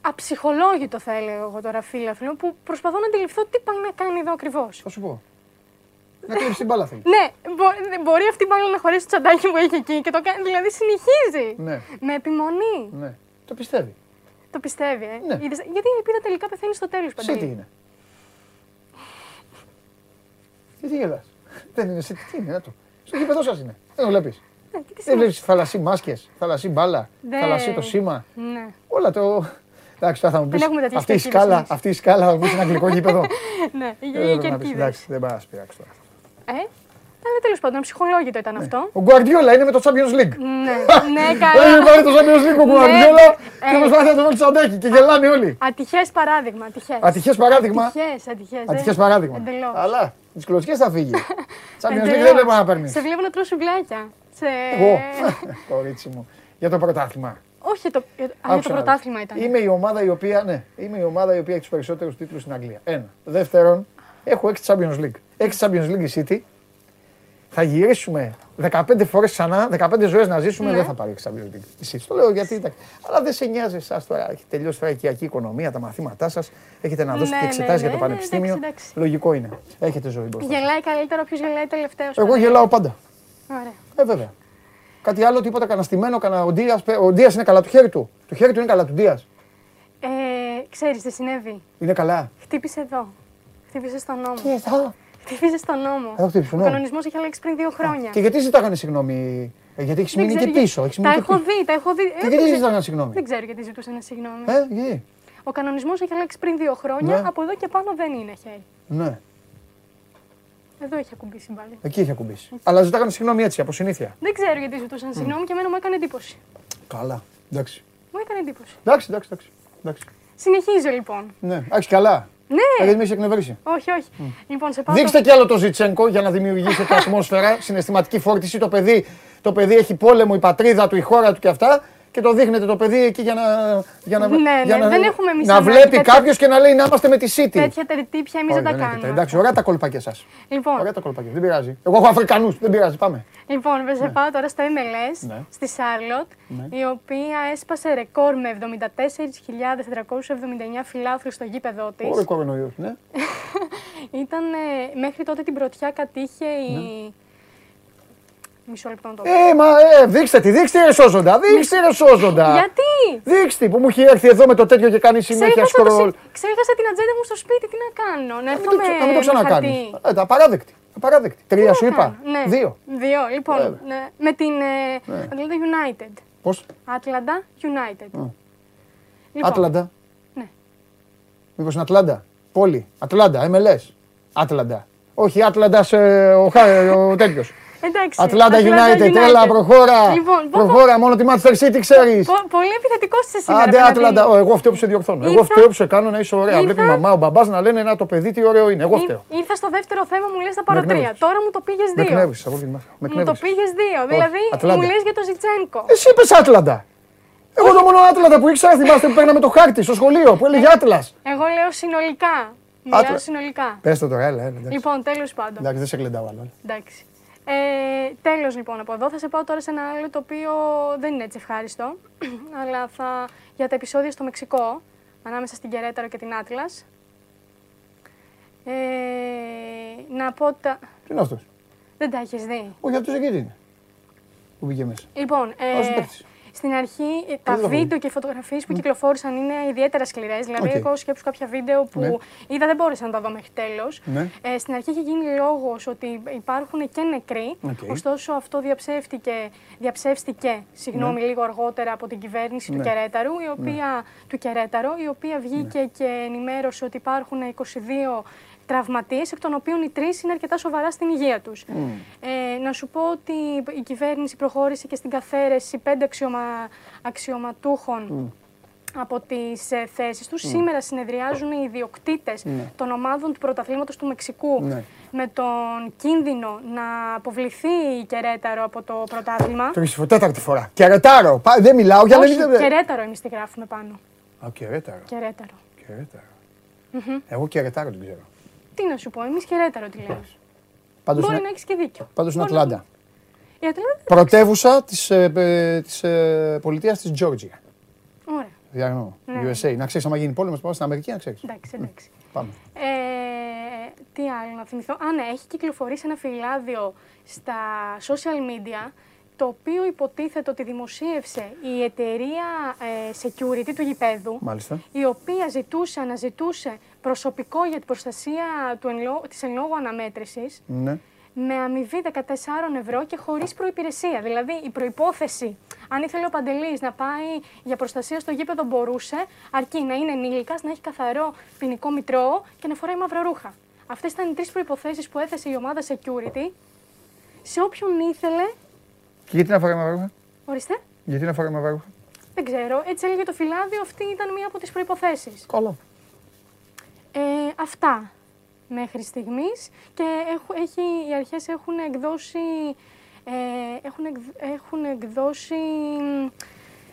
αψυχολόγητο, θα έλεγα εγώ τώρα, φίλαφλο, που προσπαθώ να αντιληφθώ τι πάει να κάνει εδώ ακριβώς. Θα σου πω. Να κλείψει την μπάλα θέλει. Ναι, μπορεί αυτή η μπάλα να χωρίσει το τσαντάκι που έχει εκεί και το κάνει. Δηλαδή συνεχίζει. Ναι. Με επιμονή. Ναι. Το πιστεύει. Το πιστεύει, ναι. Γιατί η ελπίδα τελικά πεθαίνει στο τέλος, Παντελή. City είναι. Γιατί γελάς. Δεν είναι City, τι είναι, να το. Στο γήπεδό σας είναι. Δεν το βλέπεις. Ναι, δεν βλέπεις θαλασσί μάσκες, θαλασσί μπάλα, θαλασσί το σήμα. Ναι. Όλα το. Εντάξει, θα μου πεις, αυτή η σκάλα θα μου πεις ένα αγγλικό γήπεδο. Ναι, οι κερκίδες. Δεν πάει να σε πειράξει τώρα. Αλλά τέλος πάντων, ψυχολόγητο ήταν αυτό. Ο Γκουαρντιόλα είναι με το Champions League. Ναι, ναι, καλά. Έχει πάρει το Champions League ο Γκουαρντιόλα και προσπαθεί να τον βάλει στο τσαντάκι και γελάνε όλοι. Ατυχές παράδειγμα. Ατυχές παράδειγμα. Ατυχές παράδειγμα. Εντελώς. Αλλά τις κλωτσιές θα φύγει. Champions League δεν πρέπει να παίρνεις. Σε βλέπω να τρως σουβλάκια. Εγώ, κορίτσι μου, για το πρωτάθλημα. Όχι, το πρωτάθλημα ήταν. Είμαι η ομάδα η οποία, ναι, είμαι η ομάδα η οποία έχει τους περισσότερους τίτλους στην Αγγλία. Ένα. Δεύτερον, έχω 6 Champions League. 6 Champions League η City. Θα γυρίσουμε 15 φορές ξανά, 15 ζωές να ζήσουμε, ναι. Δεν θα πάρει 6 Champions League η City. Το λέω γιατί ήταν. Αλλά δεν σε νοιάζει εσάς τώρα. Έχει τελειώσει τώρα η οικιακή οικονομία, τα μαθήματά σας. Έχετε να δώσετε, ναι, και εξετάσεις, ναι, για το πανεπιστήμιο. Ναι, εντάξει. Λογικό είναι. Έχετε ζωή μπροστά. Γελάει καλύτερα, ποιος γελάει τελευταίος. Εγώ γελάω πάντα. Ωραία. Βέβαια. Κάτι άλλο, τίποτα καναστημένο, ο Ντίας είναι καλά, το χέρι του. Το χέρι του είναι καλά, του Ντίας. Ξέρεις τι συνέβη. Είναι καλά. Χτύπησε εδώ. Χτύπησε στον νόμο. Τι εδώ. Χτύπησε στον νόμο. Εδώ χτύπησε στον νόμο. Ο κανονισμός έχει αλλάξει πριν 2 χρόνια. Και γιατί ζητάγανε συγγνώμη, γιατί έχεις μείνει και πίσω. Τα έχω δει. Και γιατί ζητάγανε συγγνώμη. Δεν ξέρω γιατί ζητούσαν συγγνώμη. Γιατί. Ο κανονισμός έχει αλλάξει πριν 2 χρόνια, από εδώ και πάνω δεν είναι χέρι. Ναι. Εδώ έχει ακουμπήσει πάλι. Εκεί έχει ακουμπήσει. Έτσι. Αλλά ζητάγανε συγγνώμη έτσι, από συνήθεια. Δεν ξέρω γιατί ζητούσαν συγγνώμη και εμένα μου έκανε εντύπωση. Καλά. Εντάξει. Μου έκανε εντύπωση. Εντάξει. Συνεχίζω λοιπόν. Ναι. Άξι καλά. Ναι. Δεν με έχει εκνευρίσει. Όχι, όχι. Λοιπόν, σε πάω. Δείξτε κι άλλο το Ζιτσένκο για να δημιουργήσετε ατμόσφαιρα, συναισθηματική φόρτιση. Το παιδί έχει πόλεμο, η πατρίδα του, η χώρα του και αυτά. Και το δείχνετε το παιδί εκεί για να, ναι, για ναι, να, δεν έχουμε εμείς να βλέπει τέτοια... κάποιος και να λέει να είμαστε με τη City. Τέτοια τερτύπια εμείς δεν τα κάνουμε. Εντάξει, ωραία τα κολπάκια σας. Λοιπόν. Ωραία τα κολπάκια, δεν πειράζει. Εγώ έχω Αφρικανούς, δεν πειράζει, πάμε. Λοιπόν, ναι. Σε πάω τώρα στο MLS, ναι, στη Σάρλοτ, ναι, η οποία έσπασε ρεκόρ με 74.479 φιλάθλους στο γήπεδό της. Ωραίο κορονοϊός, ναι. Ήταν μέχρι τότε την πρωτιά κατήχε η... Ναι. Μισό λεπτό να το πω. Δείξτε τη, δείξτε ρε σώζοντα. Γιατί? Δείξτε που μου έχει έρθει εδώ με το τέτοιο και κάνει συνέχεια σκρολ. Ξέχασα την ατζέντα μου στο σπίτι, τι να κάνω, να έρθω με χαρτί. Να μην το ξανακάνεις. Απαράδεκτη. 3 σου είπα. 2. Λοιπόν, με την Ατλάντα United. Πώς? Ατλάντα United. Ατλάντα. Ναι. Μήπως είναι Ατλάντα, πόλη. Ατλάντα, MLS. Ατλάντα. Όχι, Ατλάντα ο τέτοιο. Εντάξει, Ατλάντα United, έλα, προχώρα! Λοιπόν, προχώρα, μόνο τη Manchester City ξέρεις! Πολύ επιθετικός είσαι σήμερα. Άντε, Άτλαντα, εγώ φταίω που σε διορθώνω. Εγώ φταίω που σε κάνω να είσαι ωραία. Βλέπει η μαμά, ο μπαμπάς να λένε το παιδί τι ωραίο είναι. Εγώ φταίω. Ήρθα στο δεύτερο θέμα, μου λες θα πάρω 3. Τώρα μου το πήγες 2. Μου το πήγες 2. Δηλαδή μου λες για το Ζιτσένκο. Εσύ είπες Άτλαντα. Εγώ το μόνο Άτλαντα που ήξερα, θυμάστε που παίρναμε το χάρτη στο σχολείο που έλεγε Άτλας. Εγώ λέω συνολικά. Μιλάω συνολικά. Πες το τώρα, έλα. Λοιπόν, τέλος πάντων. Εντάξει, δεν σε κλεντάω άλλο. Εντάξει. Τέλος λοιπόν από εδώ, θα σε πάω τώρα σε ένα άλλο το οποίο δεν είναι έτσι ευχάριστο, αλλά θα, για τα επεισόδια στο Μεξικό, ανάμεσα στην Querétaro και την Atlas. Να πω τα... Τι είναι αυτός? Δεν τα έχεις δει. Όχι, αυτός εκεί είναι, που πήγε μέσα. Λοιπόν, Στην αρχή τα βίντεο και οι φωτογραφίες που κυκλοφόρησαν είναι ιδιαίτερα σκληρές. Δηλαδή, εγώ σκέψου κάποια βίντεο που είδα, δεν μπόρεσα να τα δω μέχρι τέλος. Στην αρχή είχε γίνει λόγος ότι υπάρχουν και νεκροί. Ωστόσο, αυτό διαψεύστηκε λίγο αργότερα από την κυβέρνηση του Querétaro, η οποία βγήκε και ενημέρωσε ότι υπάρχουν 22 τραυματίες, εκ των οποίων οι 3 είναι αρκετά σοβαρά στην υγεία τους. Να σου πω ότι η κυβέρνηση προχώρησε και στην καθαίρεση 5 αξιωματούχων από τις θέσεις τους. Σήμερα συνεδριάζουν οι ιδιοκτήτες των ομάδων του πρωταθλήματος του Μεξικού με τον κίνδυνο να αποβληθεί η Querétaro από το πρωτάθλημα. Το έχεις τέταρτη φορά. Querétaro! Δεν μιλάω για να μην... Querétaro εμείς τη γράφουμε πάνω. Α, Querétaro. Εγώ Querétaro την ξέρω. Τι να σου πω, εμείς Querétaro τη λέμε. Μπορεί να έχεις και δίκιο. Πάντως είναι Ατλάντα. Πρωτεύουσα της πολιτείας της Τζόρτζια. Ωραία. Διανόω. USA. Να ξέρεις, άμα γίνει πόλεμος, πάμε στην Αμερική, να ξέρεις. Εντάξει, εντάξει. Πάμε. Τι άλλο να θυμηθώ. Έχει κυκλοφορήσει ένα φυλάδιο στα social media, το οποίο υποτίθεται ότι δημοσίευσε η εταιρεία security του γηπέδου, η οποία αναζητούσε προσωπικό για την προστασία της εν λόγω αναμέτρησης, με αμοιβή 14 € και χωρίς προϋπηρεσία. Δηλαδή, η προϋπόθεση, αν ήθελε ο Παντελής να πάει για προστασία στο γήπεδο, μπορούσε, αρκεί να είναι ενήλικας, να έχει καθαρό ποινικό μητρώο και να φοράει μαύρα ρούχα. Αυτές ήταν οι 3 προϋποθέσεις που έθεσε η ομάδα security σε όποιον ήθελε. Και γιατί να φοράει μαύρα ρούχα? Ορίστε. Γιατί να φοράει μαύρα ρούχα? Δεν ξέρω. Έτσι έλεγε το φυλάδιο, αυτή ήταν μία από τις προϋποθέσεις. Καλό. Αυτά μέχρι στιγμής, και οι αρχές έχουν εκδώσει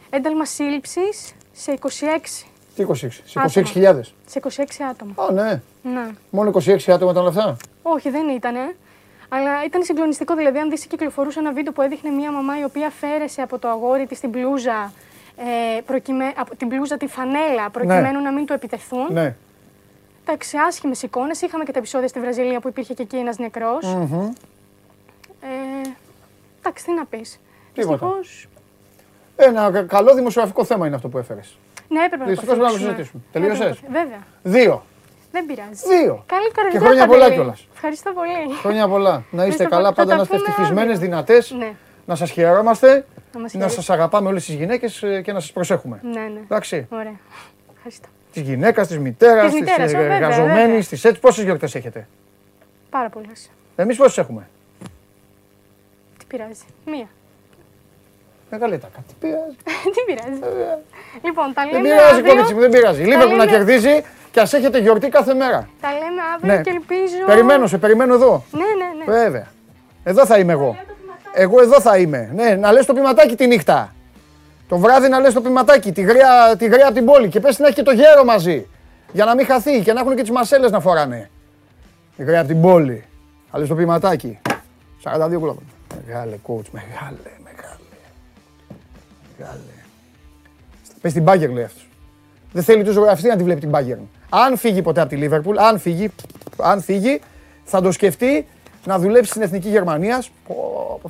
ένταλμα σύλληψης σε 26. Τι 26? Σε 26.000. Σε 26 άτομα. Α, ναι. Μόνο 26 άτομα ήταν αυτά? Όχι, δεν ήτανε. Αλλά ήταν συγκλονιστικό, δηλαδή αν δεις, κυκλοφορούσε ένα βίντεο που έδειχνε μια μαμά η οποία φέρεσε από το αγόρι της την μπλούζα, τη φανέλα, προκειμένου να μην του επιτεθούν. Ναι. Εντάξει, άσχημες εικόνες. Είχαμε και τα επεισόδια στη Βραζιλία που υπήρχε και εκεί ένας νεκρός. Εντάξει, τι να πεις. Δυστυχώς. Ένα καλό δημοσιογραφικό θέμα είναι αυτό που έφερες. Ναι, έπρεπε να το συζητήσουμε. Δυστυχώς να το συζητήσουμε. Τελείωσες. Βέβαια. 2. Δεν πειράζει. 2. Καλή καρδιά. Και χρόνια πολλά κιόλας. Ευχαριστώ πολύ. Χρόνια πολλά. Να είστε καλά, πάντα να είστε ευτυχισμένες, δυνατές. Να σας χαιρόμαστε. Να σας αγαπάμε όλες τις γυναίκες και να σας προσέχουμε. Εντάξει. Ωραία. Ευχαριστώ. Τη γυναίκα, τη μητέρα, τη εργαζομένη, τη έτσι. Πόσες γιορτές έχετε? Πάρα πολλές. Εμείς πόσες έχουμε? Τι πειράζει? Μία. Μεγαλύτερα. Τι πειράζει? Τι πειράζει. Λοιπόν, τα λέμε. Δεν πειράζει, κορίτσι μου, δεν πειράζει. Liverpool να κερδίζει και ας έχετε γιορτή κάθε μέρα. Τα λέμε αύριο και ελπίζω. Περιμένω, σε περιμένω εδώ. Ναι. Βέβαια. Εδώ θα είμαι εγώ. Εγώ εδώ θα είμαι. Ναι, να λες το ποιηματάκι τη νύχτα. Το βράδυ να λες το ποιηματάκι, τη γραία από την πόλη, και πες να έχει και το γέρο μαζί. Για να μην χαθεί και να έχουν και τις μασέλες να φοράνε. Τη γραία από την πόλη. Να λες το ποιηματάκι. 42 κιλά. Μεγάλε coach, μεγάλε. Πες την Bayern, λέει αυτός. Δεν θέλει τους ζωγραφιστή να τη βλέπει την Bayern. Αν φύγει ποτέ από τη Liverpool, αν φύγει, θα το σκεφτεί να δουλέψει στην Εθνική Γερμανίας.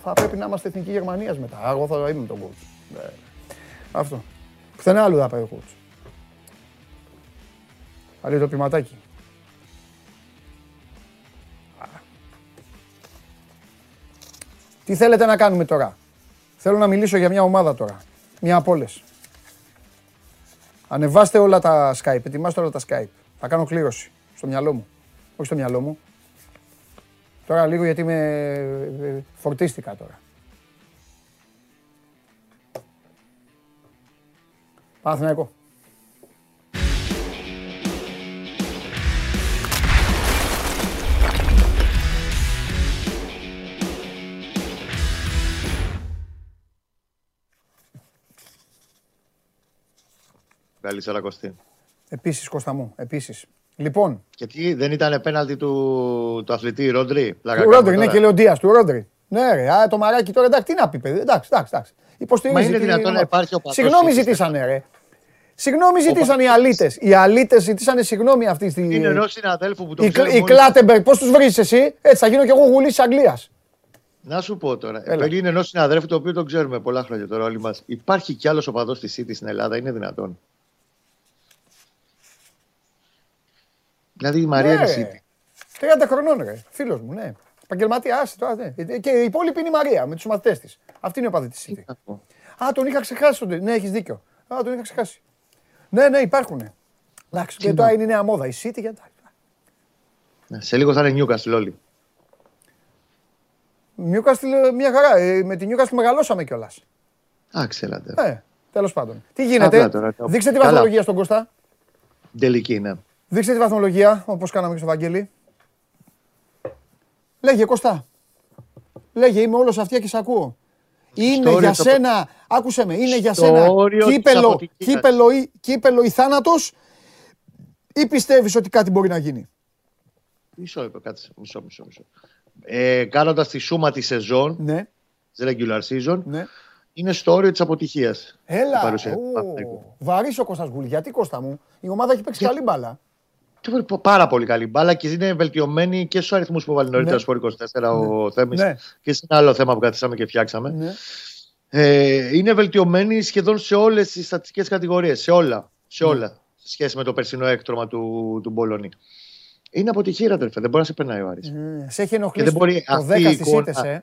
Θα πρέπει να είμαστε Εθνική Γερμανίας μετά. Εγώ θα είμαι τον coach. Αυτό. Πουθενά άλλο θα πάει ο coach. Θα λέει το ποιηματάκι. Τι θέλετε να κάνουμε τώρα? Θέλω να μιλήσω για μια ομάδα τώρα. Μια από όλες. Ανεβάστε όλα τα Skype. Ετοιμάστε όλα τα Skype. Θα κάνω κλήρωση. Στο μυαλό μου. Όχι στο μυαλό μου. Τώρα λίγο, γιατί με φορτίστηκα τώρα. Παναθηναϊκό. Καλή σέρα, Κωστή. Επίσης, Κώστα μου, επίσης. Λοιπόν. Και τι, δεν ήταν επέναλτι του αθλητή Ρόντρι? Του Ρόντρι, ναι, και λέει ο Ντίας, του Ρόντρι. Ναι ρε, το μαράκι τώρα, εντάξει, τι να πει παιδί, εντάξει. Μα είναι δυνατόν να υπάρχει ο πατρός? Συγγνώμη ζητήσανε ρε. Συγγνώμη ζητήσανε οι αλήτες. Οι αλήτες ζητήσανε συγγνώμη αυτή τη... Είναι ενός συναδέλφου που τον ξέρουμε. Οι Κλάτεμπερ, πώς τους βρεις εσύ? Έτσι θα γίνω κι εγώ γουλής της Αγγλίας. Να σου πω τώρα. Περί ενός συναδέλφου, το οποίο τον ξέρουμε πολλά χρόνια τώρα όλοι μας. Υπάρχει κι άλλος οπαδός της City στην Ελλάδα, είναι δυνατόν? Δηλαδή η Μαρία είναι City. 30 χρονών, ρε. Φίλος μου, ναι. Επαγγελματία, άσε τώρα. Ναι. Και η υπόλοιπη είναι η Μαρία με τους μαθητές της. Αυτή είναι η οπαδή της City. Α, τον είχα ξεχάσει. Ναι, έχεις δίκιο. Α, τον είχα ξεχάσει. Ναι, ναι, υπάρχουν. Εντάξει, και τώρα είναι η νέα μόδα. Η City και σε λίγο θα είναι Νιούκαστλ όλοι. Νιούκαστλ μια χαρά. Με τη Νιούκαστλ μεγαλώσαμε κιόλας. Α, ξέρατε. Τέλος πάντων. Τι γίνεται? Δείξτε τη βαθμολογία στον Κώστα. Τελική, ναι. Δείξτε τη βαθμολογία, όπως κάναμε και στο Βαγγέλη. Λέγε, Κώστα. Λέγε, είμαι όλος αυτιά και σ' ακούω. Είναι για σένα, άκουσε με, είναι για σένα κύπελο ή θάνατος, ή πιστεύεις ότι κάτι μπορεί να γίνει? Μισό. Κάνοντας τη σούμα τη σεζόν, ναι, της regular season, ναι, είναι στο όριο της αποτυχίας. Έλα, βαρύς ο Κώστας Γκουλ. Γιατί, Κώστα μου, η ομάδα έχει παίξει καλή μπάλα. Πάρα πολύ καλή μπάλα και είναι βελτιωμένη και στους αριθμούς που βάλει νωρίτερα στο Sport24 ο Θέμης και σε ένα άλλο θέμα που καθίσαμε και φτιάξαμε. Ναι. Είναι βελτιωμένη σχεδόν σε όλες τις στατιστικές κατηγορίες, σε όλα, σε σχέση με το περσινό έκτρωμα του Μπολόνι. Είναι αποτυχία, ρε, δεν μπορεί να σε περνάει ο Άρης. Σε έχει ενοχλήσει το 10 στις ήττες,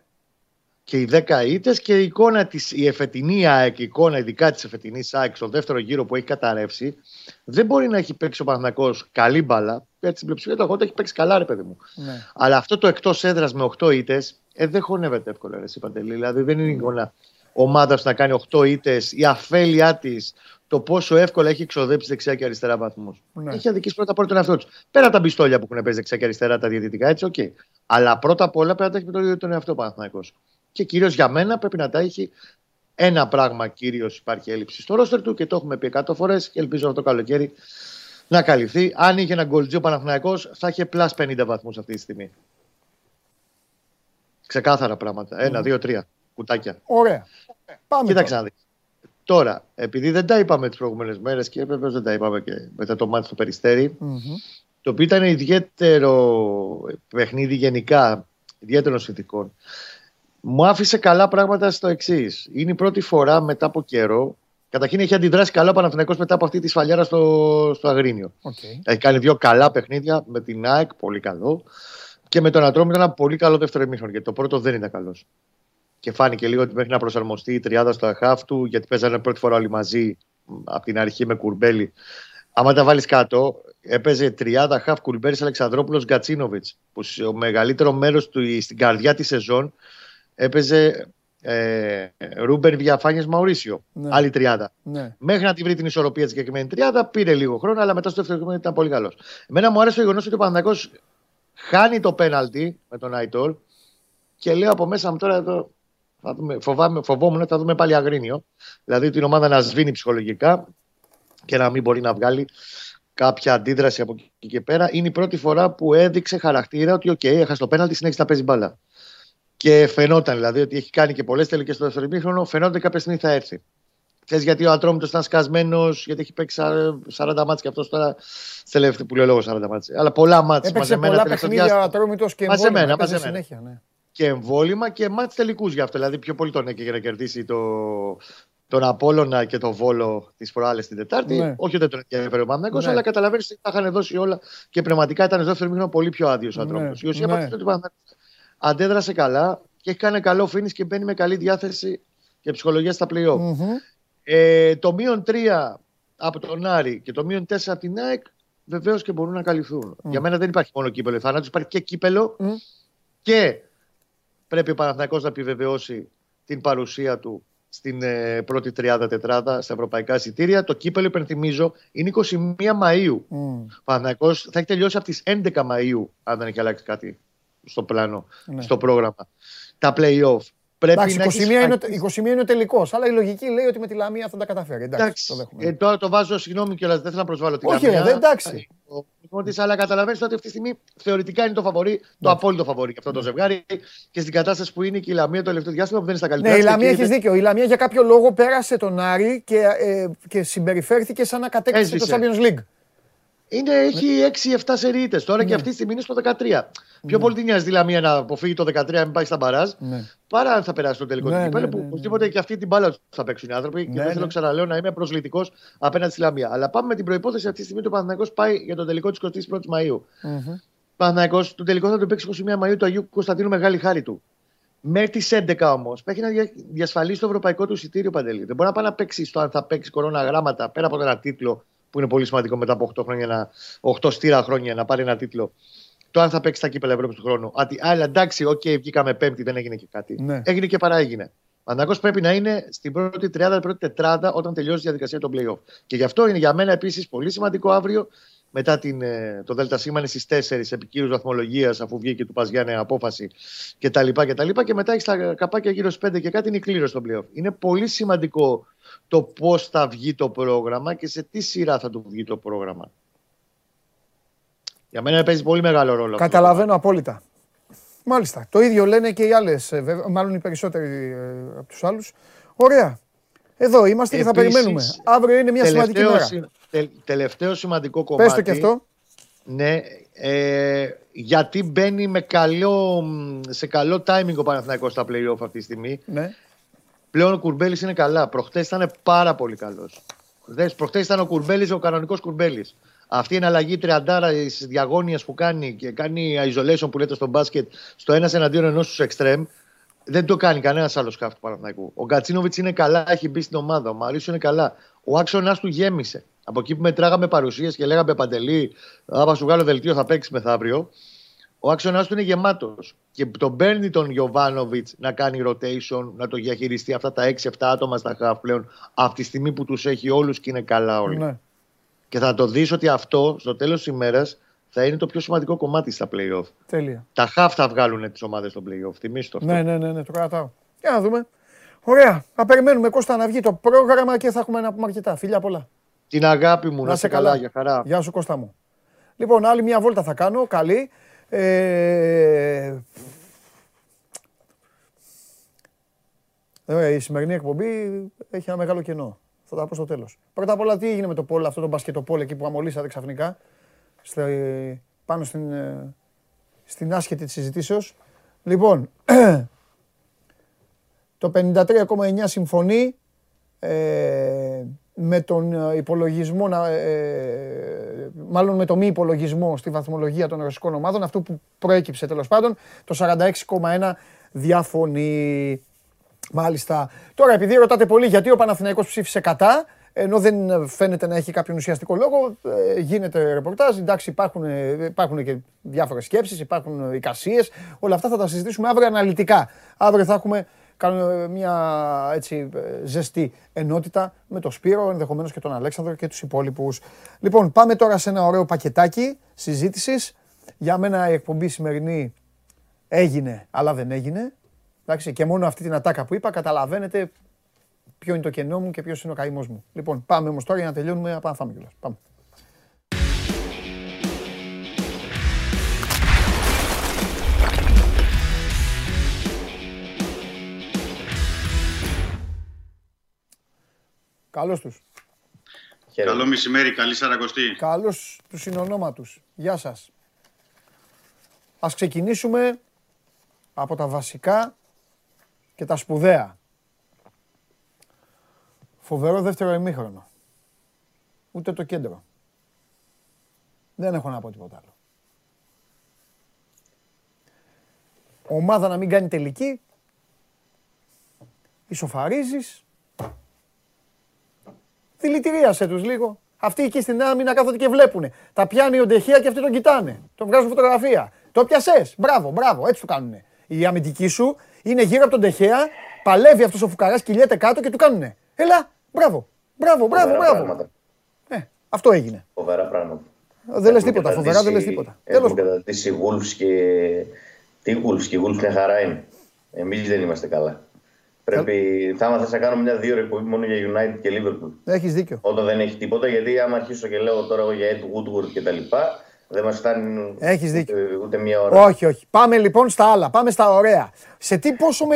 Και οι 10 ήττες και η εικόνα της, η εφετινή ΑΕΚ, η εικόνα ειδικά της εφετινής ΑΕΚ, στο δεύτερο γύρο που έχει καταρρεύσει, δεν μπορεί να έχει παίξει ο Παναθηναϊκός καλή μπάλα. Γιατί στην πλειοψηφία του έχει παίξει καλά, ρε παιδί μου. Ναι. Αλλά αυτό το εκτός έδρας με 8 ήττες δεν χωνεύεται εύκολα, ρε, Παντελή. Δηλαδή δεν είναι η εικόνα ομάδας να κάνει 8 ήττες, η αφέλειά της, το πόσο εύκολα έχει εξοδέψει δεξιά και αριστερά βαθμούς. Ναι. Έχει αδικήσει πρώτα απ' όλα τον εαυτό του. Πέρα τα μπιστόλια που έχουν παίζει δεξιά και αριστερά, τα διαιτητικά, έτσι, οκ. Αλλά πρώτα απ' όλα πρέπει να τα έχει με τον εαυτό Παναθηναϊκός. Και κυρίως για μένα πρέπει να τα έχει ένα πράγμα. Κυρίως υπάρχει έλλειψη στο ρόστερ του και το έχουμε πει 100 φορές και ελπίζω αυτό το καλοκαίρι να καλυφθεί. Αν είχε ένα γκολτζί ο Παναθηναϊκός, θα είχε πλάς 50 βαθμούς αυτή τη στιγμή. Ξεκάθαρα πράγματα. 1, 2, 3 κουτάκια. Ωραία. Πάμε. Κοίταξε να δεις. Τώρα, επειδή δεν τα είπαμε τις προηγούμενες μέρες και βέβαια δεν τα είπαμε και μετά το μάτι στο Περιστέρι, το οποίο ήταν ιδιαίτερο παιχνίδι γενικά, ιδιαίτερων συνθηκών, μου άφησε καλά πράγματα στο εξής. Είναι η πρώτη φορά μετά από καιρό. Καταρχήν έχει αντιδράσει καλά ο Παναθηναϊκός μετά από αυτή τη σφαλιάρα στο Αγρίνιο. Έχει κάνει 2 καλά παιχνίδια με την ΑΕΚ, πολύ καλό. Και με τον Ατρόμητο ήταν ένα πολύ καλό δεύτερο ημίχρονο, γιατί το πρώτο δεν ήταν καλό. Και φάνηκε λίγο ότι μέχρι να προσαρμοστεί η τριάδα στο αχάφ του, γιατί παίζανε πρώτη φορά όλοι μαζί από την αρχή με Κουρμπέλη. Άμα τα βάλεις κάτω, έπαιζε τριάδα αχάφ Κουρμπέλης Αλεξανδρόπουλος Γκατσίνοβιτς, που στο μεγαλύτερο μέρος του, στην καρδιά τη σεζόν, έπαιζε Ρούμπερ Διαφάνιες Μαουρίσιο. Ναι. Άλλη τριάδα. Ναι. Μέχρι να τη βρει την ισορροπία τη συγκεκριμένη τριάδα πήρε λίγο χρόνο, αλλά μετά στο δεύτερο κομμάτι ήταν πολύ καλό. Εμένα μου άρεσε το γεγονός ότι ο Παναθηναϊκός χάνει το πέναλτι με τον Άιτολ και λέω από μέσα μου τώρα εδώ. Θα δούμε, φοβόμουν ότι θα δούμε πάλι Αγρίνιο. Δηλαδή την ομάδα να σβήνει ψυχολογικά και να μην μπορεί να βγάλει κάποια αντίδραση από εκεί και πέρα. Είναι η πρώτη φορά που έδειξε χαρακτήρα ότι, OK, έχασε το πέναλτι, συνέχισε να παίζει μπάλα. Και φαινόταν δηλαδή ότι έχει κάνει και πολλές τελικές στο δεύτερο ημίχρονο. Φαινόταν κάποια στιγμή θα έρθει. Θες γιατί ο Ατρόμητος ήταν σκασμένος, γιατί έχει παίξει 40 μάτς και αυτό τώρα. Τελευταία που λέω λόγο 40 μάτς. Αλλά πολλά μάτς μαζεμένα. Πολλά παιχνίδια ο Ατρόμητος και μαζεμένα. Και εμβόλυμα και μάτς τελικούς για αυτό. Δηλαδή, πιο πολύ τον έκανε για να κερδίσει τον Απόλλωνα και τον Βόλο τις προάλλες την Τετάρτη. Ναι. Όχι ότι δεν τον ενδιαφέρει ο Παναθηναϊκός, αλλά καταλαβαίνεις ότι τα είχαν δώσει όλα και πνευματικά ήταν δεύτερο μήνα πολύ πιο άδειος ο ανθρώπινο. Η ουσία είναι ότι αντέδρασε καλά και έχει κάνει καλό φίνις και μπαίνει με καλή διάθεση και ψυχολογία στα play-off. Το -3 από τον Άρη και το -4 από την ΑΕΚ βεβαίως και μπορούν να καλυφθούν. Για μένα δεν υπάρχει μόνο κύπελο. Θανάτου υπάρχει και κύπελο και. Πρέπει ο Παναθηναϊκός να επιβεβαιώσει την παρουσία του στην πρώτη τριάδα-τετράδα στα ευρωπαϊκά εισιτήρια. Το κύπελλο, υπενθυμίζω, είναι 21 Μαΐου. Ο Παναθηναϊκός θα έχει τελειώσει από τις 11 Μαΐου, αν δεν έχει αλλάξει κάτι στο πλάνο, στο πρόγραμμα. Τα play-off. Εντάξει, 21 είναι ο τελικός, αλλά η λογική λέει ότι με τη Λαμία θα τα καταφέρει. Εντάξει, το τώρα το βάζω, συγγνώμη κιόλας, δεν θέλω να προσβάλλω τη Λαμία. Όχι, εντάξει. Αλλά καταλαβαίνεις ότι αυτή τη στιγμή θεωρητικά είναι το φαβορί, το απόλυτο φαβορί και αυτό το ζευγάρι. Και στην κατάσταση που είναι και η Λαμία το τελευταίο διάστημα που δεν είναι στα καλύτερα. Ναι, η Λαμία έχει δίκιο. Η Λαμία για κάποιο λόγο πέρασε τον Άρη και συμπεριφέρθηκε σαν να κατέκτησε το Champions League. Είναι, έχει 6-7 σερίτες. Τώρα και αυτή τη στιγμή είναι στο 13. Πιο πολύ την νοιάζει τη Λαμία να αποφύγει το 13, να μην πάει στα μπαράζ, παρά αν θα περάσει το τελικό του κυπέλλου. Οπωσδήποτε και αυτή την μπάλα θα παίξουν οι άνθρωποι. Και δεν θέλω, ξαναλέω, να είμαι προσβλητικός απέναντι στη Λαμία. Αλλά πάμε με την προϋπόθεση αυτή τη στιγμή ότι ο Παναθηναϊκός πάει για το τελικό της 21ης Μαΐου. Ο Παναθηναϊκός το τελικό θα το παίξει 21 Μαΐου του Αγίου Κωνσταντίνου, μεγάλη χάρη του. Μέχρι τις 11 όμως πρέπει να διασφαλίσει το ευρωπαϊκό του εισιτήριο, Παντελή. Δεν μπορεί να πάει να παίξει στο αν θα παίξει κορώνα γράμματα πέρα από ένα τίτλο. Που είναι πολύ σημαντικό μετά από 8 στήρα χρόνια να πάρει ένα τίτλο. Το αν θα παίξει τα κύπελα Ευρώπης του χρόνου. Αλλά εντάξει, okay, βγήκαμε πέμπτη, δεν έγινε και κάτι. Ναι. Έγινε και παραέγινε. Παναθηναϊκός πρέπει να είναι στην πρώτη 30, πρώτη τετράδα όταν τελειώσει η διαδικασία των play-off. Και γι' αυτό είναι για μένα επίσης πολύ σημαντικό αύριο, μετά το ΔΣ είναι στις 4 επικύρους βαθμολογίας, αφού βγήκε του ΠΑΣ Γιάννινα απόφαση κτλ. Και μετά έχει τα καπάκια γύρω στις 5 και κάτι, είναι η κλήρωση των play-off. Είναι πολύ σημαντικό το πώς θα βγει το πρόγραμμα και σε τι σειρά θα του βγει το πρόγραμμα. Για μένα παίζει πολύ μεγάλο ρόλο. Καταλαβαίνω απόλυτα. Μάλιστα. Το ίδιο λένε και οι άλλες, μάλλον οι περισσότεροι από τους άλλους. Ωραία. Εδώ είμαστε και θα περιμένουμε. Αύριο είναι μια σημαντική μέρα. Τελευταίο σημαντικό κομμάτι. Πες το και αυτό. Ναι, γιατί μπαίνει σε καλό timing ο Παναθηναϊκός στα play-off αυτή τη στιγμή. Ναι. Πλέον ο Κουρμπέλης είναι καλά. Προχτές ήταν πάρα πολύ καλός. Προχτές ήταν ο Κουρμπέλης, ο κανονικός Κουρμπέλης. Αυτή είναι αλλαγή τριαντάρα στις διαγώνιες που κάνει και κάνει isolation που λέτε στο μπάσκετ στο ένας εναντίον ενός στους εξτρέμ. Δεν το κάνει κανένας άλλος χαφ του Παναθηναϊκού. Ο Γκατσίνοβιτς είναι καλά, έχει μπει στην ομάδα. Ο Μαρίσου είναι καλά. Ο άξονας του γέμισε. Από εκεί που μετράγαμε παρουσίες και λέγαμε Παντελή, άμα σου βγάλω δελτίο θα παίξει μεθαύριο. Ο άξονας του είναι γεμάτος και τον παίρνει τον Γιοβάνοβιτς να κάνει rotation, να το διαχειριστεί αυτά τα 6-7 άτομα στα χαφ πλέον αυτή τη στιγμή που τους έχει όλους και είναι καλά όλοι. Ναι. Και θα το δεις ότι αυτό στο τέλος της ημέρας θα είναι το πιο σημαντικό κομμάτι στα play-off. Τέλεια. Τα χαφ θα βγάλουν τις ομάδες στο play-off, θυμίστε το αυτό. Ναι, το κρατάω. Για να δούμε. Ωραία, θα περιμένουμε Κώστα να βγει το πρόγραμμα και θα έχουμε να πούμε αρκετά. Φιλιά πολλά. Την αγάπη μου, να είσαι καλά, για χαρά. Γεια σου Κώστα μου. Λοιπόν, άλλη μια βόλτα θα κάνω, καλή. Η σημερινή εκπομπή έχει ένα μεγάλο κενό. Θα τα πω στο τέλος. Πρώτα απ' όλα, τι έγινε με το πόλο, αυτό το μπασκετοπόλ εκεί που αμολύσατε ξαφνικά, πάνω στην άσχετη της συζητήσεως. Λοιπόν, το 53,9 συμφωνεί με τον υπολογισμό, μάλλον με το μη υπολογισμό στη βαθμολογία των ρωσικών ομάδων, αυτό που προέκυψε τέλος πάντων, το 46,1 διαφωνεί. Μάλιστα. Τώρα, επειδή ρωτάτε πολύ γιατί ο Παναθηναϊκός ψήφισε κατά, ενώ δεν φαίνεται να έχει κάποιον ουσιαστικό λόγο, γίνεται ρεπορτάζ, εντάξει, υπάρχουν και διάφορες σκέψεις, υπάρχουν εικασίες, όλα αυτά θα τα συζητήσουμε αύριο αναλυτικά. Αύριο θα έχουμε μια έτσι ζεστή ενότητα με τον Σπύρο, ενδεχομένως και τον Αλέξανδρο και τους υπόλοιπους. Λοιπόν, πάμε τώρα σε ένα ωραίο πακετάκι συζήτησης. Για μένα η εκπομπή σημερινή έγινε, αλλά δεν έγινε. Εντάξει, και μόνο αυτή την ατάκα που είπα καταλαβαίνετε ποιο είναι το κενό μου και ποιος είναι ο καημός μου. Λοιπόν, πάμε όμως τώρα για να τελειώνουμε, πάμε να φάμε κιόλας. Πάμε. Καλώς τους. Καλό μεσημέρι, καλή Σαρακοστή. Καλώς τους συνονόματους. Γεια σας. Ας ξεκινήσουμε από τα βασικά και τα σπουδαία. Φοβερό δεύτερο ημίχρονο. Ούτε το κέντρο. Δεν έχω να πω τίποτα άλλο. Ομάδα να μην κάνει τελική. Ισοφαρίζεις. Δηλητηρίασε τους λίγο. Αυτοί εκεί στην άμυνα κάθονται και βλέπουνε. Τα πιάνει ο Ντεχεία και αυτοί τον κοιτάνε. Τον βγάζουν φωτογραφία. Το πιασες. Μπράβο, μπράβο. Έτσι του κάνουνε. Η αμυντική σου είναι γύρω από τον Ντεχεία. Παλεύει αυτός ο φουκαράς, κυλιέται κάτω και του κάνουνε. Έλα, μπράβο. Μπράβο, μπράβο, μπράβο. Αυτό έγινε. Φοβερά πράγματα. Δεν λες τίποτα. Φοβερά δεν λες τίποτα. Έχουν κατατήσει οι Wolves και οι Wolves μια χαρά είναι. Εμείς δεν είμαστε καλά. Πρέπει, θα ήμασταν να κάνουμε μια 2 εκπομπή μόνο για United και Liverpool. Έχεις δίκιο. Όταν δεν έχει τίποτα, γιατί άμα αρχίσω και λέω τώρα για Ed Woodward και τα λοιπά, δεν μας φτάνει ούτε μια ώρα. Όχι, όχι. Πάμε λοιπόν στα άλλα, πάμε στα ωραία. Σε τι πόσο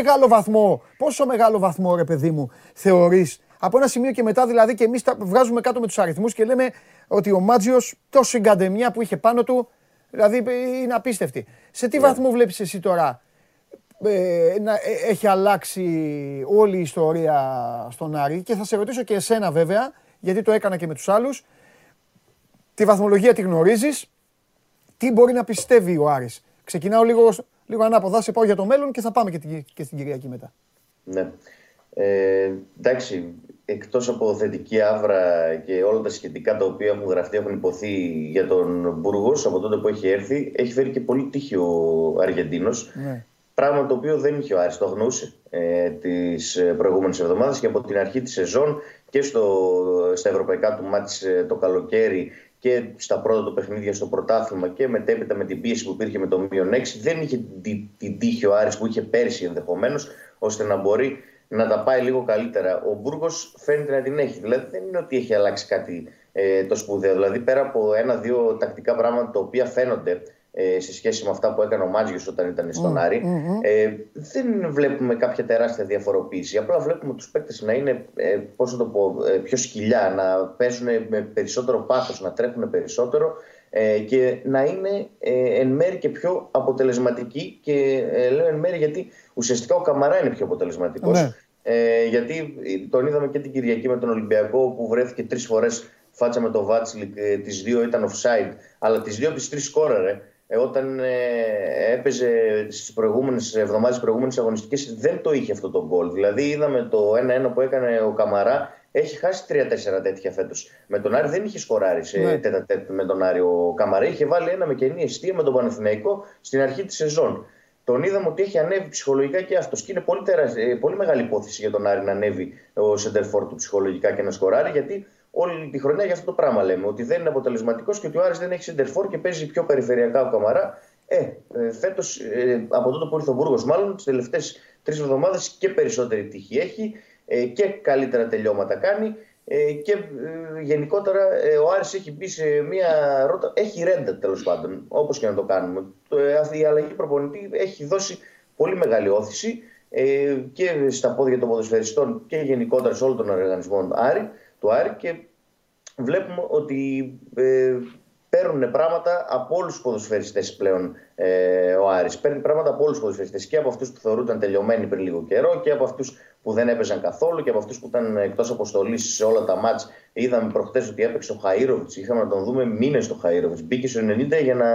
μεγάλο βαθμό ρε παιδί μου θεωρείς, από ένα σημείο και μετά δηλαδή και εμείς τα βγάζουμε κάτω με τους αριθμούς και λέμε ότι ο Μάτζιος τόση γκαντεμιά που είχε πάνω του, δηλαδή είναι απίστευτη. Σε τι βαθμό βλέπεις εσύ τώρα να έχει αλλάξει όλη η ιστορία στον Άρη, και θα σε ρωτήσω και εσένα βέβαια, γιατί το έκανα και με τους άλλους, τη βαθμολογία τη γνωρίζεις, τι μπορεί να πιστεύει ο Άρης. Ξεκινάω λίγο ανάποδα, σε πάω για το μέλλον και θα πάμε και στην Κυριακή μετά. Ναι. Εντάξει, εκτός από θετική άβρα και όλα τα σχετικά τα οποία έχουν γραφτεί, έχουν υποθεί για τον Μπουργός από τότε που έχει έρθει, έχει φέρει και πολύ τύχη ο Αργεντίνος. Ναι. Πράγμα το οποίο δεν είχε ο Άρης, το αγνοούσε τις προηγούμενες εβδομάδες και από την αρχή της σεζόν και στα ευρωπαϊκά του μάτς το καλοκαίρι και στα πρώτα του παιχνίδια στο πρωτάθλημα και μετέπειτα με την πίεση που υπήρχε με το -6, δεν είχε την τύχη ο Άρης που είχε πέρσι ενδεχομένως, ώστε να μπορεί να τα πάει λίγο καλύτερα. Ο Μπούργος φαίνεται να την έχει. Δηλαδή δεν είναι ότι έχει αλλάξει κάτι το σπουδαίο. Δηλαδή πέρα από ένα-δύο τακτικά πράγματα τα οποία φαίνονται σε σχέση με αυτά που έκανε ο Μάτζιος όταν ήταν στον Άρη, δεν βλέπουμε κάποια τεράστια διαφοροποίηση. Απλά βλέπουμε τους παίκτες να είναι πιο σκυλιά, να πέσουν με περισσότερο πάθος, να τρέχουν περισσότερο και να είναι εν μέρει και πιο αποτελεσματικοί. Και λέω εν μέρει γιατί ουσιαστικά ο Καμαρά είναι πιο αποτελεσματικός. Ναι. Γιατί τον είδαμε και την Κυριακή με τον Ολυμπιακό που βρέθηκε 3 φορές φάτσα με τον Βάτσλικ, τις 2 ήταν offside, αλλά τις 2 από τις 3 σκόραρε. Όταν έπαιζε στις προηγούμενες εβδομάδες, στις προηγούμενες αγωνιστικές, δεν το είχε αυτό το γκολ. Δηλαδή είδαμε το 1-1 που έκανε ο Καμαρά, έχει χάσει 3-4 τέτοια φέτος. Με τον Άρη δεν είχε σκοράρει τέτα-τέτ με τον Άρη ο Καμαρά. Είχε βάλει ένα με κενή αιστεία με τον Παναθηναϊκό στην αρχή της σεζόν. Τον είδαμε ότι έχει ανέβει ψυχολογικά και αυτός. Και είναι πολύ μεγάλη υπόθεση για τον Άρη να ανέβει ο σεντερφόρ του ψυχολογικά και να σκοράρει, γιατί όλη τη χρονιά για αυτό το πράγμα λέμε, ότι δεν είναι αποτελεσματικός και ότι ο Άρης δεν έχει σεντερφόρ και παίζει πιο περιφερειακά ο Καμαρά. Φέτος, από τότε που ήρθε ο Μπούργος, μάλλον τις τελευταίες 3 εβδομάδες και περισσότερη τύχη έχει και καλύτερα τελειώματα κάνει και γενικότερα ο Άρης έχει μπει σε μια ρότα. Έχει ρέντα τέλος πάντων, όπως και να το κάνουμε. Η αλλαγή προπονητή έχει δώσει πολύ μεγάλη όθηση και στα πόδια των ποδοσφαιριστών και γενικότερα σε όλων των οργανισμών Άρη. Και βλέπουμε ότι παίρνουν πράγματα από όλους τους ποδοσφαιριστές πλέον ο Άρης. Παίρνει πράγματα από όλους τους ποδοσφαιριστές, και από αυτούς που θεωρούνταν τελειωμένοι πριν λίγο καιρό και από αυτούς που δεν έπαιζαν καθόλου και από αυτούς που ήταν εκτός αποστολής σε όλα τα μάτς. Είδαμε προχτές ότι έπαιξε ο Χαΐροβιτς. Είχαμε να τον δούμε μήνες το Χαΐροβιτς. Μπήκε στο 90 για να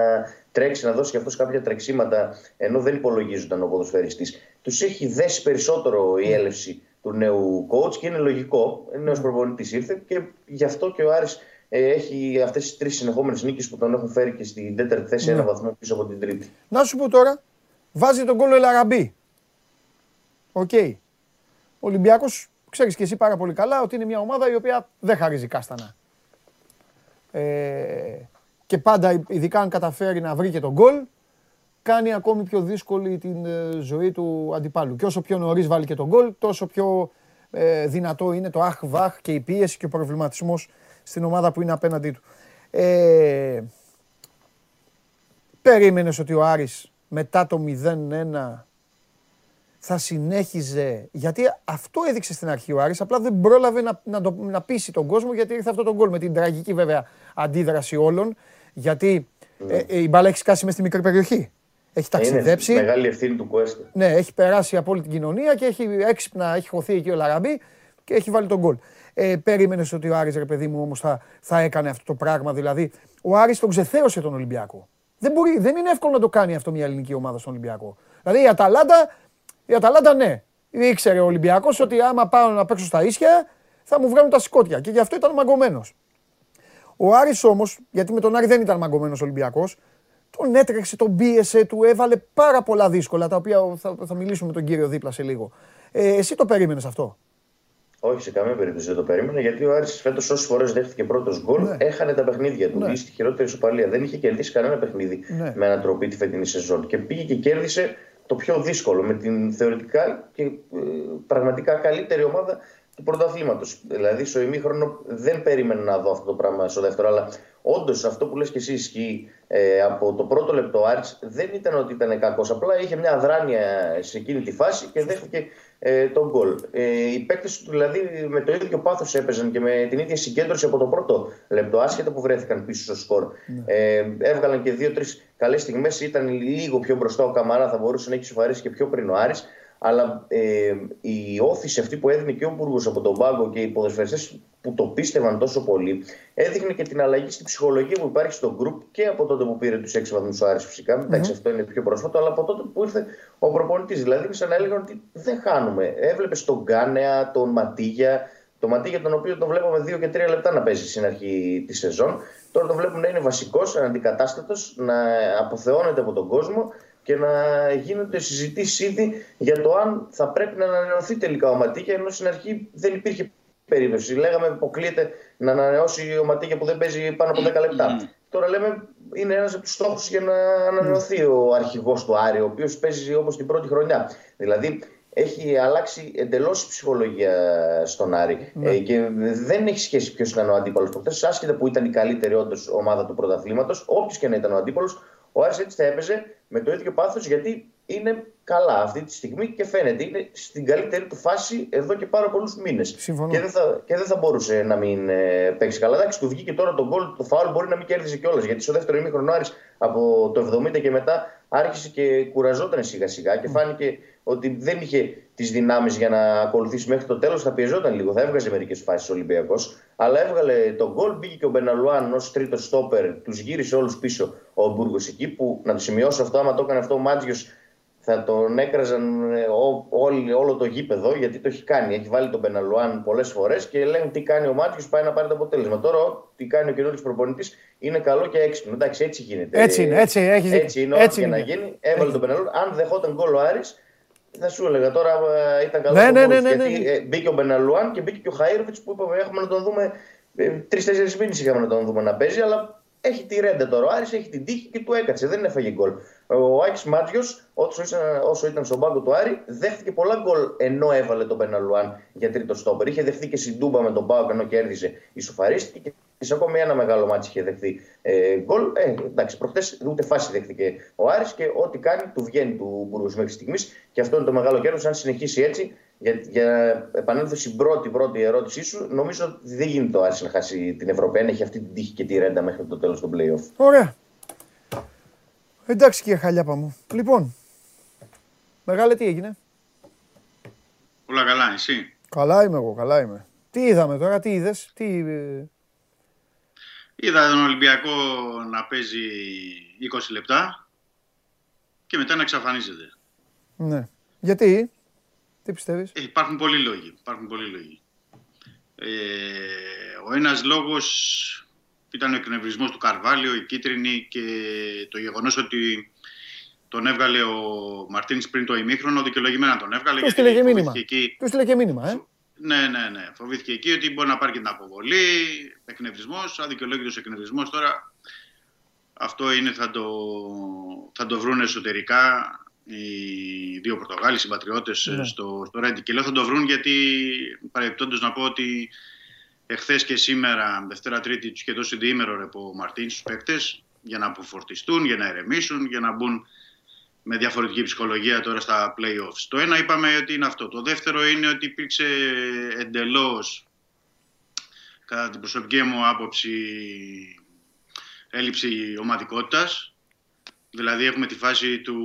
τρέξει, να δώσει και αυτός κάποια τρεξίματα, ενώ δεν υπολογίζονταν ο ποδοσφαιριστής. Τους έχει δέσει περισσότερο η έλευση του νέου coach και είναι λογικό. Νέος προπονητής ήρθε και γι' αυτό και ο Άρης έχει αυτές τις 3 συνεχόμενες νίκες που τον έχουν φέρει και στην 4η θέση, 1 βαθμό πίσω από την 3η. Να σου πω τώρα, βάζει τον γκολ ο Ελαραμπή. Okay. Ο Ολυμπιακός, ξέρεις και εσύ πάρα πολύ καλά ότι είναι μια ομάδα η οποία δεν χαρίζει κάστανα. Και πάντα, ειδικά αν καταφέρει να βρει και τον γκολ, κάνει ακόμη πιο δύσκολη την ζωή του αντιπάλου. Και όσο πιο νωρίς βάλει και τον γκολ, τόσο πιο δυνατό είναι το αχ-βαχ και η πίεση και ο προβληματισμός στην ομάδα που είναι απέναντί του. Περίμενες ότι ο Άρης μετά το 0-1 θα συνέχιζε, γιατί αυτό έδειξε στην αρχή ο Άρης, απλά δεν πρόλαβε να πείσει τον κόσμο, γιατί ήρθε αυτό το γκολ με την τραγική βέβαια αντίδραση όλων, γιατί η μπάλα έχει σκάσει μες στη μικρή περιοχή. Έχει ταξιδέψει. Είναι μεγάλη ευθύνη του Κουέστα. Ναι, έχει περάσει από όλη την κοινωνία και έχει έξυπνα, έχει χωθεί εκεί ο Λαραμπή και έχει βάλει τον γκολ. Περίμενες ότι ο Άρης, ρε παιδί μου, όμως θα έκανε αυτό το πράγμα. Δηλαδή, ο Άρης τον ξεθέωσε τον Ολυμπιακό. Δεν είναι εύκολο να το κάνει αυτό μια ελληνική ομάδα στον Ολυμπιακό. Δηλαδή, η Αταλάντα ναι. Ήξερε ο Ολυμπιακός ότι άμα πάω να παίξω στα ίσια θα μου βγάλουν τα σκότια. Και γι' αυτό ήταν μαγκωμένος. Ο Άρης όμως, γιατί με τον Άρη δεν ήταν μαγκωμένος Ολυμπιακός, τον έτρεξε, τον πίεσε, του έβαλε πάρα πολλά δύσκολα, τα οποία θα μιλήσουμε με τον κύριο δίπλα σε λίγο. Εσύ το περίμενες αυτό? Όχι, σε καμία περίπτωση δεν το περίμενα, γιατί ο Άρης φέτος όσες φορές δέχτηκε πρώτος γκολ, έχανε τα παιχνίδια του. Ή στη χειρότερη ισοπαλία. Δεν είχε κερδίσει κανένα παιχνίδι με ανατροπή τη φετινή σεζόν. Και πήγε και κέρδισε το πιο δύσκολο, με την θεωρητικά και πραγματικά καλύτερη ομάδα του πρωταθλήματος. Δηλαδή, στο ημίχρονο δεν περίμενα να δω αυτό το πράγμα στο δεύτερο, αλλά όντως αυτό που λες και εσύ ισχύει. Από το πρώτο λεπτό, ο Άρης δεν ήταν ότι ήταν κακός. Απλά είχε μια αδράνεια σε εκείνη τη φάση και δέχτηκε τον γκολ. Οι παίκτες του δηλαδή με το ίδιο πάθος έπαιζαν και με την ίδια συγκέντρωση από το πρώτο λεπτό, άσχετα που βρέθηκαν πίσω στο σκορ. Yeah. Έβγαλαν και 2-3 καλές στιγμές. Ήταν λίγο πιο μπροστά ο Καμαρά, θα μπορούσε να έχει σοφαρίσει και πιο πριν ο Άρης. Αλλά η όθηση αυτή που έδινε και ο Μπούργος από τον πάγκο και οι ποδοσφαιριστές που το πίστευαν τόσο πολύ, έδειχνε και την αλλαγή στην ψυχολογία που υπάρχει στο γκρουπ και από τότε που πήρε τους 6 βαθμούς ο Άρης. Φυσικά, εντάξει, αυτό είναι πιο πρόσφατο, αλλά από τότε που ήρθε ο προπονητής. Δηλαδή, σαν να έλεγαν ότι δεν χάνουμε. Έβλεπες τον Γκάνεα, τον Ματίγια. Το Ματίγια, τον οποίο τον βλέπαμε 2 και 3 λεπτά να παίζει στην αρχή τη σεζόν. Τώρα τον βλέπουμε να είναι βασικός, αντικατάστατος, να αποθεώνεται από τον κόσμο. Και να γίνονται συζητήσεις ήδη για το αν θα πρέπει να ανανεωθεί τελικά ο Ματίγια, ενώ στην αρχή δεν υπήρχε περίπτωση. Λέγαμε αποκλείεται να ανανεώσει ο Ματίγια που δεν παίζει πάνω από 10 λεπτά. Τώρα λέμε είναι ένας από τους στόχους για να ανανεωθεί ο αρχηγός του Άρη, ο οποίος παίζει όπως την πρώτη χρονιά. Δηλαδή έχει αλλάξει εντελώς η ψυχολογία στον Άρη. Και δεν έχει σχέση ποιος ήταν ο αντίπαλος προχθές, άσχετα που ήταν η καλύτερη όντως ομάδα του πρωταθλήματος, όποιος και να ήταν ο αντίπαλος. Ο Άρης έτσι θα έπαιζε με το ίδιο πάθος, γιατί είναι καλά αυτή τη στιγμή και φαίνεται. Είναι στην καλύτερη του φάση εδώ και πάρα πολλούς μήνες. Και δεν θα μπορούσε να μην παίξει καλά. Εντάξει, του βγήκε τώρα τον γκολ, το φάουλ μπορεί να μην κέρδιζε κιόλας. Γιατί στο δεύτερο ημίχρονο ο Άρης από το 70 και μετά άρχισε και κουραζόταν σιγά-σιγά και φάνηκε ότι δεν είχε τις δυνάμεις για να ακολουθήσει μέχρι το τέλος. Θα πιεζόταν λίγο, θα έβγαζε μερικές φάσεις ο Ολυμπιακός. Αλλά έβγαλε τον γκολ, μπήκε και ο Μπεναλουάν ως τρίτο στόπερ, τους γύρισε όλους πίσω ο Μπούργος εκεί. Που να το σημειώσω αυτό, άμα το έκανε αυτό ο Μάτζιος, θα τον έκραζαν όλο το γήπεδο, γιατί το έχει κάνει. Έχει βάλει τον Μπεναλουάν πολλές φορές και λένε τι κάνει ο Μάτζιος, πάει να πάρει το αποτέλεσμα. Τώρα, τι κάνει ο καινούργιος προπονητής είναι καλό και έξυπνο. Εντάξει, έτσι γίνεται. Έτσι είναι, έτσι έχει. Έτσι είναι, έτσι είναι. Να γίνει. Έβαλε τον Μπεναλουάν. Αν δεχόταν γκολ ο Άρης, θα σου έλεγα τώρα ήταν καλό. Ναι. Μπήκε ο Μπεναλουάν και μπήκε και ο Χαΐροβιτς που είπαμε έχουμε να τον δούμε. 3-4 μήνες είχαμε να τον δούμε να παίζει, αλλά. Έχει τη ρέντα τώρα ο Άρης, έχει την τύχη και του έκατσε, δεν έφαγε γκολ. Ο Άκης Μάτζιος, όσο ήταν στον πάγκο του Άρη, δέχτηκε πολλά γκολ ενώ έβαλε τον Μπεναλουάν για τρίτο στόπερ. Είχε δεχθεί και στην Τούμπα με τον ΠΑΟΚ ενώ κέρδιζε, ισοφαρίστηκε και σε ακόμη ένα μεγάλο μάτσο είχε δεχθεί γκολ. Εντάξει, προχτές ούτε φάση δέχτηκε ο Άρης και ό,τι κάνει του βγαίνει του Μπουργού μέχρι στιγμής και αυτό είναι το μεγάλο κέρδος. Αν συνεχίσει έτσι, για επανέλθω στην πρώτη ερώτησή σου, νομίζω ότι δεν γίνεται ο Άρης να χάσει την Ευρώπη. Έχει αυτή την τύχη και τη ρέντα μέχρι το τέλος του play-off. Ωραία. Εντάξει, κύριε Χαλιάπα μου. Λοιπόν, μεγάλε, τι έγινε? Όλα καλά, εσύ? Καλά είμαι εγώ, καλά είμαι. Τι είδαμε τώρα, τι είδες? Είδα τον Ολυμπιακό να παίζει 20 λεπτά και μετά να εξαφανίζεται. Ναι. Γιατί? Τι πιστεύεις? Υπάρχουν πολλοί λόγοι. Ο ένας λόγος ήταν ο εκνευρισμός του Καρβάλιο, η κίτρινη και το γεγονός ότι τον έβγαλε ο Μαρτίνης πριν το ημίχρονο, δικαιολογημένα τον έβγαλε. Του στείλε και μήνυμα. Ναι. Φοβήθηκε εκεί ότι μπορεί να πάρει και την αποβολή. Εκνευρισμός, αδικαιολόγητος εκνευρισμός. Τώρα αυτό είναι, θα το βρουν εσωτερικά οι δύο Πορτογάλοι συμπατριώτες στο Ρέντι. Και λέω θα το βρουν γιατί παρεμπιπτόντως να πω ότι εχθές και σήμερα, Δευτέρα Τρίτη, τους είχε δώσει διήμερο ρεπό Μαρτίνς στους παίκτες για να αποφορτιστούν, για να ερεμήσουν, για να μπουν με διαφορετική ψυχολογία τώρα στα play-offs. Το ένα είπαμε ότι είναι αυτό. Το δεύτερο είναι ότι υπήρξε εντελώς, κατά την προσωπική μου άποψη, έλλειψη ομαδικότητας. Δηλαδή έχουμε τη φάση του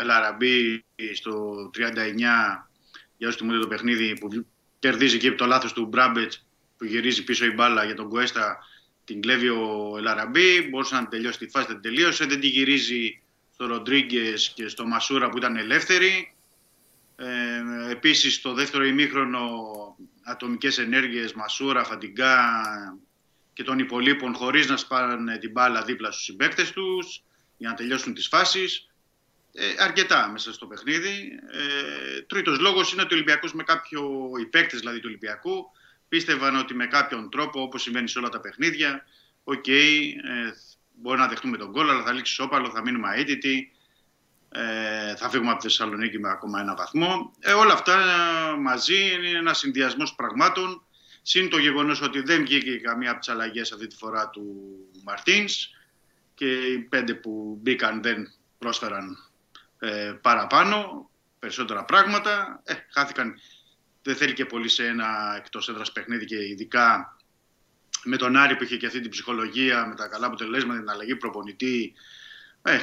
Ελαραμπή στο 39, για όσοι θυμούνται το παιχνίδι, που κερδίζει και από το λάθος του Μπράμπετς που γυρίζει πίσω η μπάλα για τον Κουέστα, την κλέβει ο Ελαραμπή, μπορούσε να τελειώσει τη φάση, δεν τελείωσε, δεν τη γυρίζει στο Ροντρίγκες και στο Μασούρα που ήταν ελεύθεροι. Επίσης στο δεύτερο ημίχρονο ατομικές ενέργειες Μασούρα, Φαντιγκά και των υπολείπων χωρίς να σπάρουν την μπάλα δίπλα στους συμπαίκτες τους για να τελειώσουν τις φάσεις, αρκετά μέσα στο παιχνίδι. Τρίτος λόγος είναι ότι ο Ολυμπιακός με κάποιο, οι παίκτες δηλαδή του Ολυμπιακού, πίστευαν ότι με κάποιον τρόπο, όπως συμβαίνει σε όλα τα παιχνίδια, μπορεί να δεχτούμε τον γκολ, αλλά θα λήξει σόπαλο, θα μείνουμε αίτητοι, θα φύγουμε από τη Θεσσαλονίκη με ακόμα ένα βαθμό. Όλα αυτά μαζί είναι ένας συνδυασμός πραγμάτων, συν το γεγονός ότι δεν βγήκε καμία από τις αλλαγές αυτή τη φορά του Μαρτίνς, και οι 5 που μπήκαν δεν πρόσφεραν παραπάνω. περισσότερα πράγματα. Χάθηκαν. Δεν θέλει και πολύ σε ένα εκτός έδρας παιχνίδι και ειδικά με τον Άρη που είχε και αυτή την ψυχολογία, με τα καλά αποτελέσματα, την αλλαγή προπονητή.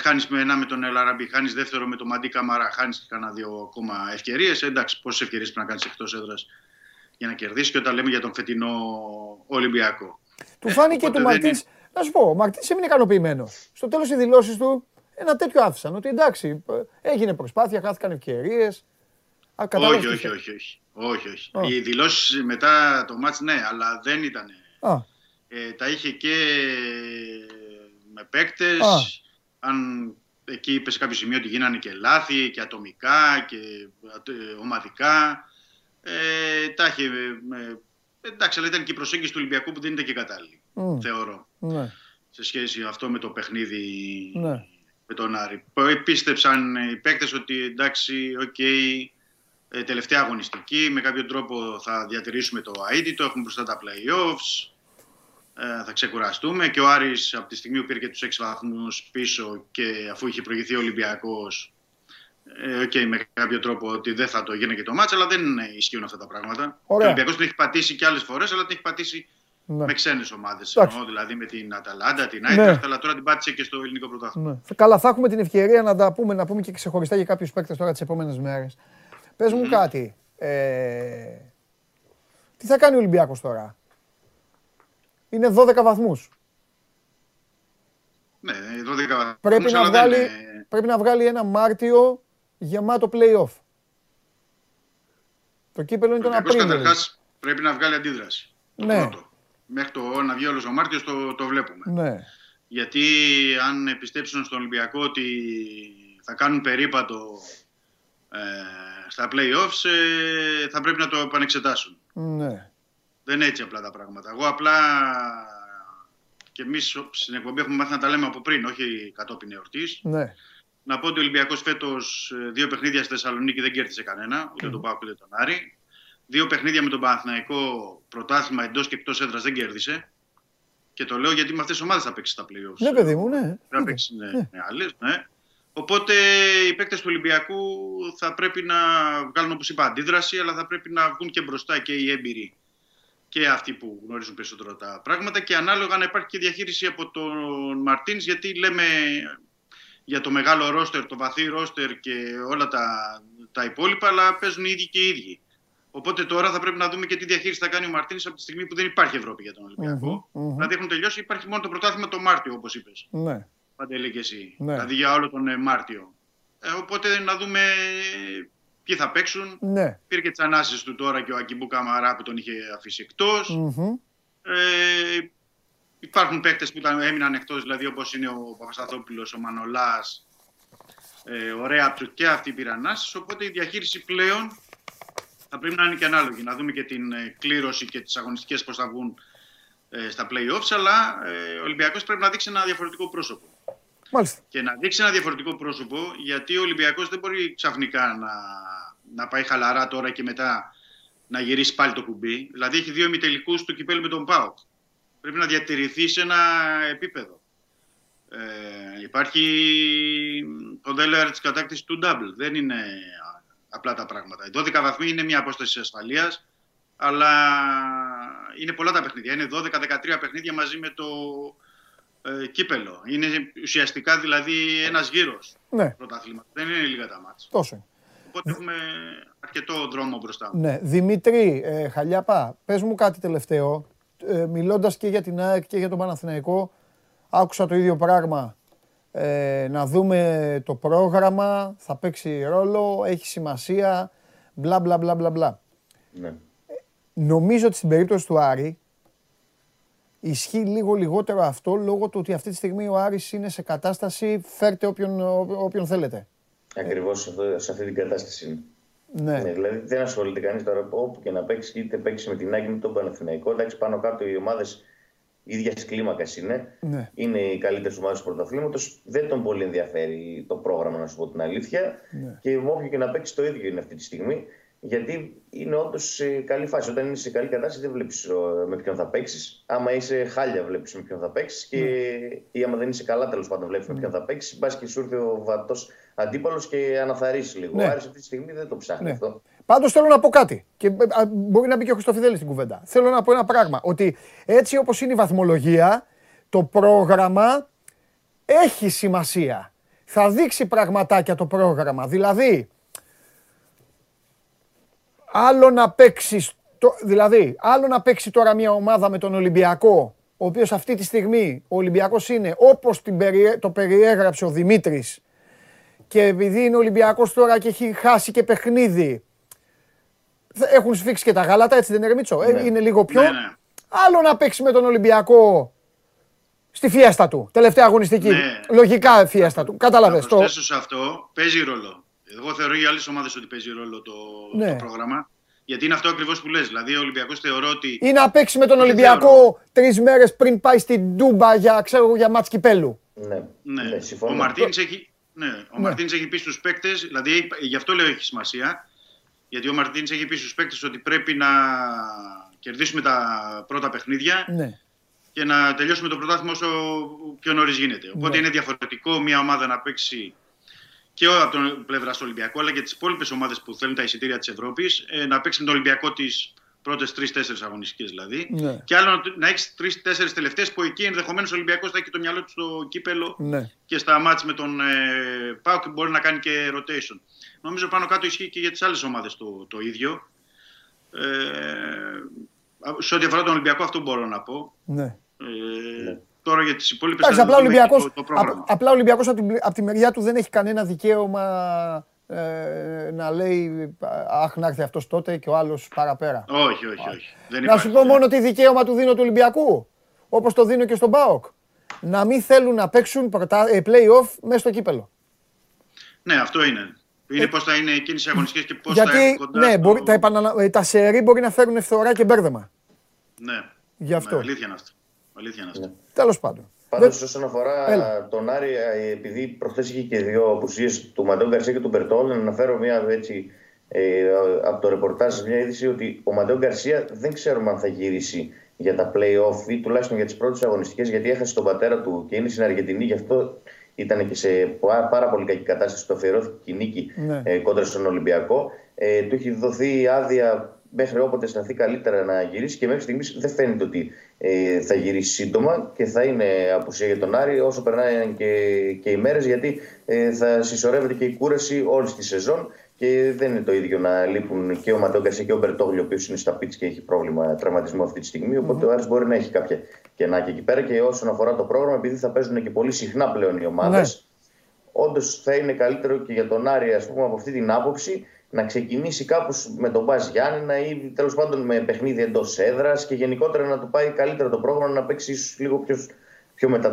Χάνεις με ένα με τον Ελαραμπή, χάνεις δεύτερο με τον Μαντί Καμαρά, χάνεις κανένα δύο ακόμα ευκαιρίες. Εντάξει, πόσες ευκαιρίες πρέπει να κάνεις εκτός έδρας για να κερδίσεις, και όταν λέμε για τον φετινό Ολυμπιακό. Του φάνηκε του Μαρτίνς. Να σου πω, ο Μαρτίνς έμεινε ικανοποιημένος. Στο τέλος οι δηλώσεις του ένα τέτοιο άφησαν. Ότι εντάξει, έγινε προσπάθεια, χάθηκαν ευκαιρίες. Όχι. Οι δηλώσεις μετά το μάτς, ναι, αλλά δεν ήταν. Τα είχε και με παίκτες. Αν εκεί είπε σε κάποιο σημείο ότι γίνανε και λάθη, και ατομικά και ομαδικά. Τα είχε. Εντάξει, αλλά ήταν και η προσέγγιση του Ολυμπιακού που δεν ήταν και κατάλληλη, θεωρώ. Ναι. Σε σχέση αυτό με το παιχνίδι. Ναι. Με τον Άρη. Πίστεψαν οι παίκτες ότι εντάξει, οκ. Τελευταία αγωνιστική, με κάποιο τρόπο θα διατηρήσουμε το αίτητο, έχουμε μπροστά τα play-offs, θα ξεκουραστούμε, και ο Άρης από τη στιγμή που πήρε και τους 6 βαθμούς πίσω και αφού είχε προηγηθεί ο Ολυμπιακός, με κάποιο τρόπο ότι δεν θα το γίνει και το μάτς, αλλά δεν ισχύουν αυτά τα πράγματα. Ωραία. Ο Ολυμπιακός την έχει πατήσει και άλλες φορές, αλλά την έχει πατήσει με ξένες ομάδες, δηλαδή με την Αταλάντα, την Άιντραχτ, αλλά τώρα την πάτησε και στο ελληνικό πρωτάθλημα. Ναι. Καλά, θα έχουμε την ευκαιρία να τα πούμε, να πούμε και ξεχωριστά για κάποιους παίκτες τώρα τις επόμενες μέρες. Πες μου κάτι, τι θα κάνει ο Ολυμπιακός τώρα? Είναι 12 βαθμούς. Ναι, 12 βαθμούς. Πρέπει να βγάλει ένα Μάρτιο γεμάτο play-off. Το κύπελλο είναι τον Απρίλιο. Καταρχάς πρέπει να βγάλει αντίδραση. Ναι. Μέχρι το να βγει όλος ο Μάρτιος το βλέπουμε. Ναι. Γιατί αν επιστέψουν στον Ολυμπιακό ότι θα κάνουν περίπατο στα play-offs, θα πρέπει να το επανεξετάσουν. Ναι. Δεν έτσι απλά τα πράγματα. Εγώ απλά, και εμείς στην εκπομπή έχουμε μάθει να τα λέμε από πριν, όχι κατόπιν εορτής. Ναι. Να πω ότι ο Ολυμπιακός φέτος 2 παιχνίδια στη Θεσσαλονίκη δεν κέρδισε κανένα, ούτε τον ΠΑΟΚ ούτε τον Άρη. 2 παιχνίδια με τον Παναθηναϊκό, πρωτάθλημα εντός και εκτός έδρας, δεν κέρδισε. Και το λέω γιατί με αυτές τις ομάδες θα παίξει στα play-offs. Ναι, παιδί μου, ναι. Θα παίξει με άλλες, ναι. Οπότε οι παίκτες του Ολυμπιακού θα πρέπει να βγάλουν, όπως είπα, αντίδραση, αλλά θα πρέπει να βγουν και μπροστά και οι έμπειροι και αυτοί που γνωρίζουν περισσότερο τα πράγματα, και ανάλογα να υπάρχει και διαχείριση από τον Μαρτίνς, γιατί λέμε για το μεγάλο ρόστερ, το βαθύ ρόστερ και όλα τα υπόλοιπα, αλλά παίζουν οι ίδιοι και οι ίδιοι. Οπότε τώρα θα πρέπει να δούμε και τι διαχείριση θα κάνει ο Μαρτίνς από τη στιγμή που δεν υπάρχει Ευρώπη για τον Ολυμπιακό. Δηλαδή έχουν τελειώσει, υπάρχει μόνο το πρωτάθλημα το Μάρτιο, όπως είπες. Ναι. Παντελή και εσύ, δηλαδή για όλο τον Μάρτιο. Οπότε να δούμε ποιοι θα παίξουν. Ναι. Πήρε και τις ανάσεις του τώρα και ο Ακιμπού Καμαρά που τον είχε αφήσει εκτός. Υπάρχουν παίκτες που έμειναν εκτός, δηλαδή όπως είναι ο Παπασταθόπουλος, ο Μανολάς, ο Ρέαπτου, και αυτοί πήραν ανάσεις. Οπότε η διαχείριση πλέον θα πρέπει να είναι και ανάλογη. Να δούμε και την κλήρωση και τις αγωνιστικές πώς θα βγουν στα play-offs, αλλά ο Ολυμπιακός πρέπει να δείξει ένα διαφορετικό πρόσωπο. Μάλιστα. Και να δείξει ένα διαφορετικό πρόσωπο, γιατί ο Ολυμπιακός δεν μπορεί ξαφνικά να πάει χαλαρά τώρα και μετά να γυρίσει πάλι το κουμπί. Δηλαδή έχει 2 ημιτελικούς του κυπέλλου με τον ΠΑΟΚ. Πρέπει να διατηρηθεί σε ένα επίπεδο. Υπάρχει το δέλεαρ της κατάκτησης του double. Δεν είναι απλά τα πράγματα. Οι 12 βαθμοί είναι μια απόσταση ασφαλείας, αλλά είναι πολλά τα παιχνίδια. Είναι 12-13 παιχνίδια μαζί με το κύπελλο. Είναι ουσιαστικά δηλαδή ένας γύρος πρωταθλήματος. Δεν είναι λίγα τα μάτς. Τόσο. Οπότε έχουμε αρκετό δρόμο μπροστά. Ναι. Δημήτρη Χαλιάπα, πες μου κάτι τελευταίο. Μιλώντας και για την ΑΕΚ και για τον Παναθηναϊκό, άκουσα το ίδιο πράγμα. Να δούμε το πρόγραμμα, θα παίξει ρόλο, έχει σημασία, μπλα μπλα μπλα μπλα. Ναι. Νομίζω ότι στην περίπτωση του Άρη ισχύει λίγο λιγότερο αυτό, λόγω του ότι αυτή τη στιγμή ο Άρης είναι σε κατάσταση φέρτε όποιον θέλετε. Ακριβώς σε αυτή την κατάσταση είναι. Ναι. Δηλαδή δεν ασχολείται κανείς τώρα, όπου και να παίξει, είτε παίξει με την Άκη, με τον Παναθηναϊκό. Εντάξει, πάνω κάτω οι ομάδες ίδιας κλίμακας είναι. Ναι. Είναι οι καλύτερες ομάδες του πρωταθλήματος. Δεν τον πολύ ενδιαφέρει το πρόγραμμα, να σου πω την αλήθεια. Ναι. Και όποιο και να παίξει το ίδιο είναι αυτή τη στιγμή. Γιατί είναι όντως καλή φάση. Όταν είναι σε καλή κατάσταση, δεν βλέπεις με ποιον θα παίξεις. Άμα είσαι χάλια, βλέπεις με ποιον θα παίξεις. Και ή άμα δεν είσαι καλά, τέλος πάντων, βλέπεις με ποιον θα παίξεις. Μπας και σου ήρθε ο βατός αντίπαλος και αναθαρρύσεις λίγο. Ναι. Άρης αυτή τη στιγμή δεν το ψάχνει αυτό. Πάντως θέλω να πω κάτι. Και μπορεί να μπει και ο Χρυστοφιδέλης στην κουβέντα. Θέλω να πω ένα πράγμα. Ότι έτσι όπως είναι η βαθμολογία, το πρόγραμμα έχει σημασία. Θα δείξει πραγματάκια το πρόγραμμα. Δηλαδή. Άλλο να παίξει, δηλαδή, άλλο να παίξει τώρα μια ομάδα με τον Ολυμπιακό, ο οποίος αυτή τη στιγμή ο Ολυμπιακός είναι όπως το περιέγραψε ο Δημήτρης, και επειδή είναι Ολυμπιακός τώρα και έχει χάσει και παιχνίδι, έχουν σφίξει και τα γάλατα, έτσι δεν είναι, Ρεμίτσο? Είναι λίγο πιο. Άλλο να παίξει με τον Ολυμπιακό στη φίαστα του, τελευταία αγωνιστική. Λογικά φίαστα του. Κατάλαβες το. Σε αυτό παίζει ρόλο. Εγώ θεωρώ για άλλες ομάδες ότι παίζει ρόλο το πρόγραμμα. Γιατί είναι αυτό ακριβώς που λες. Δηλαδή, ο Ολυμπιακός θεωρώ ότι. Ή να παίξει με τον Ολυμπιακό 3 μέρες πριν πάει στην Ντούμπα για μάτς κυπέλλου. Ναι. Ο Μαρτίνς έχει πει στους παίκτες, δηλαδή γι' αυτό λέω έχει σημασία. Γιατί ο Μαρτίνς έχει πει στους παίκτες ότι πρέπει να κερδίσουμε τα πρώτα παιχνίδια. Ναι. Και να τελειώσουμε το πρωτάθλημα όσο πιο νωρίς γίνεται. Οπότε είναι διαφορετικό μια ομάδα να παίξει. Και από την πλευρά του Ολυμπιακού, αλλά και τις υπόλοιπες ομάδες που θέλουν τα εισιτήρια της Ευρώπης, να παίξει με τον Ολυμπιακό τις πρώτες 3-4 αγωνιστικές δηλαδή. Ναι. Και άλλο να έχεις 3-4 τελευταίες που εκεί ενδεχομένως ο Ολυμπιακός θα έχει το μυαλό του στο κύπελο και στα μάτς με τον ΠΑΟΚ και μπορεί να κάνει και rotation. Νομίζω πάνω κάτω ισχύει και για τις άλλες ομάδες το ίδιο. Σε ό,τι αφορά τον Ολυμπιακό, αυτό μπορώ να πω. Τώρα για τις υπόλοιπες. Εντάξει, απλά ο Ολυμπιακός από τη μεριά του δεν έχει κανένα δικαίωμα να λέει αχ, να έρθει αυτός τότε και ο άλλος παραπέρα. Όχι. Δεν να σου πω μόνο τι δικαίωμα του δίνω του Ολυμπιακού, όπως το δίνω και στον ΠΑΟΚ. Να μην θέλουν να παίξουν play-off μέσα στο κύπελλο. Ναι, αυτό είναι. Είναι πώς θα είναι εκείνες οι αγωνιστικές και πώς θα είναι κοντά. Ναι, μπορεί, τα σερί μπορεί να φέρουν φθορά και μπέρδεμα. Ναι, γι' αυτό. Αλήθεια είναι αυτό. Τέλος πάντων. Πάντως, όσον αφορά τον Άρη, επειδή προχθές είχε και 2 απουσίες του Ματέο Γκαρσία και του Μπερτόλ, να αναφέρω μια έτσι από το ρεπορτάζ, μια είδηση ότι ο Ματέο Γκαρσία δεν ξέρουμε αν θα γυρίσει για τα play-off ή τουλάχιστον για τις πρώτες αγωνιστικές, γιατί έχασε τον πατέρα του και είναι στην Αργεντινή, γι' αυτό ήταν και σε πάρα πολύ κακή κατάσταση. Το αφιερώθηκε η νίκη κόντρα στον Ολυμπιακό. Του έχει δοθεί άδεια μέχρι όποτε αισθανθεί καλύτερα να γυρίσει και μέχρι στιγμής δεν φαίνεται ότι θα γυρίσει σύντομα και θα είναι απουσία για τον Άρη όσο περνάει και οι μέρες, γιατί θα συσσωρεύεται και η κούραση όλη τη σεζόν και δεν είναι το ίδιο να λείπουν και ο Ματέο Γκαρσία και ο Μπερτόγλου, ο οποίος είναι στα πίτς και έχει πρόβλημα τραυματισμού αυτή τη στιγμή, οπότε ο Άρης μπορεί να έχει κάποια κενά και εκεί πέρα. Και όσον αφορά το πρόγραμμα, επειδή θα παίζουν και πολύ συχνά πλέον οι ομάδες, όντως θα είναι καλύτερο και για τον Άρη, ας πούμε, από αυτή την άποψη, να ξεκινήσει κάπως με τον ΠΑΣ Γιάννινα ή τέλος πάντων με παιχνίδι εντός έδρας και γενικότερα να του πάει καλύτερα το πρόγραμμα, να παίξει ίσως λίγο πιο μετά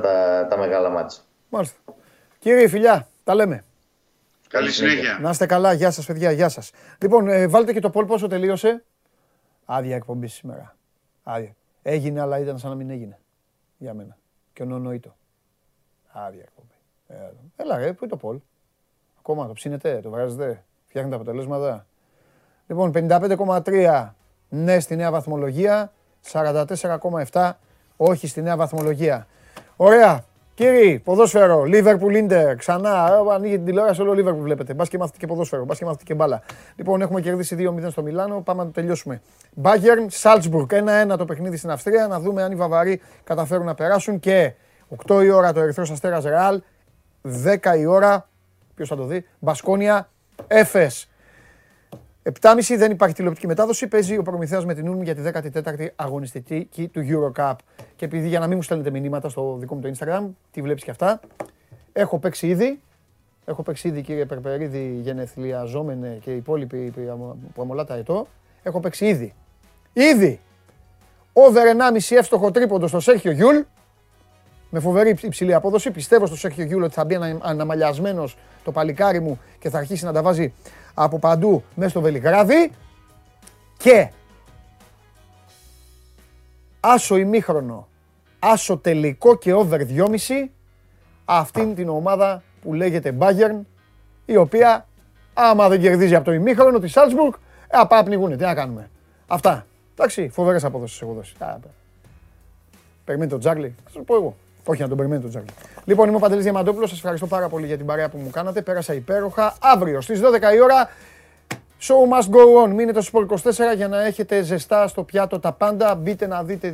τα μεγάλα μάτσα. Μάλιστα. Κύριε, φιλιά, τα λέμε. Καλή συνέχεια. Να είστε καλά. Γεια σας, παιδιά. Γεια σας. Λοιπόν, βάλτε και το πόλ πόσο τελείωσε. Άδεια εκπομπή σήμερα. Άδεια. Έγινε, αλλά ήταν σαν να μην έγινε. Για μένα. Και ονονοείτο. Άδεια εκπομπή. Έλα, πού είναι το πόλ? Ακόμα το ψήνετε, το βγάζετε. Φτιάχνει τα αποτελέσματα. Λοιπόν, 55,3 ναι στη νέα βαθμολογία, 44,7 όχι στη νέα βαθμολογία. Ωραία. Κύριοι, ποδόσφαιρο, Liverpool Inter, ξανά. Ανοίγει την τηλεόραση, όλο Liverpool βλέπετε. Μπας και μάθετε και ποδόσφαιρο, μπας και μάθετε και μπάλα. Λοιπόν, έχουμε κερδίσει 2-0 στο Μιλάνο, πάμε να το τελειώσουμε. Bayern, Salzburg, 1-1 το παιχνίδι στην Αυστρία. Να δούμε αν οι Βαβαροί καταφέρουν να περάσουν. Και 8 η ώρα το Ερυθρός Αστέρας Ρεάλ, 10 η ώρα, ποιος θα το δει, Μπασκόνια. Έφες. 7.30 δεν υπάρχει τηλεοπτική μετάδοση. Παίζει ο Προμηθέας με την Ulm για τη 14η αγωνιστική του EuroCup. Και επειδή για να μην μου στέλνετε μηνύματα στο δικό μου το Instagram, τι βλέπεις και αυτά. Έχω παίξει ήδη. Έχω παίξει ήδη, κύριε Περπερίδη, γενεθλιαζόμενε και οι υπόλοιποι που αμολάτα ετώ. Έχω παίξει ήδη. Ήδη! Over 1,5 εύστοχο τρίποντο στο Σέρχιο Γιούλ. Με φοβερή υψηλή απόδοση. Πιστεύω στο Σέρχιο Γιούλ ότι θα μπει αναμαλιασμένος το παλικάρι μου και θα αρχίσει να τα βάζει από παντού μέσα στο Βελιγράδι. Και άσο ημίχρονο, άσο τελικό και over 2,5 αυτήν την ομάδα που λέγεται Bayern, η οποία άμα δεν κερδίζει από το ημίχρονο τη Salzburg Απά πνιγούνε, τι να κάνουμε. Αυτά. Εντάξει, φοβερές αποδόσεις έχω δώσει. Περιμένει τον Τζάγκλι. Θα σας πω εγώ. Όχι, να τον περιμένει τον Τζάγκλι. Λοιπόν, είμαι ο Παντελής Διαμαντόπουλος. Σας ευχαριστώ πάρα πολύ για την παρέα που μου κάνατε. Πέρασα υπέροχα. Αύριο στις 12 η ώρα. Show must go on. Μείνετε στο Sport24 για να έχετε ζεστά στο πιάτο τα πάντα. Μπείτε να δείτε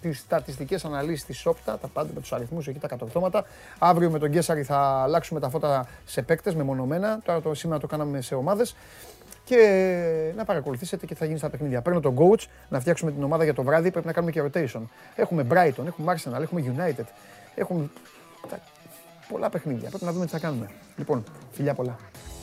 τις στατιστικές αναλύσεις της Opta, τα πάντα με τους αριθμούς εκεί, τα κατορθώματα. Αύριο με τον Κέσσαρη θα αλλάξουμε τα φώτα σε παίκτες μεμονωμένα. Τώρα σήμερα το κάναμε σε ομάδες. Και να παρακολουθήσετε και θα γίνει στα παιχνίδια. Παίρνω τον coach να φτιάξουμε την ομάδα για το βράδυ. Πρέπει να κάνουμε και rotation. Έχουμε Brighton, έχουμε Arsenal, έχουμε United. Έχουμε πολλά παιχνίδια. Πρέπει να δούμε τι θα κάνουμε. Λοιπόν, φιλιά πολλά.